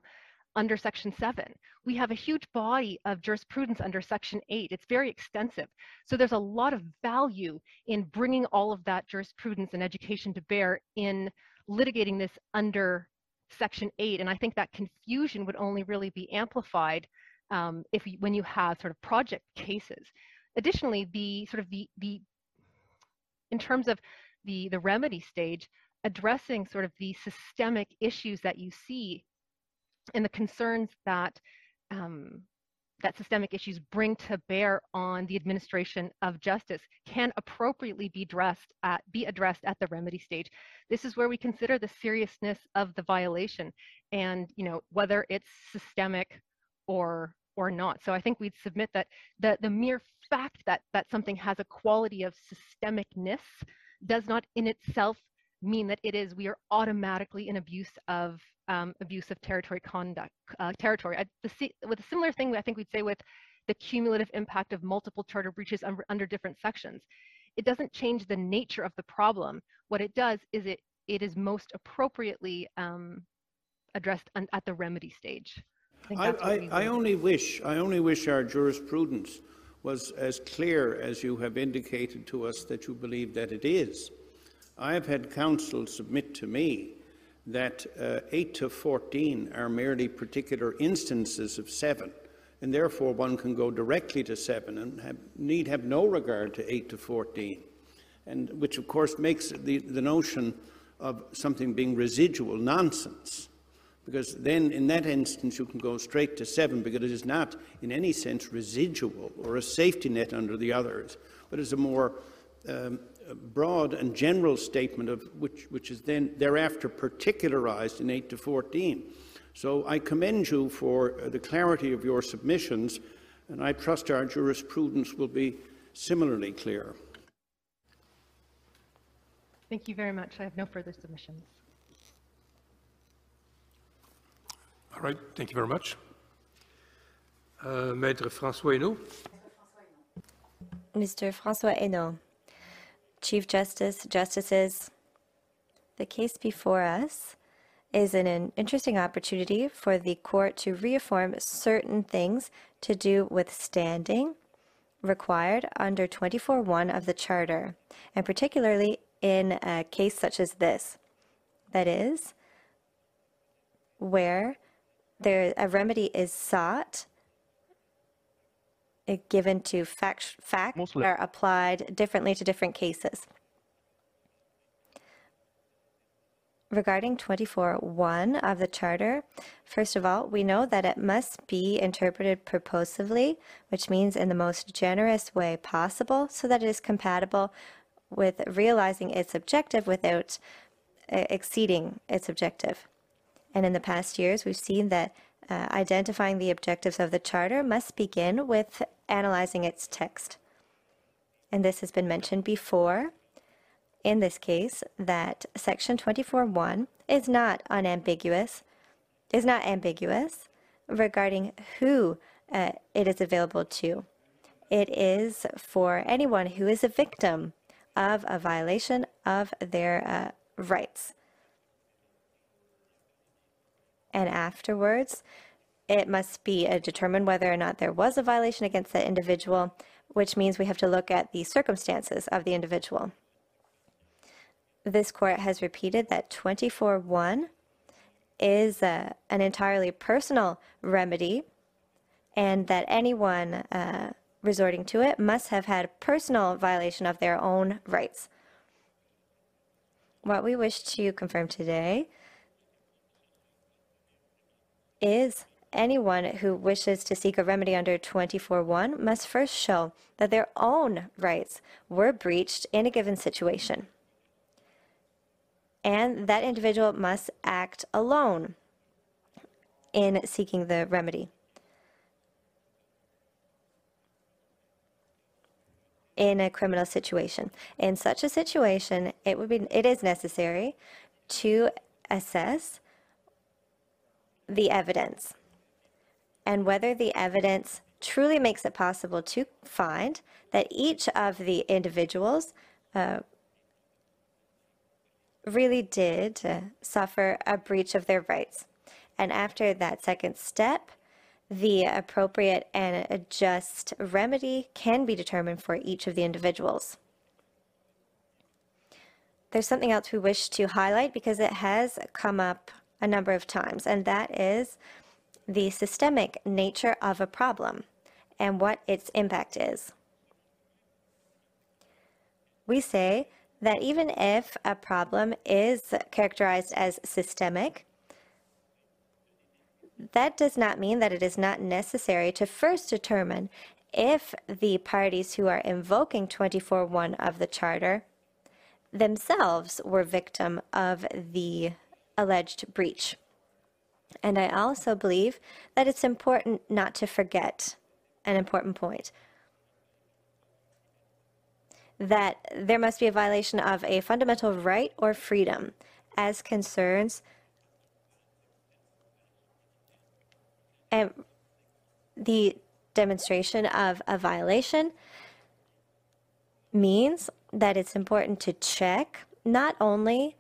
under Section 7. We have a huge body of jurisprudence under Section 8. It's very extensive. So there's a lot of value in bringing all of that jurisprudence and education to bear in litigating this under Section 8. And I think that confusion would only really be amplified when you have sort of project cases. Additionally, in terms of the remedy stage, addressing sort of the systemic issues that you see and the concerns that that systemic issues bring to bear on the administration of justice can appropriately be addressed at the remedy stage. This is where we consider the seriousness of the violation and, you know, whether it's systemic or not. So I think we'd submit that the mere fact that something has a quality of systemicness does not in itself mean that we are automatically in abuse of territory conduct, with a similar thing, I think we'd say with the cumulative impact of multiple charter breaches under different sections. It doesn't change the nature of the problem. What it does is it is most appropriately addressed at the remedy stage. I only wish our jurisprudence was as clear as you have indicated to us that you believe that it is. I have had counsel submit to me that 8 to 14 are merely particular instances of 7, and therefore one can go directly to 7 and need have no regard to 8 to 14, and which of course makes the notion of something being residual nonsense, because then in that instance you can go straight to 7 because it is not in any sense residual or a safety net under the others, but is a more broad and general statement of which is then thereafter particularized in 8 to 14. So I commend you for the clarity of your submissions, and I trust our jurisprudence will be similarly clear. Thank you very much. I have no further submissions. All right. Thank you very much. Maître François Hénault. Mr. François Hénault. Chief Justice, Justices, the case before us is an interesting opportunity for the court to reaffirm certain things to do with standing required under 24(1) of the Charter, and particularly in a case such as this, that is, where a remedy is sought given to facts are applied differently to different cases. Regarding 24(1) of the Charter, first of all, we know that it must be interpreted purposively, which means in the most generous way possible, so that it is compatible with realizing its objective without exceeding its objective. And in the past years, we've seen that identifying the objectives of the Charter must begin with analyzing its text. And this has been mentioned before, in this case, that Section 24(1) is not ambiguous regarding who it is available to. It is for anyone who is a victim of a violation of their rights. And afterwards, it must be determined whether or not there was a violation against that individual, which means we have to look at the circumstances of the individual. This court has repeated that 24(1) is an entirely personal remedy, and that anyone resorting to it must have had a personal violation of their own rights. What we wish to confirm today is anyone who wishes to seek a remedy under 24(1) must first show that their own rights were breached in a given situation, and that individual must act alone in seeking the remedy. In a criminal situation, in such a situation, it is necessary to assess the evidence, and whether the evidence truly makes it possible to find that each of the individuals really did suffer a breach of their rights. And after that second step, the appropriate and just remedy can be determined for each of the individuals. There's something else we wish to highlight because it has come up a number of times, and that is the systemic nature of a problem and what its impact is. We say that even if a problem is characterized as systemic, that does not mean that it is not necessary to first determine if the parties who are invoking 24-1 of the Charter themselves were victim of the alleged breach. And I also believe that it's important not to forget an important point, that there must be a violation of a fundamental right or freedom as concerns and the demonstration of a violation means that it's important to check not only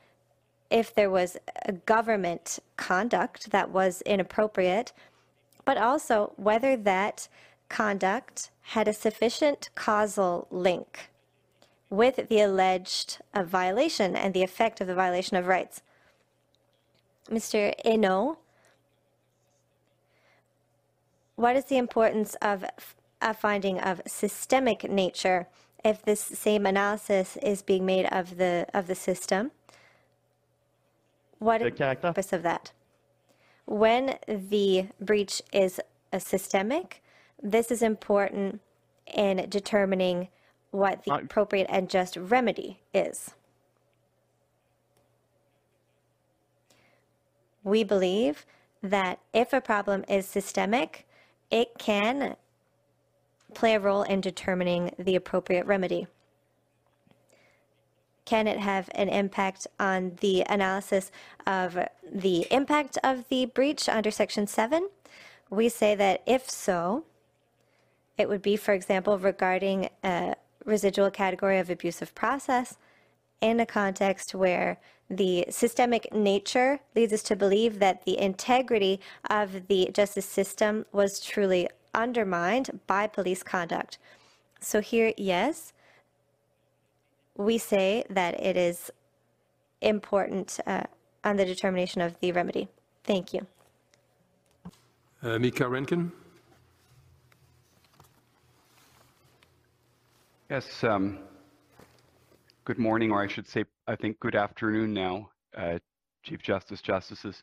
if there was a government conduct that was inappropriate, but also whether that conduct had a sufficient causal link with the alleged violation and the effect of the violation of rights. Mr. Hénault, what is the importance of a finding of systemic nature if this same analysis is being made of the system? What is the purpose of that? When the breach is a systemic, this is important in determining what the appropriate and just remedy is. We believe that if a problem is systemic, it can play a role in determining the appropriate remedy. Can it have an impact on the analysis of the impact of the breach under Section 7? We say that if so, it would be, for example, regarding a residual category of abusive process in a context where the systemic nature leads us to believe that the integrity of the justice system was truly undermined by police conduct. So here, yes, we say that it is important on the determination of the remedy. Thank you. Mika Rankin. Yes. Good morning, or I should say, I think good afternoon now, Chief Justice, Justices.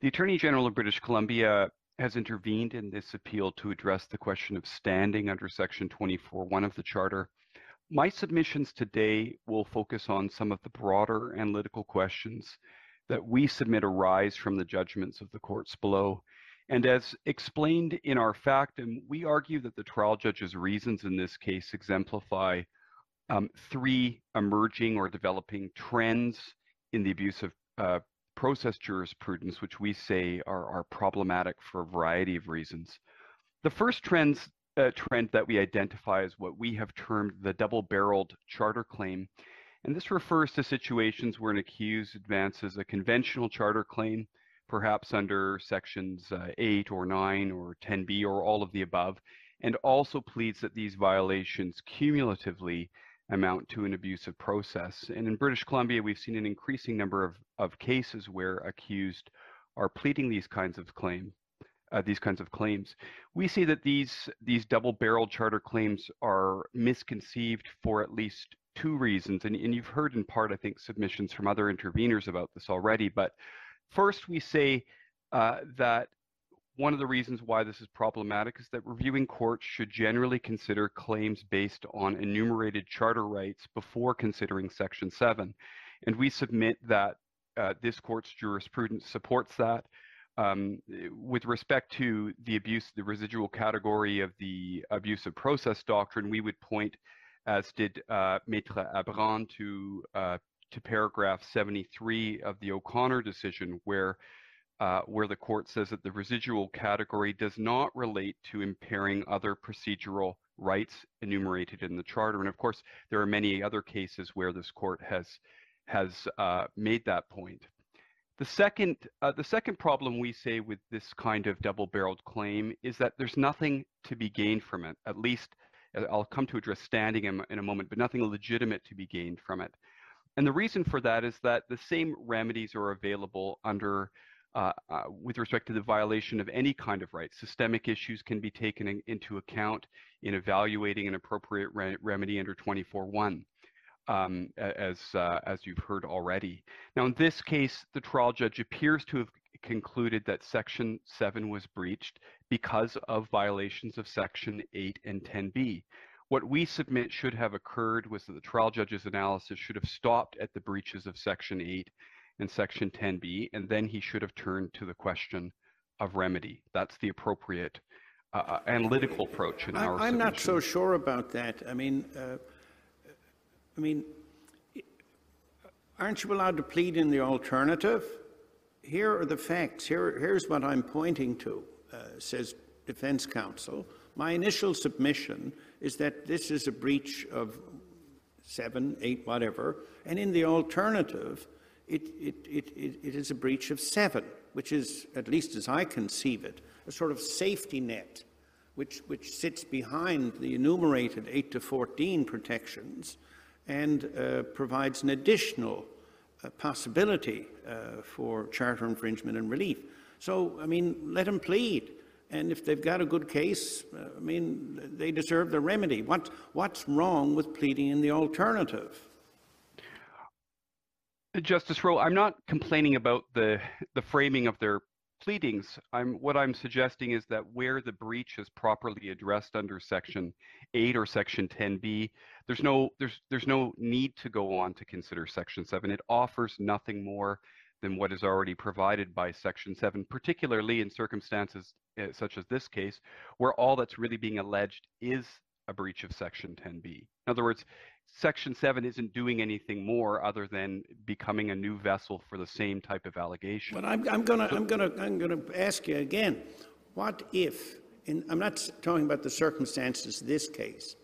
The Attorney General of British Columbia has intervened in this appeal to address the question of standing under Section 24(1) of the Charter. My submissions today will focus on some of the broader analytical questions that we submit arise from the judgments of the courts below. And as explained in our factum, we argue that the trial judge's reasons in this case exemplify three emerging or developing trends in the abuse of process jurisprudence, which we say are problematic for a variety of reasons. The first trend that we identify is what we have termed the double-barreled charter claim. And this refers to situations where an accused advances a conventional charter claim, perhaps under sections 8 or 9 or 10B or all of the above, and also pleads that these violations cumulatively amount to an abuse of process. And in British Columbia, we've seen an increasing number of cases where accused are pleading these kinds of claims. We see that these double-barreled charter claims are misconceived for at least two reasons. And you've heard in part, I think, submissions from other interveners about this already. But first, we say that one of the reasons why this is problematic is that reviewing courts should generally consider claims based on enumerated charter rights before considering Section 7. And we submit that this court's jurisprudence supports that. With respect to the residual category of the abuse of process doctrine, we would point, as did Maître Abran, to paragraph 73 of the O'Connor decision, where the court says that the residual category does not relate to impairing other procedural rights enumerated in the Charter. And of course, there are many other cases where this court has made that point. The second problem we say with this kind of double-barreled claim is that there's nothing to be gained from it. At least, I'll come to address standing in a moment, but nothing legitimate to be gained from it. And the reason for that is that the same remedies are available under with respect to the violation of any kind of right. Systemic issues can be taken into account in evaluating an appropriate remedy under 24-1, as you've heard already. Now, in this case, the trial judge appears to have concluded that Section 7 was breached because of violations of Section 8 and 10B. What we submit should have occurred was that the trial judge's analysis should have stopped at the breaches of Section 8 and Section 10B, and then he should have turned to the question of remedy. That's the appropriate analytical approach in our submission. I'm not so sure about that. I mean, aren't you allowed to plead in the alternative? Here are the facts. Here's what I'm pointing to, says defense counsel. My initial submission is that this is a breach of 7, 8, whatever, and in the alternative, it is a breach of 7, which is, at least as I conceive it, a sort of safety net which sits behind the enumerated 8 to 14 protections and provides an additional possibility for charter infringement and relief. So, I mean, let them plead. And if they've got a good case, I mean, they deserve the remedy. What's wrong with pleading in the alternative? Justice Rowe, I'm not complaining about the framing of their pleadings. What I'm suggesting is that where the breach is properly addressed under Section 8 or Section 10B, there's no need to go on to consider Section 7. It offers nothing more than what is already provided by Section 7, particularly in circumstances such as this case, where all that's really being alleged is a breach of Section 10B. In other words, Section 7 isn't doing anything more other than becoming a new vessel for the same type of allegation. But I'm going to ask you again, what if, and I'm not talking about the circumstances of this case,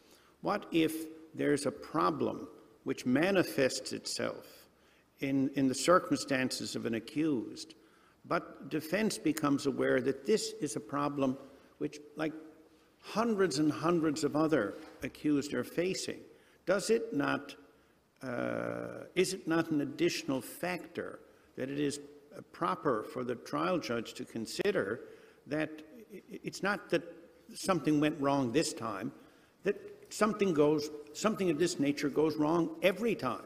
what if there's a problem which manifests itself in the circumstances of an accused, but defense becomes aware that this is a problem which, like hundreds and hundreds of other accused are facing? Does it not, is it not an additional factor that it is proper for the trial judge to consider that it's not that something went wrong this time, that something of this nature goes wrong every time?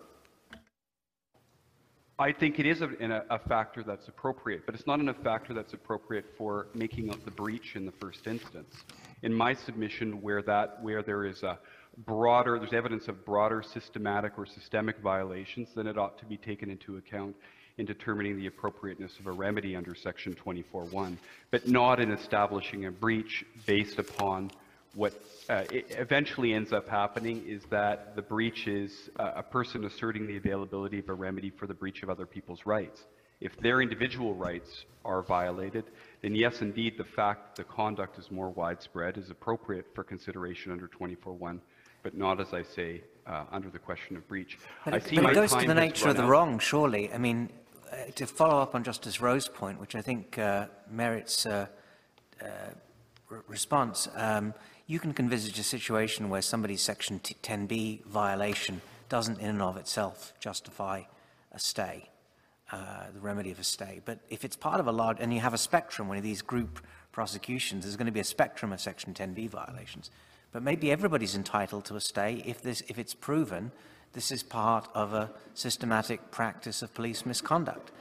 I think it is a factor that's appropriate, but it's not a factor that's appropriate for making up the breach in the first instance. In my submission, where there is a broader, there's evidence of broader systematic or systemic violations, then it ought to be taken into account in determining the appropriateness of a remedy under Section 24-1, but not in establishing a breach based upon what eventually ends up happening is that the breach is a person asserting the availability of a remedy for the breach of other people's rights. If their individual rights are violated, then yes, indeed, the fact that the conduct is more widespread is appropriate for consideration under 24-1, but not, as I say, under the question of breach. But it goes to the nature of the wrong, surely. I mean, to follow up on Justice Rowe's point, which I think merits response, you can envisage a situation where somebody's Section 10B violation doesn't in and of itself justify a stay, the remedy of a stay. But if it's part of a large, and you have a spectrum, one of these group prosecutions, there's going to be a spectrum of Section 10B violations. But maybe everybody's entitled to a stay if it's proven this is part of a systematic practice of police misconduct.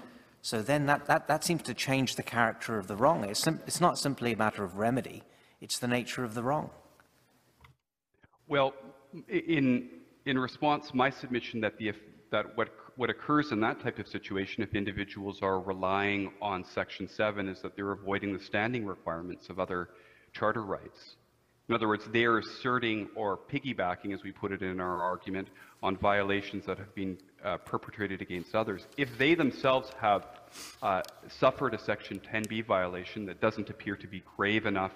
So then that seems to change the character of the wrong. It's not simply a matter of remedy, it's the nature of the wrong. Well, in response, my submission that what occurs in that type of situation if individuals are relying on Section 7 is that they're avoiding the standing requirements of other charter rights. In other words, they are asserting or piggybacking, as we put it in our argument, on violations that have been perpetrated against others. If they themselves have suffered a Section 10B violation that doesn't appear to be grave enough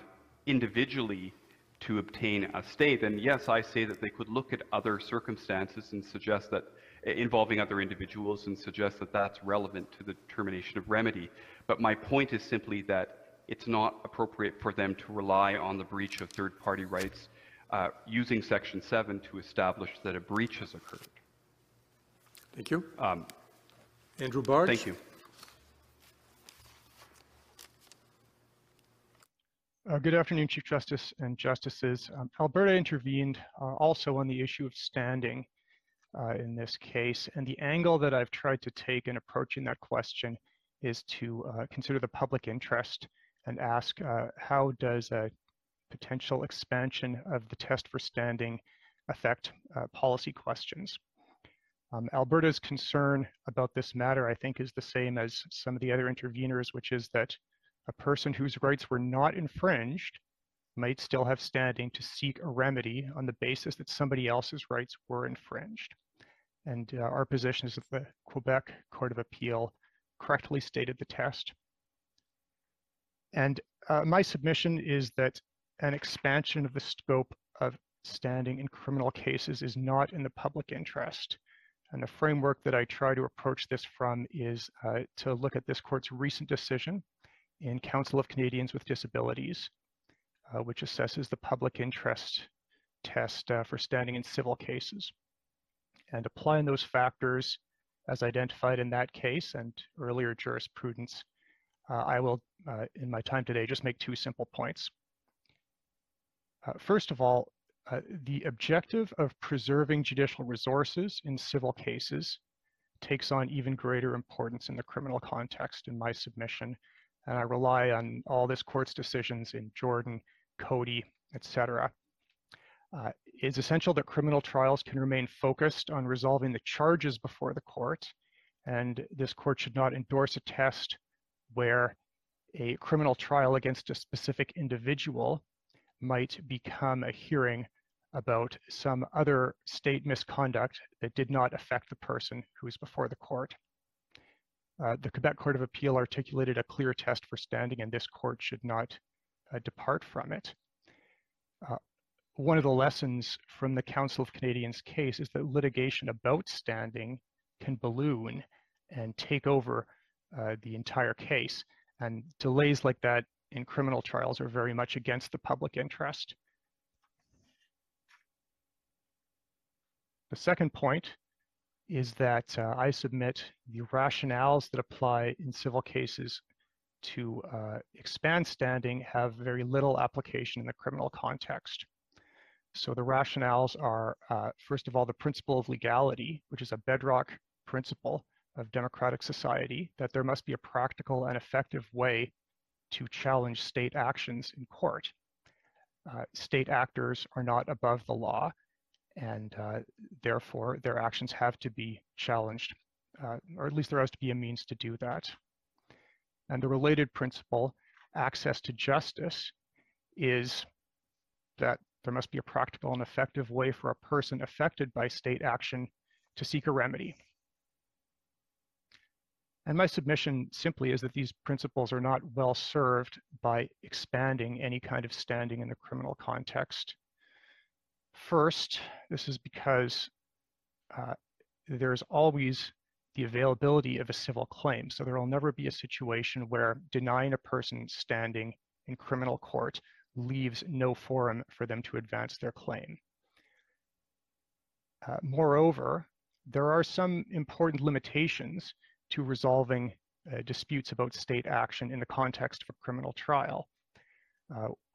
individually to obtain a stay, then yes, I say that they could look at other circumstances and suggest that involving other individuals and suggest that that's relevant to the determination of remedy. But my point is simply that it's not appropriate for them to rely on the breach of third-party rights using Section 7 to establish that a breach has occurred. Thank you. Andrew Burgess. Thank you. Good afternoon, Chief Justice and Justices. Alberta intervened also on the issue of standing in this case, and the angle that I've tried to take in approaching that question is to consider the public interest and ask how does a potential expansion of the test for standing affect policy questions. Alberta's concern about this matter, I think, is the same as some of the other interveners, which is that a person whose rights were not infringed might still have standing to seek a remedy on the basis that somebody else's rights were infringed. And our position is that the Quebec Court of Appeal correctly stated the test. And my submission is that an expansion of the scope of standing in criminal cases is not in the public interest. And the framework that I try to approach this from is to look at this court's recent decision in Council of Canadians with Disabilities, which assesses the public interest test for standing in civil cases. And applying those factors as identified in that case and earlier jurisprudence, I will, in my time today, just make two simple points. First of all, the objective of preserving judicial resources in civil cases takes on even greater importance in the criminal context in my submission. And I rely on all this court's decisions in Jordan, Cody, etc. It's essential that criminal trials can remain focused on resolving the charges before the court, and this court should not endorse a test where a criminal trial against a specific individual might become a hearing about some other state misconduct that did not affect the person who is before the court. The Quebec Court of Appeal articulated a clear test for standing, and this court should not depart from it. One of the lessons from the Council of Canadians case is that litigation about standing can balloon and take over the entire case, and delays like that in criminal trials are very much against the public interest. The second point is that I submit the rationales that apply in civil cases to expand standing have very little application in the criminal context. So the rationales are, first of all, the principle of legality, which is a bedrock principle of democratic society, that there must be a practical and effective way to challenge state actions in court. State actors are not above the law, and therefore their actions have to be challenged, or at least there has to be a means to do that. And the related principle, access to justice, is that there must be a practical and effective way for a person affected by state action to seek a remedy. And my submission simply is that these principles are not well served by expanding any kind of standing in the criminal context. First, this is because there's always the availability of a civil claim. So there will never be a situation where denying a person standing in criminal court leaves no forum for them to advance their claim. Moreover, there are some important limitations to resolving disputes about state action in the context of a criminal trial.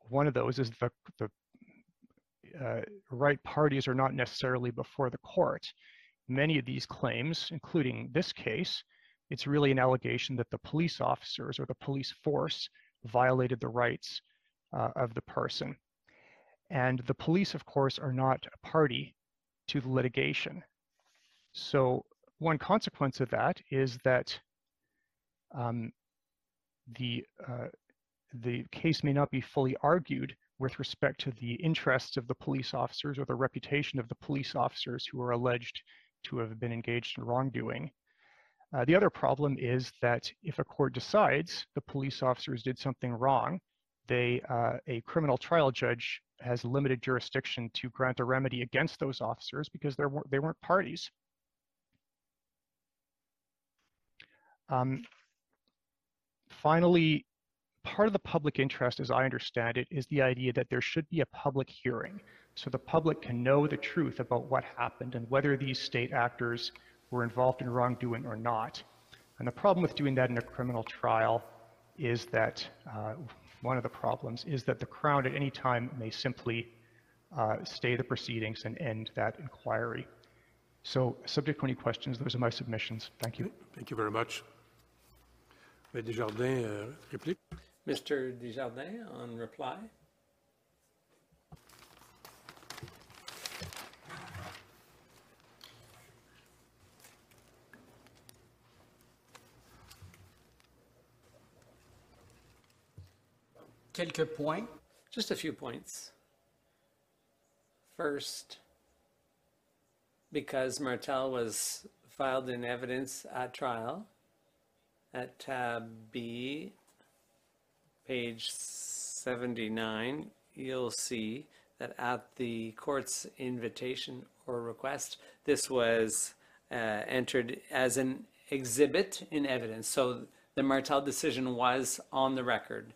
One of those is the right parties are not necessarily before the court. Many of these claims, including this case, it's really an allegation that the police officers or the police force violated the rights of the person. And the police, of course, are not a party to the litigation. So one consequence of that is that the case may not be fully argued with respect to the interests of the police officers or the reputation of the police officers who are alleged to have been engaged in wrongdoing. The other problem is that if a court decides the police officers did something wrong, a criminal trial judge has limited jurisdiction to grant a remedy against those officers because they weren't parties. Finally, part of the public interest, as I understand it, is the idea that there should be a public hearing so the public can know the truth about what happened and whether these state actors were involved in wrongdoing or not. And the problem with doing that in a criminal trial is that, one of the problems is that the Crown at any time may simply stay the proceedings and end that inquiry. So, subject to any questions, those are my submissions. Thank you. Thank you very much. Desjardins, réplique. Mr. Desjardins, on reply. Quelques points. Just a few points. First, because Martel was filed in evidence at trial at tab B, page 79, you'll see that at the court's invitation or request, this was entered as an exhibit in evidence. So the Martel decision was on the record,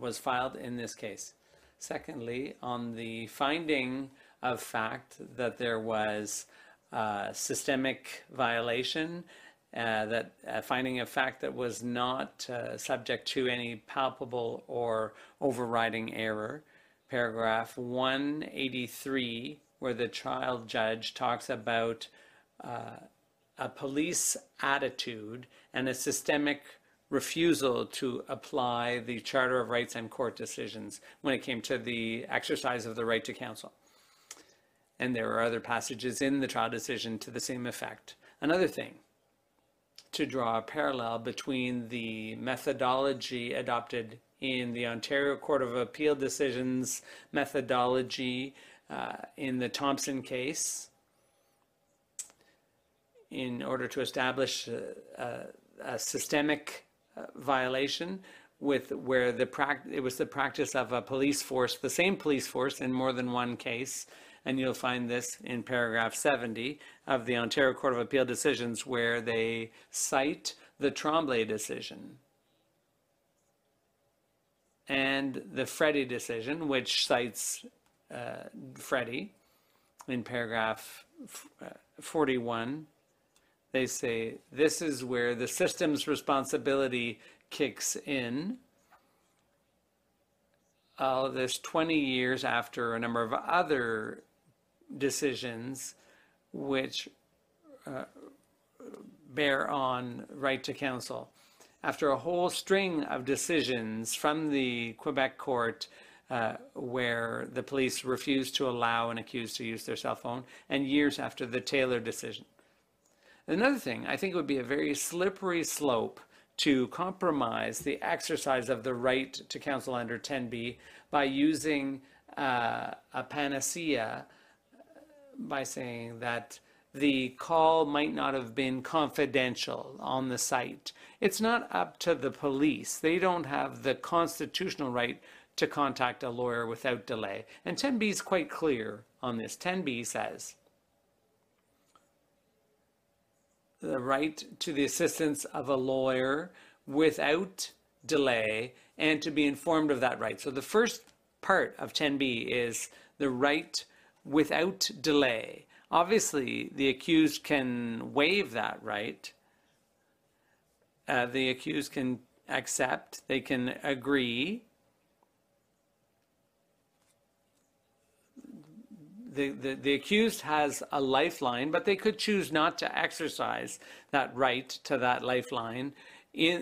was filed in this case. Secondly, on the finding of fact that there was systemic violation, that finding of fact that was not subject to any palpable or overriding error. Paragraph 183, where the trial judge talks about a police attitude and a systemic refusal to apply the Charter of Rights and court decisions when it came to the exercise of the right to counsel. And there are other passages in the trial decision to the same effect. Another thing, to draw a parallel between the methodology adopted in the Ontario Court of Appeal decisions, methodology in the Thompson case, in order to establish a systemic violation, with where it was the practice of a police force, the same police force in more than one case, and you'll find this in paragraph 70 of the Ontario Court of Appeal decisions, where they cite the Trombley decision and the Freddie decision, which cites Freddie in paragraph 41. They say, this is where the system's responsibility kicks in. All of this 20 years after a number of other decisions which bear on right to counsel. After a whole string of decisions from the Quebec court where the police refused to allow an accused to use their cell phone, and years after the Taylor decision. Another thing, I think it would be a very slippery slope to compromise the exercise of the right to counsel under 10B by using a panacea by saying that the call might not have been confidential on the site. It's not up to the police. They don't have the constitutional right to contact a lawyer without delay. And 10B is quite clear on this. 10B says, the right to the assistance of a lawyer without delay and to be informed of that right. So the first part of 10B is the right without delay. Obviously, the accused can waive that right. The accused can accept, they can agree. The accused has a lifeline, but they could choose not to exercise that right to that lifeline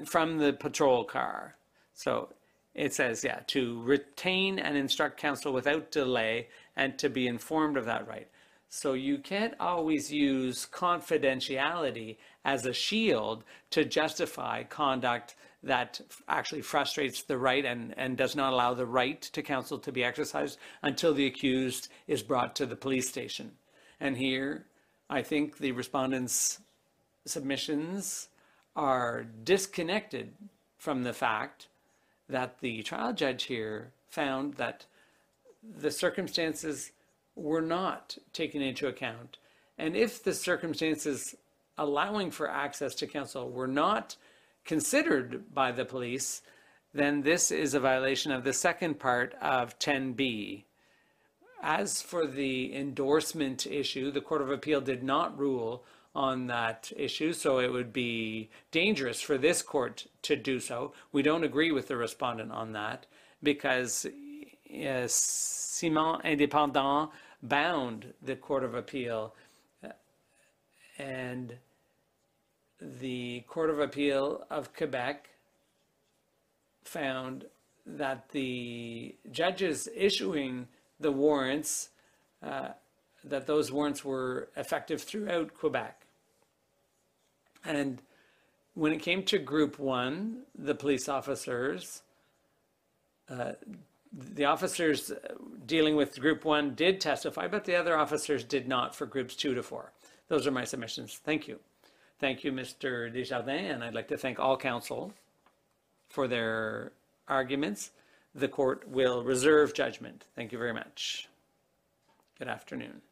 from the patrol car. So it says, yeah, to retain and instruct counsel without delay and to be informed of that right. So you can't always use confidentiality as a shield to justify conduct that actually frustrates the right and does not allow the right to counsel to be exercised until the accused is brought to the police station. And here, I think the respondents' submissions are disconnected from the fact that the trial judge here found that the circumstances were not taken into account. And if the circumstances allowing for access to counsel were not considered by the police, then this is a violation of the second part of 10B. As for the endorsement issue, the Court of Appeal did not rule on that issue, so it would be dangerous for this court to do so. We don't agree with the respondent on that, because Simon Indépendant bound the Court of Appeal, and the Court of Appeal of Quebec found that the judges issuing the warrants, that those warrants were effective throughout Quebec. And when it came to Group 1, the police officers, the officers dealing with Group 1 did testify, but the other officers did not for Groups 2 to 4. Those are my submissions. Thank you. Thank you, Mr. Desjardins, and I'd like to thank all counsel for their arguments. The court will reserve judgment. Thank you very much. Good afternoon.